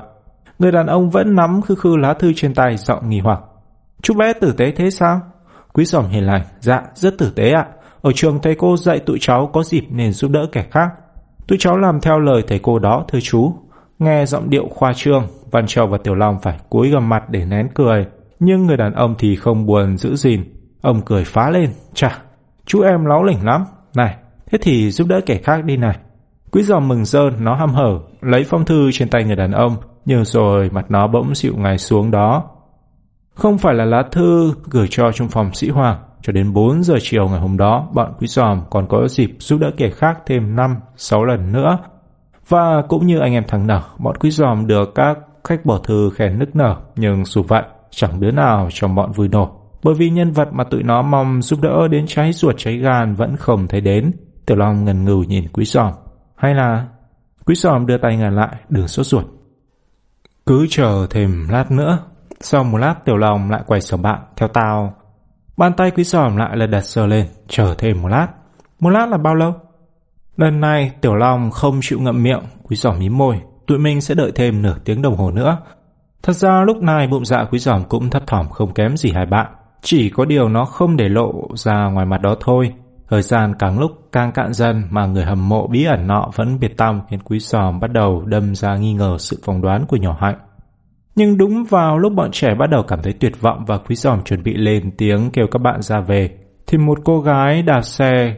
Người đàn ông vẫn nắm khư khư lá thư trên tay, giọng nghi hoặc. Chú bé tử tế thế sao? Quý Giòm hiền lành. Dạ, rất tử tế ạ. Ở trường thầy cô dạy tụi cháu có dịp nên giúp đỡ kẻ khác. Tụi cháu làm theo lời thầy cô đó, thưa chú. Nghe giọng điệu khoa trương, Văn Châu và Tiểu Long phải cúi gằm mặt để nén cười. Nhưng người đàn ông thì không buồn giữ gìn. Ông cười phá lên. Chà, chú em láo lỉnh lắm. Này, thế thì giúp đỡ kẻ khác đi này. Quý Giòm mừng rơn, nó hăm hở lấy phong thư trên tay người đàn ông. Nhưng rồi mặt nó bỗng xịu ngay xuống đó. Không phải là lá thư gửi cho Trung phòng Sĩ Hoàng. Cho đến bốn giờ chiều ngày hôm đó, bọn Quý Giòm còn có dịp giúp đỡ kẻ khác thêm năm sáu lần nữa. Và cũng như anh em Thằng Nở, bọn Quý Giòm được các khách bỏ thư khen nức nở. Nhưng dù vậy, chẳng đứa nào trong bọn vui nổi, bởi vì nhân vật mà tụi nó mong giúp đỡ đến cháy ruột cháy gan vẫn không thấy đến. Tiểu Long ngần ngừ nhìn Quý Giòm. Hay là... Quý Giòm đưa tay ngăn lại, đừng sốt ruột. Cứ chờ thêm lát nữa. Sau một lát, Tiểu Long lại quay sang bạn. Theo tao. Bàn tay Quý Giòm lại lật đật sờ lên. Chờ thêm một lát. Một lát là bao lâu? Lần này Tiểu Long không chịu ngậm miệng. Quý Giòm mím môi. Tụi mình sẽ đợi thêm nửa tiếng đồng hồ nữa. Thật ra lúc này bụng dạ Quý Giòm cũng thấp thỏm không kém gì hai bạn. Chỉ có điều nó không để lộ ra ngoài mặt đó thôi. Thời gian càng lúc càng cạn dần mà người hâm mộ bí ẩn nọ vẫn biệt tăm, khiến Quý Giòm bắt đầu đâm ra nghi ngờ sự phỏng đoán của nhỏ Hạnh. Nhưng đúng vào lúc bọn trẻ bắt đầu cảm thấy tuyệt vọng và Quý Giòm chuẩn bị lên tiếng kêu các bạn ra về, thì một cô gái đạp xe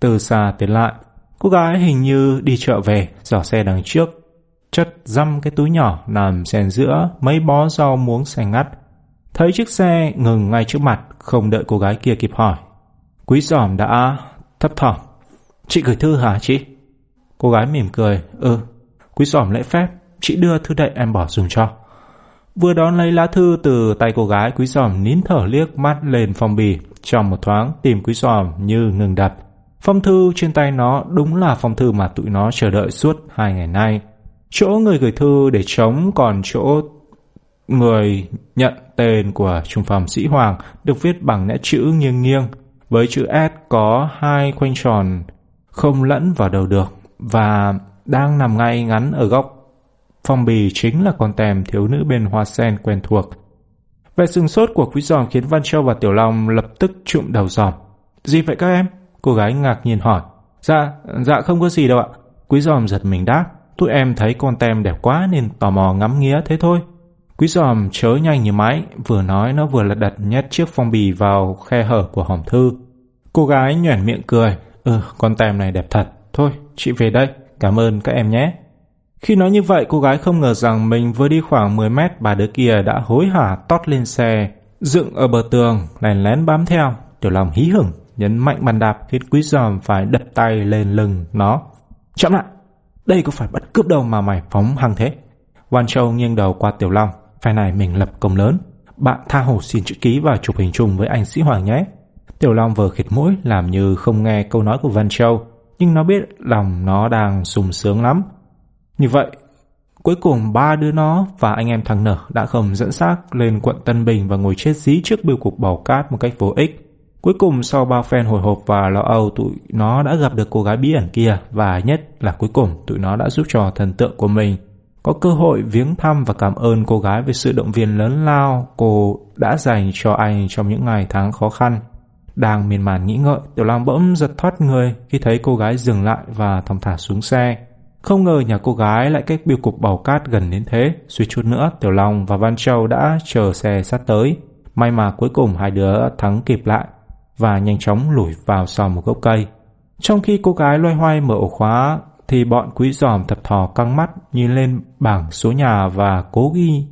từ xa tiến lại. Cô gái hình như đi chợ về, giỏ xe đằng trước chất dăm cái túi nhỏ nằm xen giữa mấy bó rau muống xanh ngắt. Thấy chiếc xe ngừng ngay trước mặt, không đợi cô gái kia kịp hỏi, Quý Giòm đã thấp thỏm. Chị gửi thư hả chị? Cô gái mỉm cười. Ừ. Quý Giòm lễ phép. Chị đưa thư đậy em bỏ dùm cho. Vừa đón lấy lá thư từ tay cô gái, Quý Giòm nín thở liếc mắt lên phong bì. Trong một thoáng, tim Quý Giòm như ngừng đập. Phong thư trên tay nó đúng là phong thư mà tụi nó chờ đợi suốt hai ngày nay. Chỗ người gửi thư để trống, còn chỗ Người nhận tên của Trung phòng Sĩ Hoàng được viết bằng nét chữ nghiêng nghiêng, với chữ S có hai khoanh tròn không lẫn vào đầu được và đang nằm ngay ngắn ở góc. Phong bì chính là con tem thiếu nữ bên hoa sen quen thuộc. Vẻ sừng sốt của Quý Giòm khiến Văn Châu và Tiểu Long lập tức trụm đầu giòm. "Gì vậy các em?" cô gái ngạc nhiên hỏi. Dạ, dạ không có gì đâu ạ." Quý Giòm giật mình đáp. "Tụi em thấy con tem đẹp quá nên tò mò ngắm nghía thế thôi." Quý Giòm chớ nhanh như máy, vừa nói nó vừa lật đật nhét chiếc phong bì vào khe hở của hòm thư. Cô gái nhoẻn miệng cười. "Ừ, con tem này đẹp thật. Thôi, chị về đây. Cảm ơn các em nhé." Khi nói như vậy, cô gái không ngờ rằng mình vừa đi khoảng mười mét, bà đứa kia đã hối hả tót lên xe, dựng ở bờ tường, lén lén bám theo. Tiểu Long hí hửng nhấn mạnh bàn đạp khiến Quý Giòm phải đập tay lên lưng nó. "Chậm lại! Đây có phải bắt cướp đâu mà mày phóng hăng thế?" Quan Châu nghiêng đầu qua Tiểu Long. "Phe này mình lập công lớn. Bạn tha hồ xin chữ ký và chụp hình chung với anh Sĩ Hoàng nhé." Tiểu Long vừa khịt mũi làm như không nghe câu nói của Văn Châu, nhưng nó biết lòng nó đang sung sướng lắm. Như vậy, cuối cùng ba đứa nó và anh em thằng Nở đã không dẫn xác lên quận Tân Bình và ngồi chết dí trước bưu cục Bảo Cát một cách vô ích. Cuối cùng sau bao phen hồi hộp và lo âu, tụi nó đã gặp được cô gái bí ẩn kia, và nhất là cuối cùng tụi nó đã giúp cho thần tượng của mình có cơ hội viếng thăm và cảm ơn cô gái về sự động viên lớn lao cô đã dành cho anh trong những ngày tháng khó khăn. Đang miên man nghĩ ngợi, Tiểu Long bỗng giật thoát người khi thấy cô gái dừng lại và thong thả xuống xe. Không ngờ nhà cô gái lại cách bưu cục Bảo Cát gần đến thế. Suýt chút nữa, Tiểu Long và Văn Châu đã chờ xe sát tới. May mà cuối cùng hai đứa thắng kịp lại và nhanh chóng lủi vào sau một gốc cây. Trong khi cô gái loay hoay mở ổ khóa, thì bọn Quý Giòm thập thò căng mắt nhìn lên bảng số nhà và cố ghi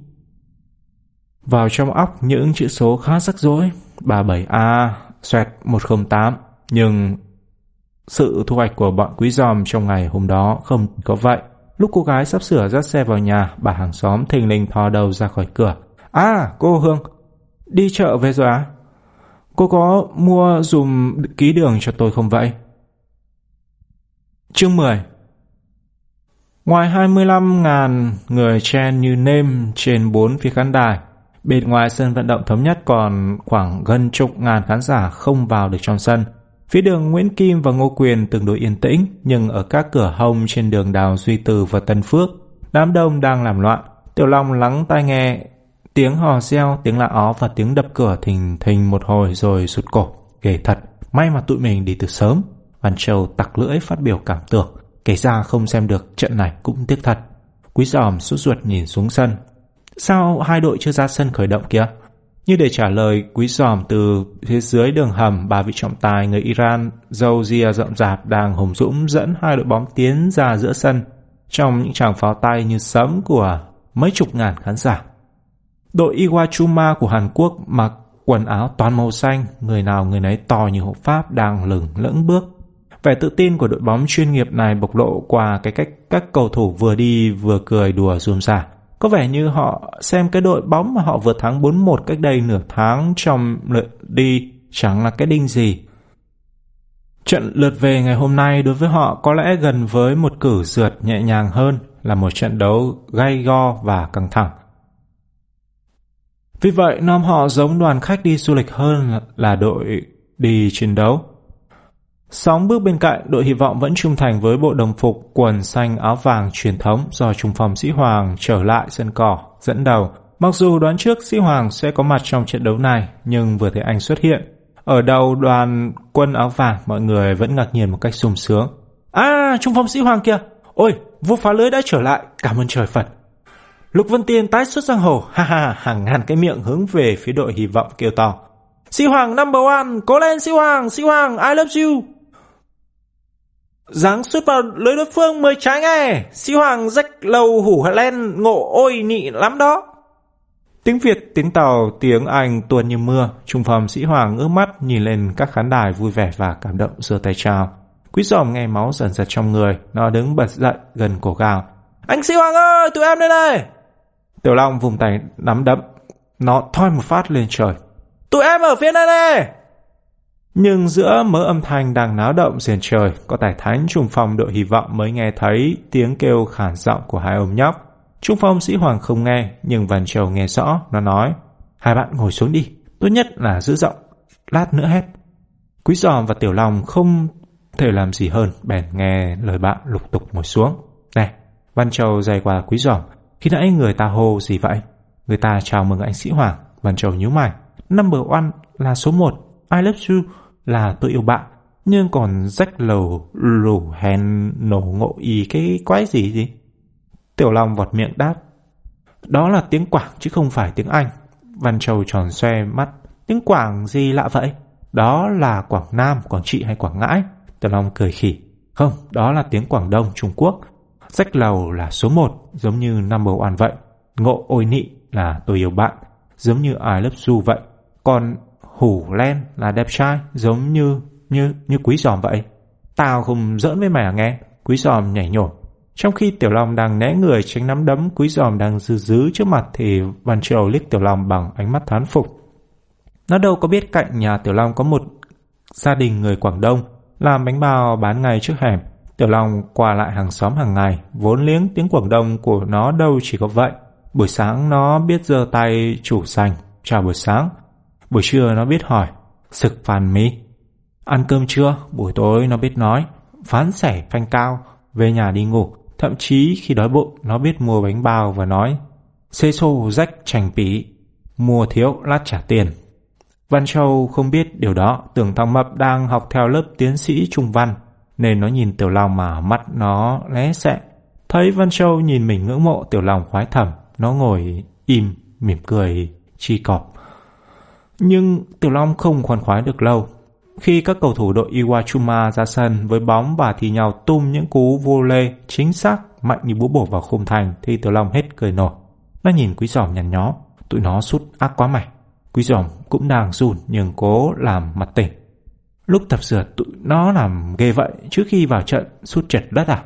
vào trong óc những chữ số khá rắc rối. ba mươi bảy A, xoẹt một không tám. Nhưng sự thu hoạch của bọn Quý Giòm trong ngày hôm đó không có vậy. Lúc cô gái sắp sửa dắt xe vào nhà, bà hàng xóm thình lình thò đầu ra khỏi cửa. "À, cô Hương, đi chợ về rồi à? Cô có mua dùm ký đường cho tôi không vậy?" Chương mười. Ngoài hai mươi lăm nghìn người chen như nêm trên bốn phía khán đài, bên ngoài sân vận động Thống Nhất còn khoảng gần chục ngàn khán giả không vào được trong sân. Phía đường Nguyễn Kim và Ngô Quyền tương đối yên tĩnh, nhưng ở các cửa hông trên đường Đào Duy Từ và Tân Phước, đám đông đang làm loạn. Tiểu Long lắng tai nghe tiếng hò reo, tiếng la ó và tiếng đập cửa thình thình một hồi rồi sụt cổ. "Ghê thật, may mà tụi mình đi từ sớm." Văn Châu tặc lưỡi phát biểu cảm tưởng. "Kể ra không xem được trận này cũng tiếc thật." Quý Giòm sốt ruột nhìn xuống sân. "Sao hai đội chưa ra sân khởi động kìa?" Như để trả lời Quý Giòm, từ phía dưới đường hầm, bà vị trọng tài người Iran râu ria rậm rạp đang hùng dũng dẫn hai đội bóng tiến ra giữa sân trong những tràng pháo tay như sấm của mấy chục ngàn khán giả. Đội Iwachuma của Hàn Quốc mặc quần áo toàn màu xanh, người nào người nấy to như hộ Pháp đang lững lững bước. Vẻ tự tin của đội bóng chuyên nghiệp này bộc lộ qua cái cách các cầu thủ vừa đi vừa cười đùa rôm rả. Có vẻ như họ xem cái đội bóng mà họ vừa thắng bốn một cách đây nửa tháng trong lượt đi chẳng là cái đinh gì. Trận lượt về ngày hôm nay đối với họ có lẽ gần với một cử rượt nhẹ nhàng hơn, là một trận đấu gay go và căng thẳng. Vì vậy, nom họ giống đoàn khách đi du lịch hơn là đội đi chiến đấu. Sóng bước bên cạnh, đội Hy Vọng vẫn trung thành với bộ đồng phục quần xanh áo vàng truyền thống do Trung phong Sĩ Hoàng trở lại sân cỏ dẫn đầu. Mặc dù đoán trước Sĩ Hoàng sẽ có mặt trong trận đấu này, nhưng vừa thấy anh xuất hiện ở đầu đoàn quân áo vàng, mọi người vẫn ngạc nhiên một cách sung sướng. "À, Trung phong Sĩ Hoàng kìa! Ôi, vua phá lưới đã trở lại! Cảm ơn trời Phật! Lục Vân Tiên tái xuất giang hồ!" Ha ha, hàng ngàn cái miệng hướng về phía đội Hy Vọng kêu to: "Sĩ Hoàng number one! Cố lên Sĩ Hoàng! Sĩ Hoàng, I love you! Giáng xuất vào lưới đối phương mới trái ngay! Sĩ Hoàng rách lầu hủ len ngộ ôi nị lắm đó!" Tiếng Việt, tiếng Tàu, tiếng Anh tuôn như mưa. Trung phong Sĩ Hoàng ngước mắt nhìn lên các khán đài vui vẻ và cảm động giơ tay chào. Quý Giòm nghe máu dần dần trong người, nó đứng bật dậy gần cổ gào: "Anh Sĩ Hoàng ơi, tụi em đây này!" Tiểu Long vùng tay nắm đấm, nó thoi một phát lên trời: "Tụi em ở phía này này!" Nhưng giữa mớ âm thanh đang náo động diền trời, có tài thánh Trung phong đội Hy Vọng mới nghe thấy tiếng kêu khản giọng của hai ông nhóc. Trung Phong, Sĩ Hoàng không nghe, nhưng Văn Trầu nghe rõ, nó nói: Hai bạn ngồi xuống đi, tốt nhất là giữ giọng, lát nữa hết. Quý Giòm và Tiểu Long không thể làm gì hơn, bèn nghe lời bạn lục tục ngồi xuống. Này, Văn Trầu dày qua Quý Giòm, khi nãy người ta hô gì vậy? Người ta chào mừng anh Sĩ Hoàng. Văn Trầu nhíu mày. Number one là số một, I love you là tôi yêu bạn, nhưng còn rách lầu lủ hèn nổ ngộ ý cái quái gì gì? Tiểu Long vọt miệng đáp: Đó là tiếng Quảng chứ không phải tiếng Anh. Văn Trầu tròn xoe mắt: Tiếng Quảng gì lạ vậy? Đó là Quảng Nam, Quảng Trị hay Quảng Ngãi? Tiểu Long cười khỉ: Không, đó là tiếng Quảng Đông, Trung Quốc. Rách lầu là số một, giống như number one vậy. Ngộ ôi nị là tôi yêu bạn, giống như I love you vậy. Còn hủ len là đẹp trai, giống như như như Quý Giòm vậy. Tao không giỡn với mày à nghe? Quý Giòm nhảy nhổn. Trong khi Tiểu Long đang né người tránh nắm đấm Quý Giòm đang dư dứ trước mặt, thì Văn Trầu liếc Tiểu Long bằng ánh mắt thán phục. Nó đâu có biết cạnh nhà Tiểu Long có một gia đình người Quảng Đông làm bánh bao bán ngay trước hẻm. Tiểu Long qua lại hàng xóm hàng ngày, vốn liếng tiếng Quảng Đông của nó đâu chỉ có vậy. Buổi sáng nó biết giơ tay chủ sành chào buổi sáng, buổi trưa nó biết hỏi sực phàn mì, ăn cơm chưa, buổi tối nó biết nói phán sẻ phanh cao, về nhà đi ngủ. Thậm chí khi đói bụng nó biết mua bánh bao và nói xê xô rách chành pí, mua thiếu lát trả tiền. Văn Châu không biết điều đó, tưởng thằng Mập đang học theo lớp tiến sĩ Trung Văn, nên nó nhìn Tiểu Long mà mắt nó lé xẹ. Thấy Văn Châu nhìn mình ngưỡng mộ, Tiểu Long khoái thầm. Nó ngồi im mỉm cười chi cọp. Nhưng Tiểu Long không khoan khoái được lâu. Khi các cầu thủ đội Iwachuma ra sân với bóng và thi nhau tung những cú vô lê chính xác mạnh như búa bổ vào khung thành, thì Tiểu Long hết cười nổi. Nó nhìn Quý Giòm nhăn nhó: Tụi nó sút ác quá mày. Quý Giòm cũng đang run nhưng cố làm mặt tỉnh. Lúc tập dượt tụi nó làm ghê vậy, trước khi vào trận sút chật đất à?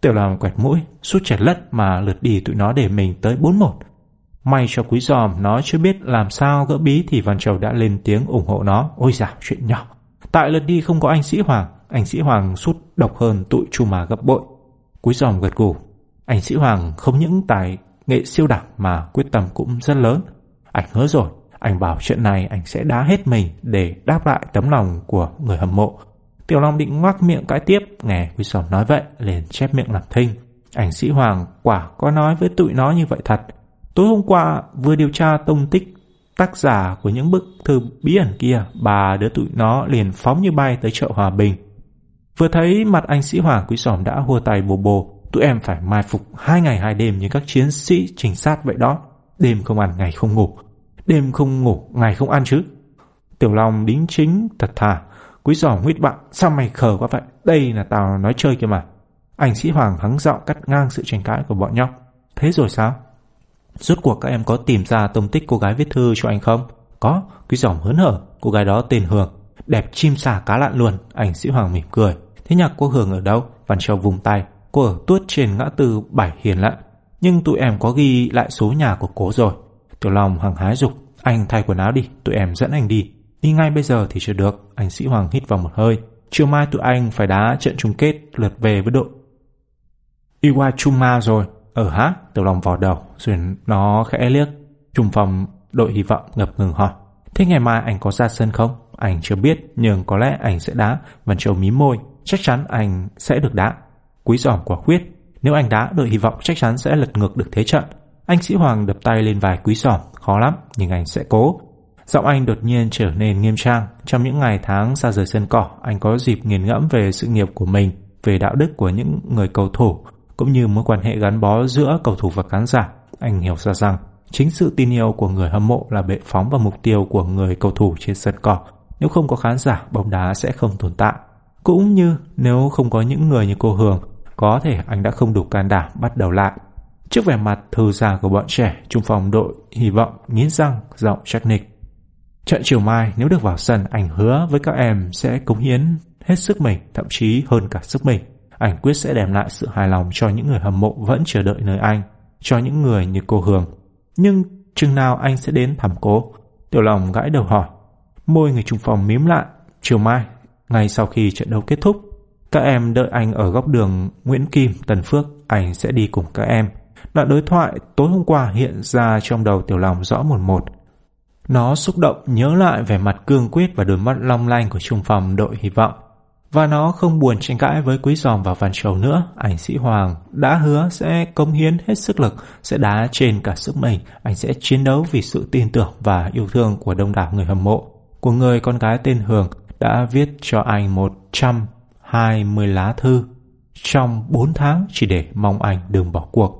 Tiểu Long quẹt mũi: Sút chật đất mà lượt đi tụi nó để mình tới bốn một. May cho Quý Giòm, nó chưa biết làm sao gỡ bí thì Văn Trầu đã lên tiếng ủng hộ nó: Ôi dào, chuyện nhỏ. Tại lượt đi không có anh Sĩ Hoàng, anh Sĩ Hoàng sút độc hơn tụi Chuma gấp bội. Quý Giòm gật gù: Anh Sĩ Hoàng không những tài nghệ siêu đẳng mà quyết tâm cũng rất lớn. Anh hứa rồi, anh bảo chuyện này anh sẽ đá hết mình để đáp lại tấm lòng của người hâm mộ. Tiểu Long định ngoác miệng cãi tiếp, nghe Quý Giòm nói vậy liền chép miệng làm thinh: Anh Sĩ Hoàng quả có nói với tụi nó như vậy thật. Tối hôm qua vừa điều tra tông tích tác giả của những bức thư bí ẩn kia, bà đứa tụi nó liền phóng như bay tới chợ Hòa Bình. Vừa thấy mặt anh Sĩ Hoàng, Quý Giòm đã hua tay bồ bồ: Tụi em phải mai phục hai ngày hai đêm như các chiến sĩ trinh sát vậy đó. Đêm không ăn ngày không ngủ, đêm không ngủ ngày không ăn chứ. Tiểu Long đính chính thật thà. Quý Giòm huýt bạn: Sao mày khờ quá vậy? Đây là tao nói chơi kia mà. Anh Sĩ Hoàng hắng giọng cắt ngang sự tranh cãi của bọn nhóc: Thế rồi sao? Rốt cuộc các em có tìm ra tông tích cô gái viết thư cho anh không? Có. Quý Giòm hớn hở: Cô gái đó tên Hường, đẹp chim sả cá lặn luôn. Anh Sĩ Hoàng mỉm cười: Thế nhà cô Hường ở đâu? Văn Châu vùng tay: Cô ở tuốt trên ngã tư Bảy Hiền Lạn, nhưng tụi em có ghi lại số nhà của cô rồi. Tiểu Long hăng hái dục: Anh thay quần áo đi, tụi em dẫn anh đi. Đi ngay bây giờ thì chưa được. Anh Sĩ Hoàng hít vào một hơi: Trưa mai tụi anh phải đá trận chung kết lượt về với đội Iwachuma rồi. Ở hả? Tiểu Long vò đầu rồi nó khẽ liếc Trung Phong đội hy vọng, ngập ngừng hỏi: Thế ngày mai anh có ra sân không? Anh chưa biết, nhưng có lẽ anh sẽ đá. Văn Châu mí môi: Chắc chắn anh sẽ được đá. Quý Giòm quả quyết: Nếu anh đá, đội hy vọng chắc chắn sẽ lật ngược được thế trận. Anh Sĩ Hoàng đập tay lên vai Quý Giòm: Khó lắm, nhưng anh sẽ cố. Giọng anh đột nhiên trở nên nghiêm trang. Trong những ngày tháng xa rời sân cỏ, anh có dịp nghiền ngẫm về sự nghiệp của mình, về đạo đức của những người cầu thủ, cũng như mối quan hệ gắn bó giữa cầu thủ và khán giả. Anh hiểu ra rằng chính sự tin yêu của người hâm mộ là bệ phóng và mục tiêu của người cầu thủ trên sân cỏ. Nếu không có khán giả, bóng đá sẽ không tồn tại. Cũng như nếu không có những người như cô Hường, có thể anh đã không đủ can đảm bắt đầu lại. Trước vẻ mặt thư giãn của bọn trẻ, Trung Phong đội hy vọng nghiến răng, giọng chắc nịch: Trận chiều mai nếu được vào sân, anh hứa với các em sẽ cống hiến hết sức mình, thậm chí hơn cả sức mình. Anh quyết sẽ đem lại sự hài lòng cho những người hâm mộ vẫn chờ đợi nơi anh, cho những người như cô Hường. Nhưng chừng nào anh sẽ đến thăm cô? Tiểu Long gãi đầu hỏi. Môi người Trung Phong mím lại: Chiều mai, ngay sau khi trận đấu kết thúc, các em đợi anh ở góc đường Nguyễn Kim, Tân Phước. Anh sẽ đi cùng các em. Đoạn đối thoại tối hôm qua hiện ra trong đầu Tiểu Long rõ mồn một. Nó xúc động nhớ lại vẻ mặt cương quyết và đôi mắt long lanh của trung phòng đội hy vọng. Và nó không buồn tranh cãi với Quý Giòm và Văn Trầu nữa. Anh Sĩ Hoàng đã hứa sẽ cống hiến hết sức lực, sẽ đá trên cả sức mình. Anh sẽ chiến đấu vì sự tin tưởng và yêu thương của đông đảo người hâm mộ, của người con gái tên Hường đã viết cho anh một trăm hai mươi lá thư trong bốn tháng chỉ để mong anh đừng bỏ cuộc.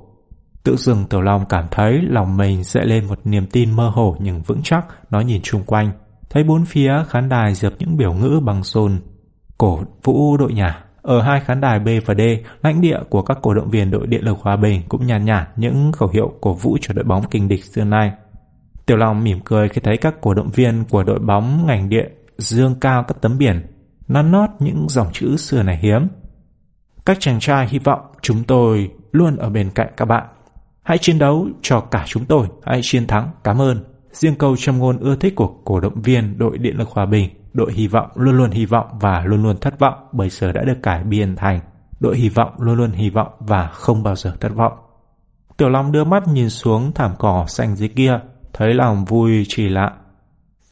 Tự dưng Tiểu Long cảm thấy lòng mình dậy lên một niềm tin mơ hồ nhưng vững chắc. Nó nhìn chung quanh, thấy bốn phía khán đài dợp những biểu ngữ bằng rôn cổ vũ đội nhà. Ở hai khán đài B và D, lãnh địa của các cổ động viên đội Điện lực Hòa Bình cũng nhàn nhạt những khẩu hiệu cổ vũ cho đội bóng kình địch Dương Lai. Tiểu Long mỉm cười khi thấy các cổ động viên của đội bóng ngành điện dương cao các tấm biển nắn nót những dòng chữ xưa này hiếm. Các chàng trai hy vọng chúng tôi luôn ở bên cạnh các bạn. Hãy chiến đấu cho cả chúng tôi, hãy chiến thắng, cảm ơn. Riêng câu châm ngôn ưa thích của cổ động viên đội Điện lực Hòa Bình, đội hy vọng luôn luôn hy vọng và luôn luôn thất vọng, bây giờ đã được cải biên thành đội hy vọng luôn luôn hy vọng và không bao giờ thất vọng. Tiểu Long đưa mắt nhìn xuống thảm cỏ xanh dưới kia, thấy lòng vui chỉ lạ.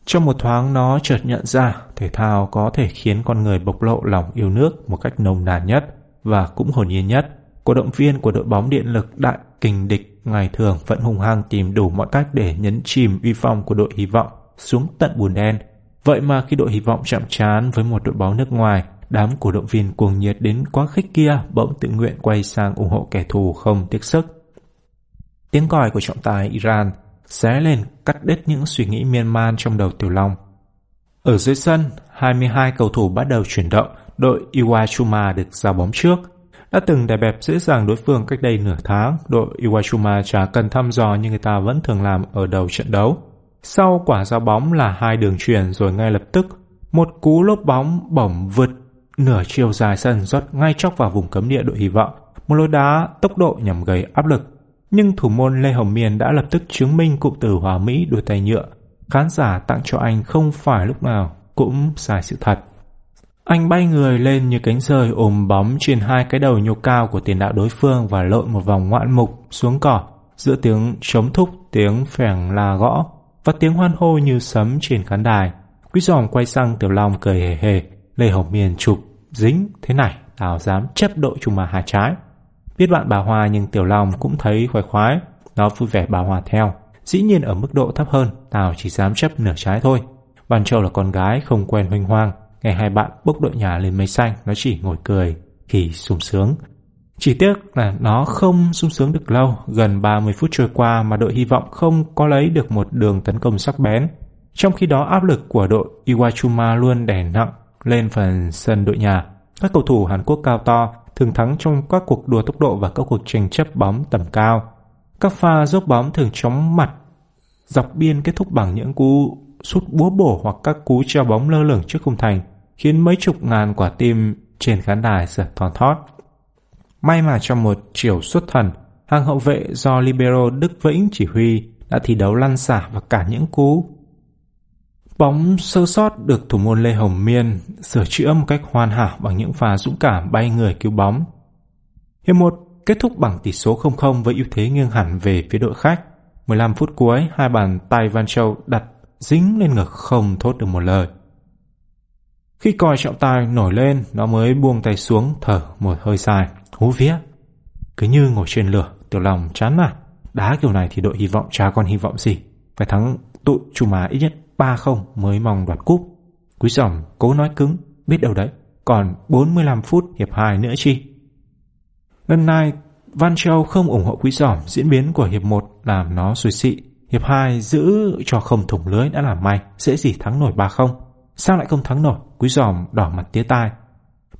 Trong một thoáng nó chợt nhận ra thể thao có thể khiến con người bộc lộ lòng yêu nước một cách nồng nàn nhất và cũng hồn nhiên nhất. Cổ động viên của đội bóng Điện lực đại kình địch ngày thường vẫn hung hăng tìm đủ mọi cách để nhấn chìm uy phong của đội hy vọng xuống tận bùn đen. Vậy mà khi đội hy vọng chạm trán với một đội bóng nước ngoài, đám cổ động viên cuồng nhiệt đến quá khích kia bỗng tự nguyện quay sang ủng hộ kẻ thù không tiếc sức. Tiếng còi của trọng tài Iran xé lên cắt đứt những suy nghĩ miên man trong đầu Tiểu Long. Ở dưới sân, hai mươi hai cầu thủ bắt đầu chuyển động. Đội Iwachuma được giao bóng trước. Đã từng đè bẹp dễ dàng đối phương cách đây nửa tháng, đội Iwachuma chả cần thăm dò như người ta vẫn thường làm ở đầu trận đấu. Sau quả giao bóng là hai đường chuyền rồi ngay lập tức, một cú lốp bóng bổng vượt nửa chiều dài sân rót ngay chóc vào vùng cấm địa đội hy vọng. Một lối đá tốc độ nhằm gây áp lực. Nhưng thủ môn Lê Hồng Miền đã lập tức chứng minh cụm từ hòa mỹ đôi tay nhựa khán giả tặng cho anh không phải lúc nào cũng sai sự thật. Anh bay người lên như cánh rơi, ôm bóng trên hai cái đầu nhô cao của tiền đạo đối phương và lộn một vòng ngoạn mục xuống cỏ giữa tiếng trống thúc, tiếng phèng la gõ và tiếng hoan hô như sấm trên khán đài. Quý Giòm quay sang Tiểu Long cười hề hề. Lê Hồng Miền chụp dính thế này tao dám chấp đội chúng mà hạ trái. Biết bạn bà Hoa nhưng Tiểu Long cũng thấy khoái khoái. Nó vui vẻ bà Hoa theo. Dĩ nhiên ở mức độ thấp hơn, tao chỉ dám chấp nửa trái thôi. Văn Châu là con gái không quen huênh hoang. Nghe hai bạn bốc đội nhà lên mây xanh, nó chỉ ngồi cười khi sung sướng. Chỉ tiếc là nó không sung sướng được lâu. Gần ba mươi phút trôi qua mà đội hy vọng không có lấy được một đường tấn công sắc bén. Trong khi đó áp lực của đội Iwachuma luôn đè nặng lên phần sân đội nhà. Các cầu thủ Hàn Quốc cao to thường thắng trong các cuộc đua tốc độ và các cuộc tranh chấp bóng tầm cao. Các pha dốc bóng thường chóng mặt dọc biên kết thúc bằng những cú sút búa bổ hoặc các cú treo bóng lơ lửng trước khung thành, khiến mấy chục ngàn quả tim trên khán đài giật thon thót. May mà trong một chiều xuất thần, hàng hậu vệ do libero Đức Vĩnh chỉ huy đã thi đấu lăn xả và cả những cú bóng sơ sót được thủ môn Lê Hồng Miên sửa chữa một cách hoàn hảo bằng những pha dũng cảm bay người cứu bóng. Hiệp một kết thúc bằng tỷ số không không với ưu thế nghiêng hẳn về phía đội khách. mười lăm phút cuối, hai bàn tay Văn Châu đặt dính lên ngực không thốt được một lời. Khi còi trọng tài nổi lên, nó mới buông tay xuống thở một hơi dài. Hú vía, cứ như ngồi trên lửa. Tiểu Long chán nản. Đá kiểu này thì đội hy vọng chả còn hy vọng gì. Phải thắng tụi chúng mà ít nhất ba không mới mong đoạt cúp. Quý Giòm cố nói cứng, biết đâu đấy, còn bốn mươi lăm phút hiệp hai nữa chi. Lần này, Văn Châu không ủng hộ Quý Giòm, diễn biến của hiệp một làm nó suy xị. Hiệp hai giữ cho không thủng lưới đã làm may, dễ gì thắng nổi ba không. Sao lại không thắng nổi? Quý Giòm đỏ mặt tía tai.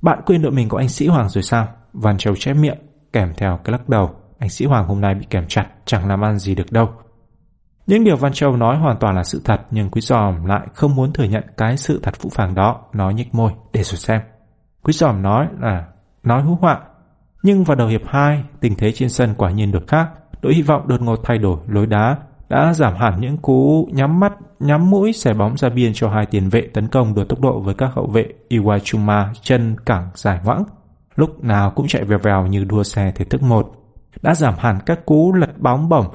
Bạn quên đội mình có anh Sĩ Hoàng rồi sao? Văn Châu chép miệng, kèm theo cái lắc đầu. Anh Sĩ Hoàng hôm nay bị kèm chặt, chẳng làm ăn gì được đâu. Những điều Văn Châu nói hoàn toàn là sự thật, nhưng Quý Giòm lại không muốn thừa nhận cái sự thật phũ phàng đó. Nó nhếch môi, để rồi xem. Quý Giòm nói là nói hú họa. Nhưng vào đầu hiệp hai, tình thế trên sân quả nhiên đột khác. Đội hy vọng đột ngột thay đổi lối đá, đã giảm hẳn những cú nhắm mắt, nhắm mũi xẻ bóng ra biên cho hai tiền vệ tấn công đua tốc độ với các hậu vệ Iwachuma chân cẳng dài ngoãng, lúc nào cũng chạy vèo vèo như đua xe thể thức một. đã giảm hẳn các cú lật bóng bổng.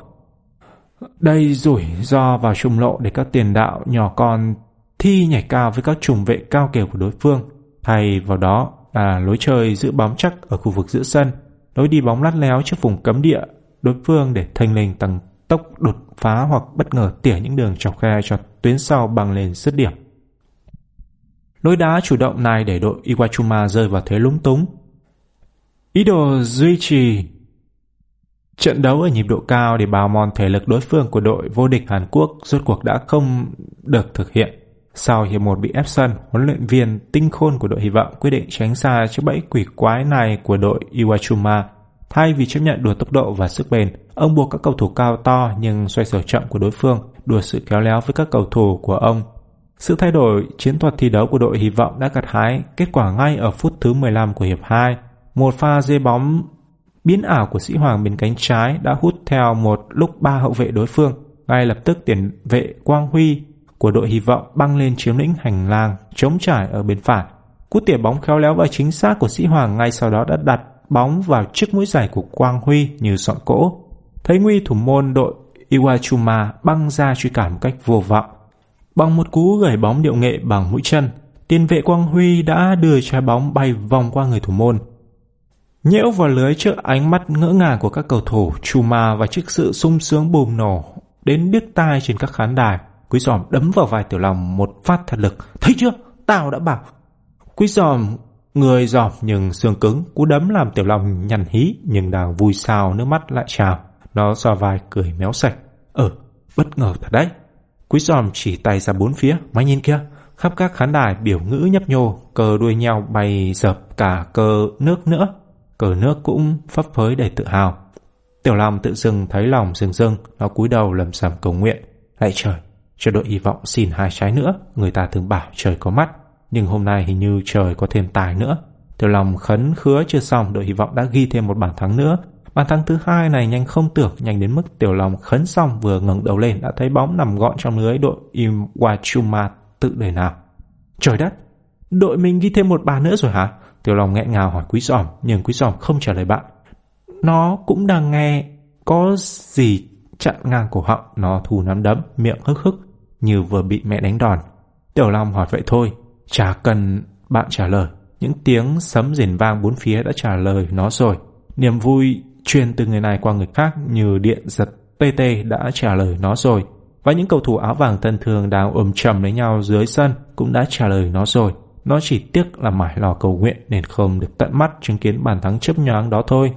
Đây rủi ro vào trung lộ để các tiền đạo nhỏ con thi nhảy cao với các trung vệ cao kiểu của đối phương. Thay vào đó là lối chơi giữ bóng chắc ở khu vực giữa sân, lối đi bóng lắt léo trước vùng cấm địa đối phương để Thanh Linh tăng tốc đột phá hoặc bất ngờ tỉa những đường chọc khe cho tuyến sau bằng lên dứt điểm. Lối đá chủ động này để đội Iwachuma rơi vào thế lúng túng. Ý đồ duy trì trận đấu ở nhịp độ cao để bào mòn thể lực đối phương của đội vô địch Hàn Quốc rốt cuộc đã không được thực hiện. Sau hiệp một bị ép sân, huấn luyện viên tinh khôn của đội hy vọng quyết định tránh xa chiếc bẫy quỷ quái này của đội Iwachuma. Thay vì chấp nhận đùa tốc độ và sức bền, ông buộc các cầu thủ cao to nhưng xoay sở chậm của đối phương đùa sự khéo léo với các cầu thủ của ông. Sự thay đổi chiến thuật thi đấu của đội hy vọng đã gặt hái kết quả ngay ở phút thứ mười lăm của hiệp hai. Một pha dê bóng biến ảo của Sĩ Hoàng bên cánh trái đã hút theo một lúc ba hậu vệ đối phương. Ngay lập tức tiền vệ Quang Huy của đội hy vọng băng lên chiếm lĩnh hành lang trống trải ở bên phải. Cú tỉa bóng khéo léo và chính xác của Sĩ Hoàng ngay sau đó đã đặt bóng vào chiếc mũi giày của Quang Huy như sọn cỗ. Thấy nguy, thủ môn đội Iwachuma băng ra truy cản một cách vô vọng. Bằng một cú gẩy bóng điệu nghệ bằng mũi chân, tiền vệ Quang Huy đã đưa trái bóng bay vòng qua người thủ môn, nhễu vào lưới trước ánh mắt ngỡ ngàng của các cầu thủ Chuma và trước sự sung sướng bùng nổ đến điếc tai trên các khán đài. Quý Giòm đấm vào vai Tiểu Lòng một phát thật lực. Thấy chưa? Tao đã bảo. Quý Giòm người giòm nhưng xương cứng, cú đấm làm Tiểu Lòng nhằn hí nhưng đang vui sao nước mắt lại trào. Nó xoa vai cười méo sạch. Ờ, bất ngờ thật đấy. Quý Giòm chỉ tay ra bốn phía. Mày nhìn kia, khắp các khán đài biểu ngữ nhấp nhô, cờ đuôi nhau bay dập cả cờ nước nữa. Cờ nước cũng phấp phới đầy tự hào. Tiểu Long tự dưng thấy lòng rưng rưng, nó cúi đầu lầm sầm cầu nguyện. Lạy trời, cho đội hy vọng xin hai trái nữa, người ta thường bảo trời có mắt, nhưng hôm nay hình như trời có thêm tài nữa. Tiểu Long khấn khứa chưa xong, đội hy vọng đã ghi thêm một bàn thắng nữa. Bàn thắng thứ hai này nhanh không tưởng, nhanh đến mức Tiểu Long khấn xong vừa ngẩng đầu lên đã thấy bóng nằm gọn trong lưới đội Iwachuma tự đời nào. Trời đất, đội mình ghi thêm một bàn nữa rồi hả? Tiểu Long nghẹn ngào hỏi Quý Giòm, nhưng Quý Giòm không trả lời bạn. Nó cũng đang nghe có gì chặn ngang cổ họng, nó thu nắm đấm, miệng hức hức như vừa bị mẹ đánh đòn. Tiểu Long hỏi vậy thôi, chả cần bạn trả lời. Những tiếng sấm rền vang bốn phía đã trả lời nó rồi. Niềm vui truyền từ người này qua người khác như điện giật tê tê đã trả lời nó rồi. Và những cầu thủ áo vàng thân thương đang ôm chầm lấy nhau dưới sân cũng đã trả lời nó rồi. Nó chỉ tiếc là mải lò cầu nguyện nên không được tận mắt chứng kiến bàn thắng chớp nhoáng đó thôi.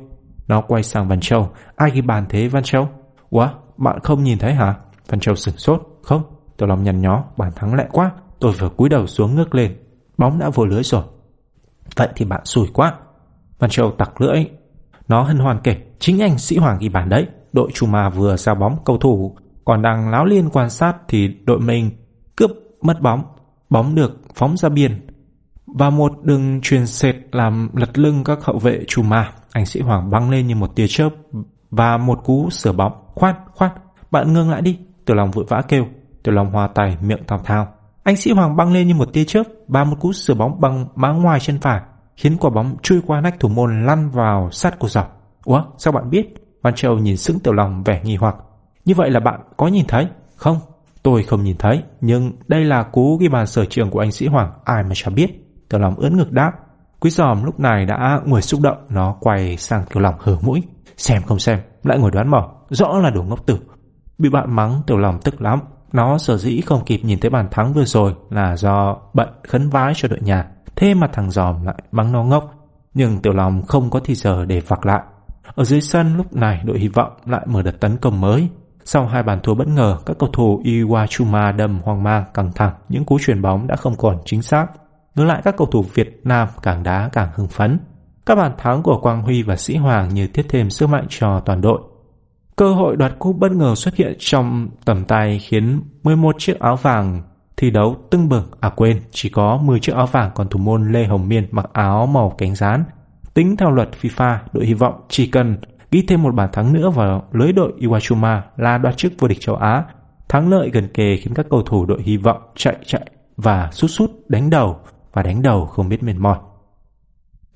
Nó quay sang Văn Châu. Ai ghi bàn thế Văn Châu? Ủa, bạn không nhìn thấy hả? Văn Châu sửng sốt. Không, Tiểu Long nhăn nhó. Bàn thắng lẹ quá. Tôi vừa cúi đầu xuống ngước lên. Bóng đã vô lưới rồi. Vậy thì bạn xui quá. Văn Châu tặc lưỡi. Nó hân hoan kể. Chính anh Sĩ Hoàng ghi bàn đấy. Đội Chuma vừa giao bóng, cầu thủ còn đang láo liên quan sát thì đội mình cướp mất bóng. Bóng được phóng ra biên và một đường truyền sệt làm lật lưng các hậu vệ Chuma. Anh Sĩ Hoàng băng lên như một tia chớp và một cú sửa bóng. Khoan, khoan, bạn ngưng lại đi, Tiểu Long vội vã kêu. Tiểu Long hòa tay, miệng thao thao. Anh Sĩ Hoàng băng lên như một tia chớp và một cú sửa bóng bằng má ngoài chân phải khiến quả bóng chui qua nách thủ môn lăn vào sát cột dọc. Ủa, sao bạn biết? Văn Châu nhìn sững Tiểu Long vẻ nghi hoặc. Như vậy là bạn có nhìn thấy? Không, tôi không nhìn thấy, nhưng đây là cú ghi bàn sở trường của anh Sĩ Hoàng, ai mà chả biết. Tiểu Long ưỡn ngực đáp. Quý Giòm lúc này đã nguội xúc động, nó quay sang Tiểu Long hở mũi. Xem không xem, lại ngồi đoán mò, rõ là đồ ngốc tử. Bị bạn mắng, Tiểu Long tức lắm. Nó sở dĩ không kịp nhìn thấy bàn thắng vừa rồi là do bận khấn vái cho đội nhà. Thế mà thằng Giòm lại mắng nó ngốc. Nhưng Tiểu Long không có thì giờ để phạc lại. Ở dưới sân lúc này đội hy vọng lại mở đợt tấn công mới. Sau hai bàn thua bất ngờ, các cầu thủ Iwachuma đầm hoang mang, căng thẳng. Những cú chuyền bóng đã không còn chính xác. Ngược lại các cầu thủ Việt Nam càng đá càng hưng phấn. Các bàn thắng của Quang Huy và Sĩ Hoàng như tiếp thêm sức mạnh cho toàn đội. Cơ hội đoạt cúp bất ngờ xuất hiện trong tầm tay khiến mười một chiếc áo vàng thi đấu tưng bừng. À quên, chỉ có mười chiếc áo vàng, còn thủ môn Lê Hồng Miên mặc áo màu cánh gián. Tính theo luật FIFA, đội hy vọng chỉ cần ghi thêm một bàn thắng nữa vào lưới đội Iwachuma là đoạt chức vô địch châu Á. Thắng lợi gần kề khiến các cầu thủ đội hy vọng chạy chạy và sút sút đánh đầu. Và đánh đầu không biết mệt mỏi.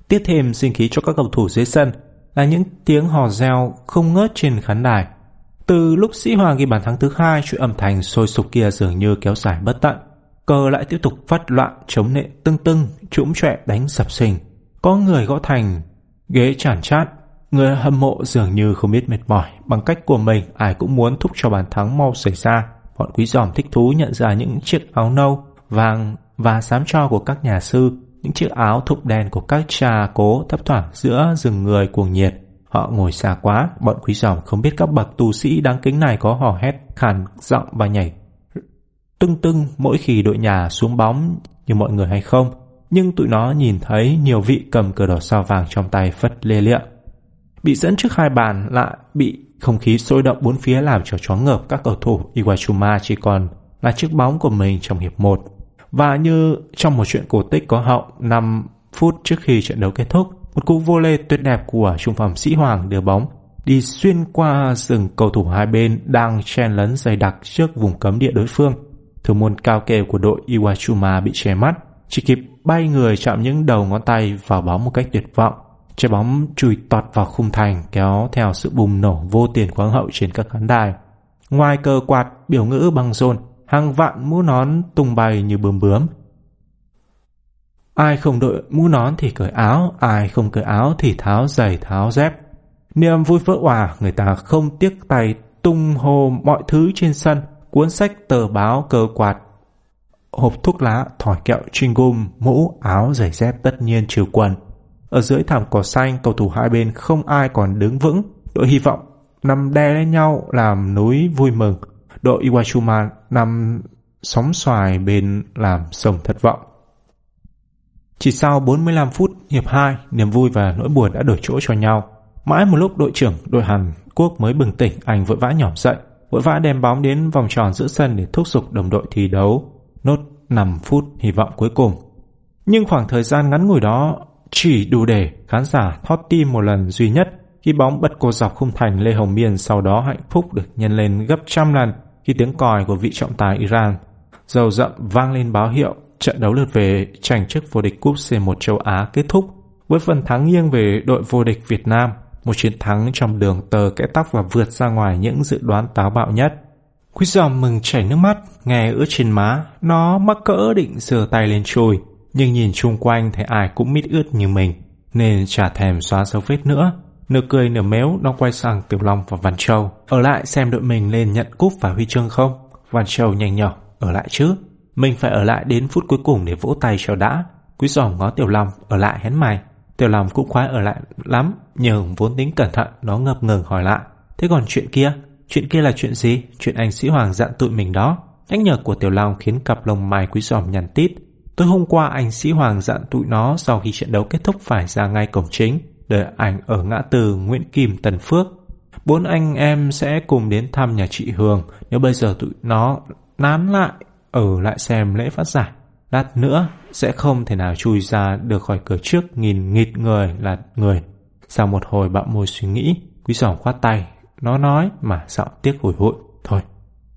Tiếp thêm sinh khí cho các cầu thủ dưới sân, là những tiếng hò reo không ngớt trên khán đài. Từ lúc Sĩ Hoàng ghi bàn thắng thứ hai, chuỗi âm thanh sôi sục kia dường như kéo dài bất tận. Cờ lại tiếp tục phát loạn, chống nệ tưng tưng, trũng trọe đánh sập sình. Có người gõ thành, ghế chản chát. Người hâm mộ dường như không biết mệt mỏi. Bằng cách của mình, ai cũng muốn thúc cho bàn thắng mau xảy ra. Bọn quý giòm thích thú nhận ra những chiếc áo nâu, vàng và xám tro của các nhà sư, những chiếc áo thục đen của các trà cố thấp thoảng giữa rừng người cuồng nhiệt. Họ ngồi xa quá, bọn quý giòm không biết các bậc tu sĩ đáng kính này có hò hét, khàn giọng và nhảy tưng tưng mỗi khi đội nhà xuống bóng như mọi người hay không. Nhưng tụi nó nhìn thấy nhiều vị cầm cờ đỏ sao vàng trong tay phất lê lịa. Bị dẫn trước hai bàn, lại bị không khí sôi động bốn phía làm cho choáng ngợp, các cầu thủ Iwachuma chỉ còn là chiếc bóng của mình trong hiệp một. Và như trong một chuyện cổ tích có hậu, năm phút trước khi trận đấu kết thúc, một cú vô lê tuyệt đẹp của trung phong Sĩ Hoàng đưa bóng đi xuyên qua rừng cầu thủ hai bên đang chen lấn dày đặc trước vùng cấm địa đối phương. Thủ môn cao kèo của đội Iwachuma bị che mắt, chỉ kịp bay người chạm những đầu ngón tay vào bóng một cách tuyệt vọng. Trái bóng chùi tọt vào khung thành, kéo theo sự bùng nổ vô tiền khoáng hậu trên các khán đài. Ngoài cờ quạt, biểu ngữ băng rôn, hàng vạn mũ nón tung bay như bướm bướm. Ai không đội mũ nón thì cởi áo, ai không cởi áo thì tháo giày tháo dép. Niềm vui vỡ òa, người ta không tiếc tay tung hô mọi thứ trên sân, cuốn sách, tờ báo, cờ quạt, hộp thuốc lá, thỏi kẹo, chewing gum, mũ, áo, giày dép, tất nhiên trừ quần. Ở dưới thảm cỏ xanh, cầu thủ hai bên không ai còn đứng vững. Đội hy vọng nằm đè lên nhau làm núi vui mừng. Đội Iwachuma nằm sóng xoài bên làm sông thất vọng. Chỉ sau bốn mươi lăm phút hiệp hai, niềm vui và nỗi buồn đã đổi chỗ cho nhau. Mãi một lúc đội trưởng đội Hàn Quốc mới bừng tỉnh, anh vội vã nhỏm dậy, vội vã đem bóng đến vòng tròn giữa sân để thúc giục đồng đội thi đấu nốt năm phút hy vọng cuối cùng. Nhưng khoảng thời gian ngắn ngủi đó chỉ đủ để khán giả thót tim một lần duy nhất khi bóng bật cột dọc khung thành Lê Hồng Miên, sau đó hạnh phúc được nhân lên gấp trăm lần khi tiếng còi của vị trọng tài Iran rầu rậm vang lên báo hiệu trận đấu lượt về tranh chức vô địch cúp xê một châu Á kết thúc với phần thắng nghiêng về đội vô địch Việt Nam, một chiến thắng trong đường tờ kẽ tóc và vượt ra ngoài những dự đoán táo bạo nhất. Quý giòm mừng chảy nước mắt, nghe ướt trên má, nó mắc cỡ định giơ tay lên chùi. Nhưng nhìn chung quanh thấy ai cũng mít ướt như mình, nên chả thèm xóa dấu vết nữa. Nửa cười nửa méo, nó quay sang Tiểu Long và Văn Châu. Ở lại xem đội mình lên nhận cúp và huy chương không? Văn Châu nhanh nhỏ, ở lại chứ. Mình phải ở lại đến phút cuối cùng để vỗ tay cho đã. Quý giòm ngó Tiểu Long, ở lại hén mày. Tiểu Long cũng khoái ở lại lắm, nhưng vốn tính cẩn thận, nó ngập ngừng hỏi lại. Thế còn chuyện kia? Chuyện kia là chuyện gì? Chuyện anh Sĩ Hoàng dặn tụi mình đó. Nhắc nhở của Tiểu Long khiến cặp lông mày quý giòm nhăn tít. Tối hôm qua anh Sĩ Hoàng dặn tụi nó sau khi trận đấu kết thúc phải ra ngay cổng chính, đợi ảnh ở ngã tư Nguyễn Kim Tân Phước. Bốn anh em sẽ cùng đến thăm nhà chị Hường, nếu bây giờ tụi nó nán lại, ở lại xem lễ phát giải, lát nữa sẽ không thể nào chui ra được khỏi cửa trước, nghìn nghịt người là người. Sau một hồi bặm môi suy nghĩ, Quý giòm khoát tay, nó nói mà giọng tiếc hủi hụi. Thôi,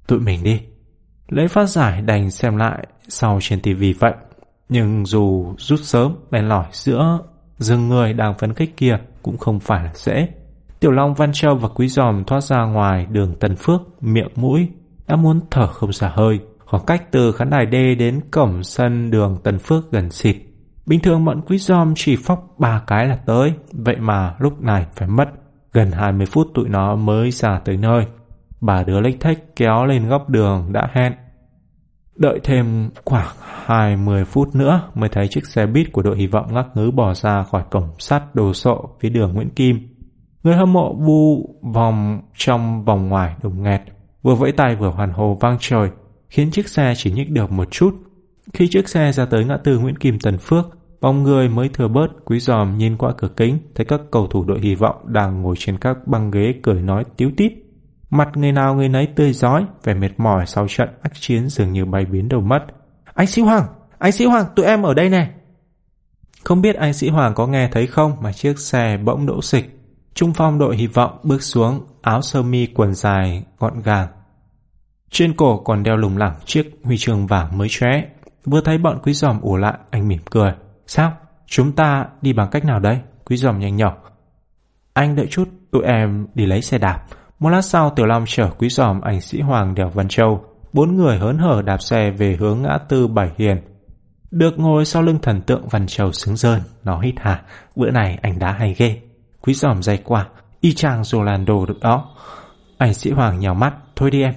tụi mình đi. Lễ phát giải đành xem lại sau trên tivi vậy. Nhưng dù rút sớm, bèn lỏi giữa rừng người đang phấn khích kia cũng không phải là dễ. Tiểu Long, Văn Châu và Quý giòm thoát ra ngoài đường Tân Phước, miệng mũi đã muốn thở không ra hơi. Khoảng cách từ khán đài D đến cổng sân đường Tân Phước gần xịt. Bình thường bọn Quý giòm chỉ phóc ba cái là tới, vậy mà lúc này phải mất gần hai mươi phút tụi nó mới ra tới nơi. Bà đứa lếch thếch kéo lên góc đường đã hẹn. Đợi thêm khoảng hai mươi phút nữa mới thấy chiếc xe buýt của đội hy vọng ngắc ngứ bỏ ra khỏi cổng sắt đồ sộ phía đường Nguyễn Kim. Người hâm mộ bu vòng trong vòng ngoài đùng nghẹt, vừa vẫy tay vừa hoàn hồ vang trời, khiến chiếc xe chỉ nhích được một chút. Khi chiếc xe ra tới ngã tư Nguyễn Kim Tân Phước, bóng người mới thừa bớt. Quý giòm nhìn qua cửa kính, thấy các cầu thủ đội hy vọng đang ngồi trên các băng ghế cười nói tíu tít. Mặt người nào người nấy tươi rói, vẻ mệt mỏi sau trận ác chiến dường như bay biến đâu mất. Anh Sĩ Hoàng! Anh Sĩ Hoàng! Tụi em ở đây nè! Không biết anh Sĩ Hoàng có nghe thấy không mà chiếc xe bỗng đỗ xịch. Trung phong đội hy vọng bước xuống, áo sơ mi quần dài gọn gàng, trên cổ còn đeo lủng lẳng chiếc huy chương vàng mới chóe. Vừa thấy bọn Quý giòm ùa lại, anh mỉm cười. Sao? Chúng ta đi bằng cách nào đây? Quý giòm nhanh nhỏ. Anh đợi chút, tụi em đi lấy xe đạp. Một lát sau Tiểu Long chở Quý Giòm, Ảnh Sĩ Hoàng, Đèo Văn Châu. Bốn người hớn hở đạp xe về hướng ngã tư Bảy Hiền. Được ngồi sau lưng thần tượng Văn Châu sướng rơn. Nó hít hà, bữa này anh đá hay ghê. Quý Giòm dây qua, y chang Rolando được đó. Ảnh Sĩ Hoàng nhào mắt, thôi đi em.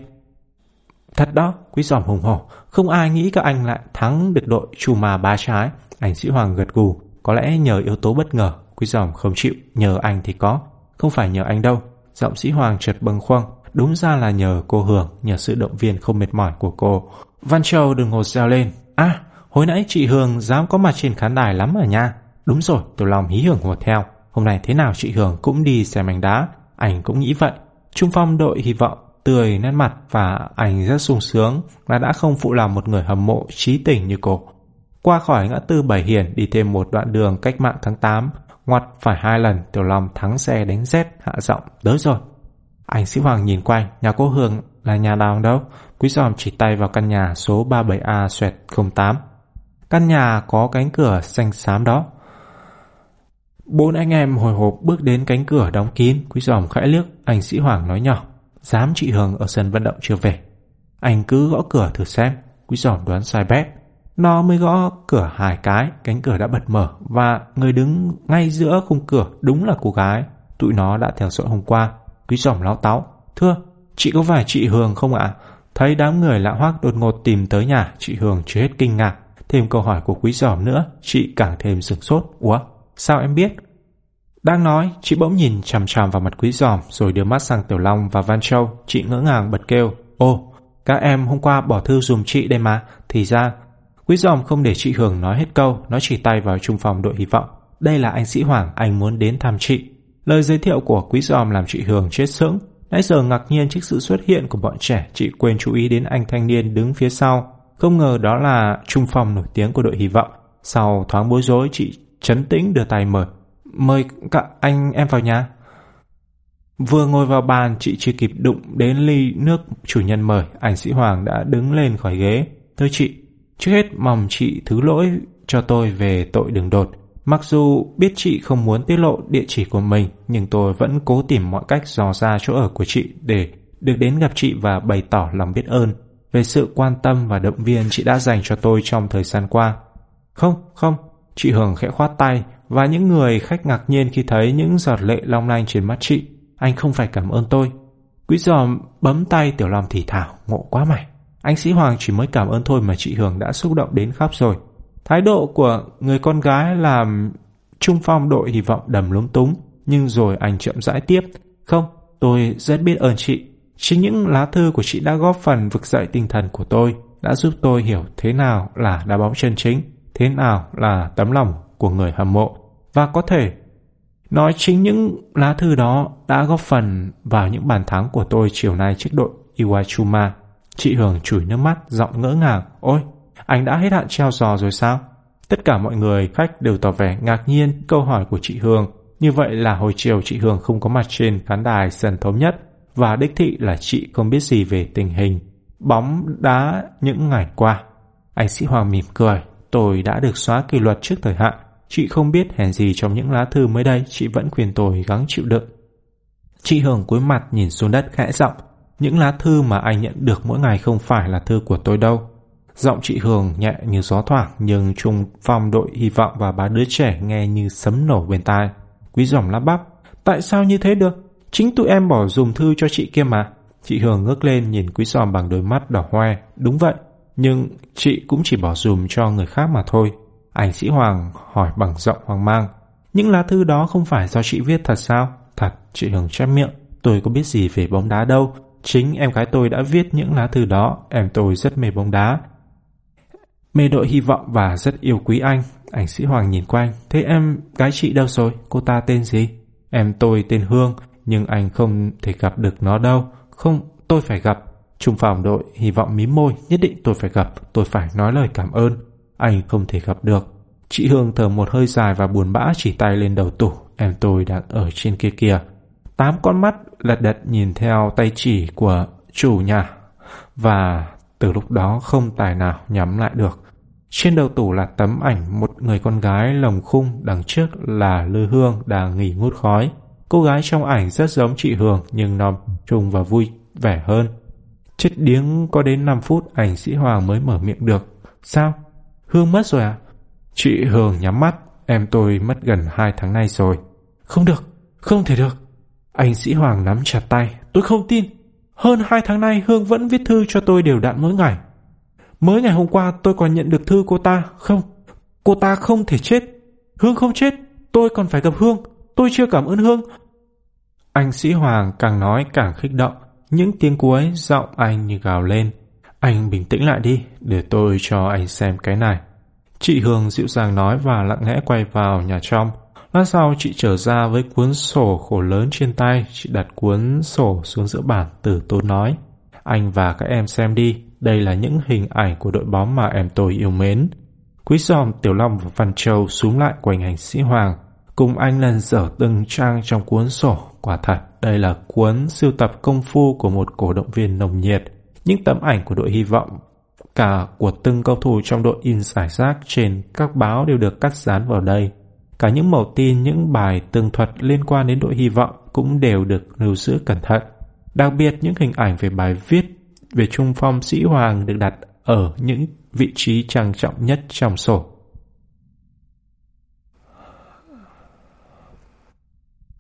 Thật đó, Quý Giòm hùng hổ, không ai nghĩ các anh lại thắng được đội Chù Mà Bá Trái. Ảnh Sĩ Hoàng gật gù, có lẽ nhờ yếu tố bất ngờ. Quý Giòm không chịu, nhờ anh thì có. Không phải nhờ anh đâu. Giọng Sĩ Hoàng chợt bâng khuâng, đúng ra là nhờ cô Hường, nhờ sự động viên không mệt mỏi của cô. Văn Châu đừng ngột reo lên. À, hồi nãy chị Hường dám có mặt trên khán đài lắm ở nha. Đúng rồi, Tiểu Long hí hưởng hùa theo. Hôm nay thế nào chị Hường cũng đi xem bóng đá. Anh cũng nghĩ vậy. Trung phong đội hy vọng, tươi nét mặt và anh rất sung sướng là đã không phụ lòng một người hâm mộ trí tình như cô. Qua khỏi ngã tư Bảy Hiền đi thêm một đoạn đường Cách Mạng Tháng tám, ngoặt phải hai lần Tiểu Long thắng xe đánh rét, hạ giọng tới rồi. Ảnh Sĩ Hoàng nhìn quanh, nhà cô Hường là nhà nào đâu? Quý Giòm chỉ tay vào căn nhà số ba mươi bảy A xẹt không tám. Căn nhà có cánh cửa xanh xám đó. Bốn anh em hồi hộp bước đến cánh cửa đóng kín. Quý Giòm khẽ liếc, Ảnh Sĩ Hoàng nói nhỏ, dám chị Hường ở sân vận động chưa về. Anh cứ gõ cửa thử xem. Quý Giòm đoán sai bét. Nó mới gõ cửa hai cái, cánh cửa đã bật mở và người đứng ngay giữa khung cửa đúng là cô gái tụi nó đã theo dõi hôm qua. Quý Giòm láo táo, thưa, chị có phải chị Hường không ạ? À? Thấy đám người lạ hoắc đột ngột tìm tới nhà, chị Hường chưa hết kinh ngạc. Thêm câu hỏi của Quý Giòm nữa, chị càng thêm sửng sốt. Ủa, sao em biết? Đang nói, chị bỗng nhìn chằm chằm vào mặt Quý Giòm rồi đưa mắt sang Tiểu Long và Văn Châu. Chị ngỡ ngàng bật kêu, ô, các em hôm qua bỏ thư dùm chị đây mà. Thì ra... Quý Giòm không để chị Hường nói hết câu, nó chỉ tay vào trung phòng đội hy vọng. Đây là anh Sĩ Hoàng, anh muốn đến thăm chị. Lời giới thiệu của Quý Giòm làm chị Hường chết sững. Nãy giờ ngạc nhiên trước sự xuất hiện của bọn trẻ, chị quên chú ý đến anh thanh niên đứng phía sau. Không ngờ đó là trung phòng nổi tiếng của đội hy vọng. Sau thoáng bối rối, chị trấn tĩnh đưa tay mời. Mời cả anh em vào nhà. Vừa ngồi vào bàn, chị chưa kịp đụng đến ly nước chủ nhân mời, anh Sĩ Hoàng đã đứng lên khỏi ghế. Thưa chị, trước hết mong chị thứ lỗi cho tôi về tội đường đột. Mặc dù biết chị không muốn tiết lộ địa chỉ của mình, nhưng tôi vẫn cố tìm mọi cách dò ra chỗ ở của chị để được đến gặp chị và bày tỏ lòng biết ơn về sự quan tâm và động viên chị đã dành cho tôi trong thời gian qua. Không, không, chị Hường khẽ khoát tay và những người khách ngạc nhiên khi thấy những giọt lệ long lanh trên mắt chị. Anh không phải cảm ơn tôi. Quý Giòm bấm tay Tiểu Long thì thảo, ngộ quá mày. Anh Sĩ Hoàng chỉ mới cảm ơn thôi mà chị Hường đã xúc động đến khóc rồi. Thái độ của người con gái làm trung phong đội hy vọng đầm lúng túng. Nhưng rồi anh chậm rãi tiếp, không, tôi rất biết ơn chị. Chính những lá thư của chị đã góp phần vực dậy tinh thần của tôi, đã giúp tôi hiểu thế nào là đá bóng chân chính, thế nào là tấm lòng của người hâm mộ. Và có thể nói chính những lá thư đó đã góp phần vào những bàn thắng của tôi chiều nay trước đội Iwachuma. Chị Hường chùi nước mắt, giọng ngỡ ngàng. Ôi, anh đã hết hạn treo giò rồi sao? Tất cả mọi người khách đều tỏ vẻ ngạc nhiên câu hỏi của chị Hường. Như vậy là hồi chiều chị Hường không có mặt trên khán đài sân Thống Nhất và đích thị là chị không biết gì về tình hình bóng đá những ngày qua. Anh Sĩ Hoàng mỉm cười. Tôi đã được xóa kỷ luật trước thời hạn. Chị không biết hèn gì trong những lá thư mới đây, chị vẫn khuyên tôi gắng chịu đựng. Chị Hường cúi mặt nhìn xuống đất khẽ giọng. Những lá thư mà anh nhận được mỗi ngày không phải là thư của tôi đâu. Giọng chị Hường nhẹ như gió thoảng, nhưng trung phong đội hy vọng và ba đứa trẻ nghe như sấm nổ bên tai. Quý Giòm lắp bắp. Tại sao như thế được? Chính tụi em bỏ dùm thư cho chị kia mà. Chị Hường ngước lên nhìn Quý Giòm bằng đôi mắt đỏ hoe. Đúng vậy, nhưng chị cũng chỉ bỏ dùm cho người khác mà thôi. Anh Sĩ Hoàng hỏi bằng giọng hoang mang. Những lá thư đó không phải do chị viết thật sao? Thật, chị Hường chép miệng. Tôi có biết gì về bóng đá đâu. Chính em gái tôi đã viết những lá thư đó. Em tôi rất mê bóng đá, mê đội hy vọng và rất yêu quý anh. Anh Sĩ Hoàng nhìn quanh. Thế em gái chị đâu rồi? Cô ta tên gì? Em tôi tên Hương, nhưng anh không thể gặp được nó đâu. Không, tôi phải gặp. Trung phòng đội hy vọng mím môi. Nhất định tôi phải gặp, tôi phải nói lời cảm ơn. Anh không thể gặp được. Chị Hương thở một hơi dài và buồn bã chỉ tay lên đầu tủ. Em tôi đang ở trên kia kìa. Tám con mắt lật đật nhìn theo tay chỉ của chủ nhà và từ lúc đó không tài nào nhắm lại được. Trên đầu tủ là tấm ảnh một người con gái lồng khung, đằng trước là lư hương đang nghỉ ngút khói. Cô gái trong ảnh rất giống chị Hường nhưng nòm trùng và vui vẻ hơn. Chết điếng, có đến năm phút ảnh sĩ Hoàng mới mở miệng được. Sao? Hương mất rồi à? Chị Hường nhắm mắt. Em tôi mất gần hai tháng nay rồi. Không được, không thể được. Anh sĩ Hoàng nắm chặt tay. Tôi không tin. Hơn hai tháng nay Hương vẫn viết thư cho tôi đều đặn mỗi ngày. Mới ngày hôm qua tôi còn nhận được thư cô ta. Không, cô ta không thể chết. Hương không chết. Tôi còn phải gặp Hương. Tôi chưa cảm ơn Hương. Anh sĩ Hoàng càng nói càng kích động. Những tiếng cuối giọng anh như gào lên. Anh bình tĩnh lại đi, để tôi cho anh xem cái này. Chị Hương dịu dàng nói và lặng lẽ quay vào nhà trong. Lát sau chị trở ra với cuốn sổ khổ lớn trên tay. Chị đặt cuốn sổ xuống giữa bàn, từ tốn nói. Anh và các em xem đi. Đây là những hình ảnh của đội bóng mà em tôi yêu mến. Quý Giòm, Tiểu Long và Văn Châu xúm lại quanh hành sĩ Hoàng. Cùng anh lần dở từng trang trong cuốn sổ. Quả thật, đây là cuốn sưu tập công phu của một cổ động viên nồng nhiệt. Những tấm ảnh của đội hy vọng, cả của từng cầu thủ trong đội in rải rác trên các báo đều được cắt dán vào đây. Cả những mẩu tin, những bài tường thuật liên quan đến đội hy vọng cũng đều được lưu giữ cẩn thận. Đặc biệt những hình ảnh về bài viết về trung phong sĩ Hoàng được đặt ở những vị trí trang trọng nhất trong sổ.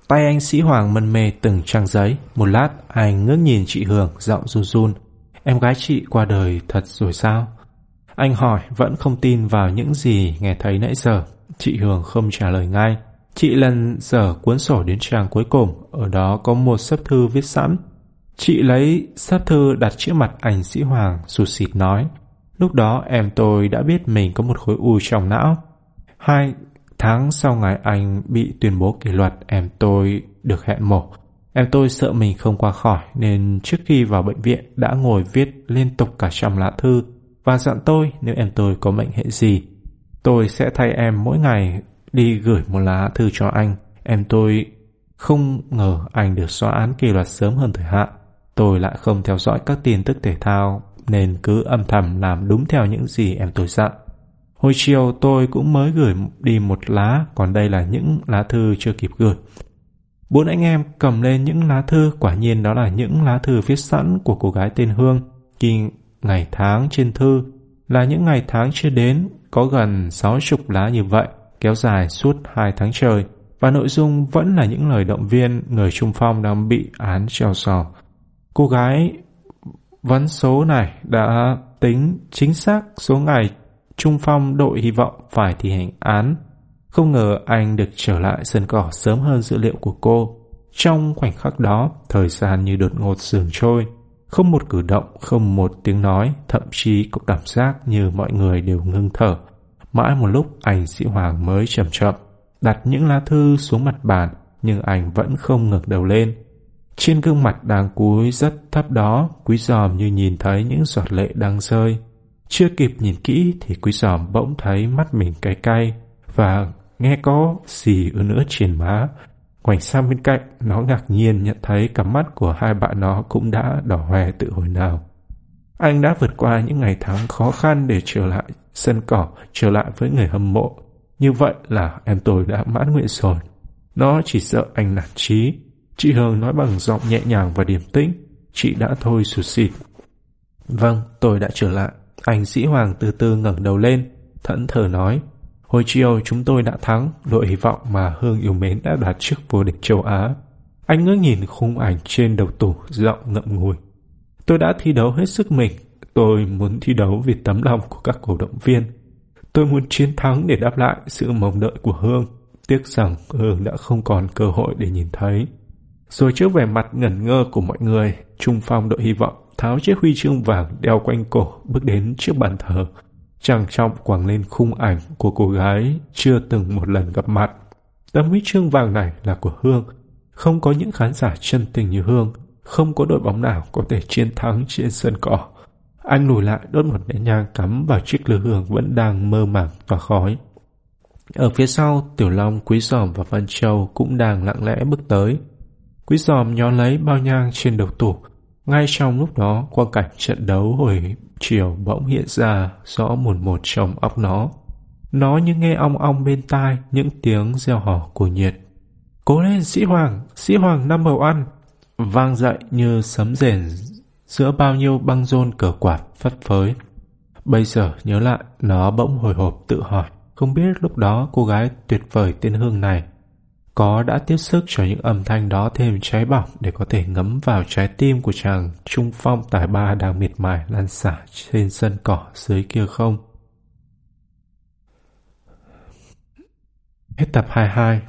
Tay anh sĩ Hoàng mân mê từng trang giấy. Một lát anh ngước nhìn chị Hường, giọng run run. Em gái chị qua đời thật rồi sao? Anh hỏi, vẫn không tin vào những gì nghe thấy nãy giờ. Chị Hường không trả lời ngay. Chị lần dở cuốn sổ đến trang cuối cùng. Ở đó có một sấp thư viết sẵn. Chị lấy sấp thư đặt trước mặt ảnh sĩ Hoàng, sụt sịt nói. Lúc đó em tôi đã biết mình có một khối u trong não. Hai tháng sau ngày anh bị tuyên bố kỷ luật, em tôi được hẹn mổ. Em tôi sợ mình không qua khỏi nên trước khi vào bệnh viện đã ngồi viết liên tục cả trăm lá thư và dặn tôi nếu em tôi có mệnh hệ gì, tôi sẽ thay em mỗi ngày đi gửi một lá thư cho anh. Em tôi không ngờ anh được xóa án kỷ luật sớm hơn thời hạn. Tôi lại không theo dõi các tin tức thể thao nên cứ âm thầm làm đúng theo những gì em tôi dặn. Hồi chiều tôi cũng mới gửi đi một lá, còn đây là những lá thư chưa kịp gửi. Bốn anh em cầm lên những lá thư, quả nhiên đó là những lá thư viết sẵn của cô gái tên Hương. Khi ngày tháng trên thư là những ngày tháng chưa đến, có gần sáu chục lá như vậy, kéo dài suốt hai tháng trời. Và nội dung vẫn là những lời động viên người trung phong đang bị án treo sò. Cô gái vấn số này đã tính chính xác số ngày trung phong đội hy vọng phải thi hành án. Không ngờ anh được trở lại sân cỏ sớm hơn dữ liệu của cô. Trong khoảnh khắc đó, thời gian như đột ngột sườn trôi. Không một cử động, không một tiếng nói, thậm chí cũng cảm giác như mọi người đều ngưng thở. Mãi một lúc anh sĩ Hoàng mới chậm chậm đặt những lá thư xuống mặt bàn, nhưng anh vẫn không ngẩng đầu lên. Trên gương mặt đang cúi rất thấp đó, Quý Giòm như nhìn thấy những giọt lệ đang rơi. Chưa kịp nhìn kỹ thì Quý Giòm bỗng thấy mắt mình cay cay và nghe có gì ướt nữa trên má. Ngoảnh sang bên cạnh, nó ngạc nhiên nhận thấy cặp mắt của hai bạn nó cũng đã đỏ hoe từ hồi nào. Anh đã vượt qua những ngày tháng khó khăn để trở lại sân cỏ, trở lại với người hâm mộ. Như vậy là em tôi đã mãn nguyện rồi. Nó chỉ sợ anh nản chí. Chị Hường nói bằng giọng nhẹ nhàng và điềm tĩnh. Chị đã thôi sụt sịt. Vâng, tôi đã trở lại. Anh sĩ Hoàng từ từ ngẩng đầu lên, thẫn thờ nói. Hồi chiều chúng tôi đã thắng, đội hy vọng mà Hương yêu mến đã đoạt chức vô địch châu Á. Anh ngước nhìn khung ảnh trên đầu tủ, giọng ngậm ngùi. Tôi đã thi đấu hết sức mình, tôi muốn thi đấu vì tấm lòng của các cổ động viên. Tôi muốn chiến thắng để đáp lại sự mong đợi của Hương. Tiếc rằng Hương đã không còn cơ hội để nhìn thấy. Rồi trước vẻ mặt ngẩn ngơ của mọi người, trung phong đội hy vọng tháo chiếc huy chương vàng đeo quanh cổ bước đến trước bàn thờ. Trang trọng quàng lên khung ảnh của cô gái chưa từng một lần gặp mặt. Tấm huy chương vàng này là của Hương. Không có những khán giả chân tình như Hương, không có đội bóng nào có thể chiến thắng trên sân cỏ. Anh lùi lại đốt một nén nhang cắm vào chiếc lư hương vẫn đang mơ màng tỏa khói. Ở phía sau, Tiểu Long, Quý Giòm và Văn Châu cũng đang lặng lẽ bước tới. Quý Giòm nhón lấy bao nhang trên đầu tủ. Ngay trong lúc đó, quang cảnh trận đấu hồi chiều bỗng hiện ra rõ mồn một trong óc nó. Nó như nghe ong ong bên tai những tiếng reo hò cuồng nhiệt. Cố lên sĩ hoàng, sĩ hoàng năm hậu ăn, vang dậy như sấm rền giữa bao nhiêu băng rôn cờ quạt phất phới. Bây giờ nhớ lại, nó bỗng hồi hộp tự hỏi, không biết lúc đó cô gái tuyệt vời tên Hương này có đã tiếp sức cho những âm thanh đó thêm cháy bỏng để có thể ngấm vào trái tim của chàng trung phong tài ba đang miệt mài lan xả trên sân cỏ dưới kia không? Hết tập hai mươi hai.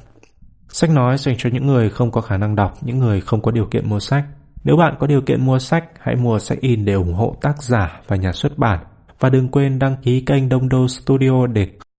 Sách nói dành cho những người không có khả năng đọc, những người không có điều kiện mua sách. Nếu bạn có điều kiện mua sách, hãy mua sách in để ủng hộ tác giả và nhà xuất bản. Và đừng quên đăng ký kênh Đông Đô Studio để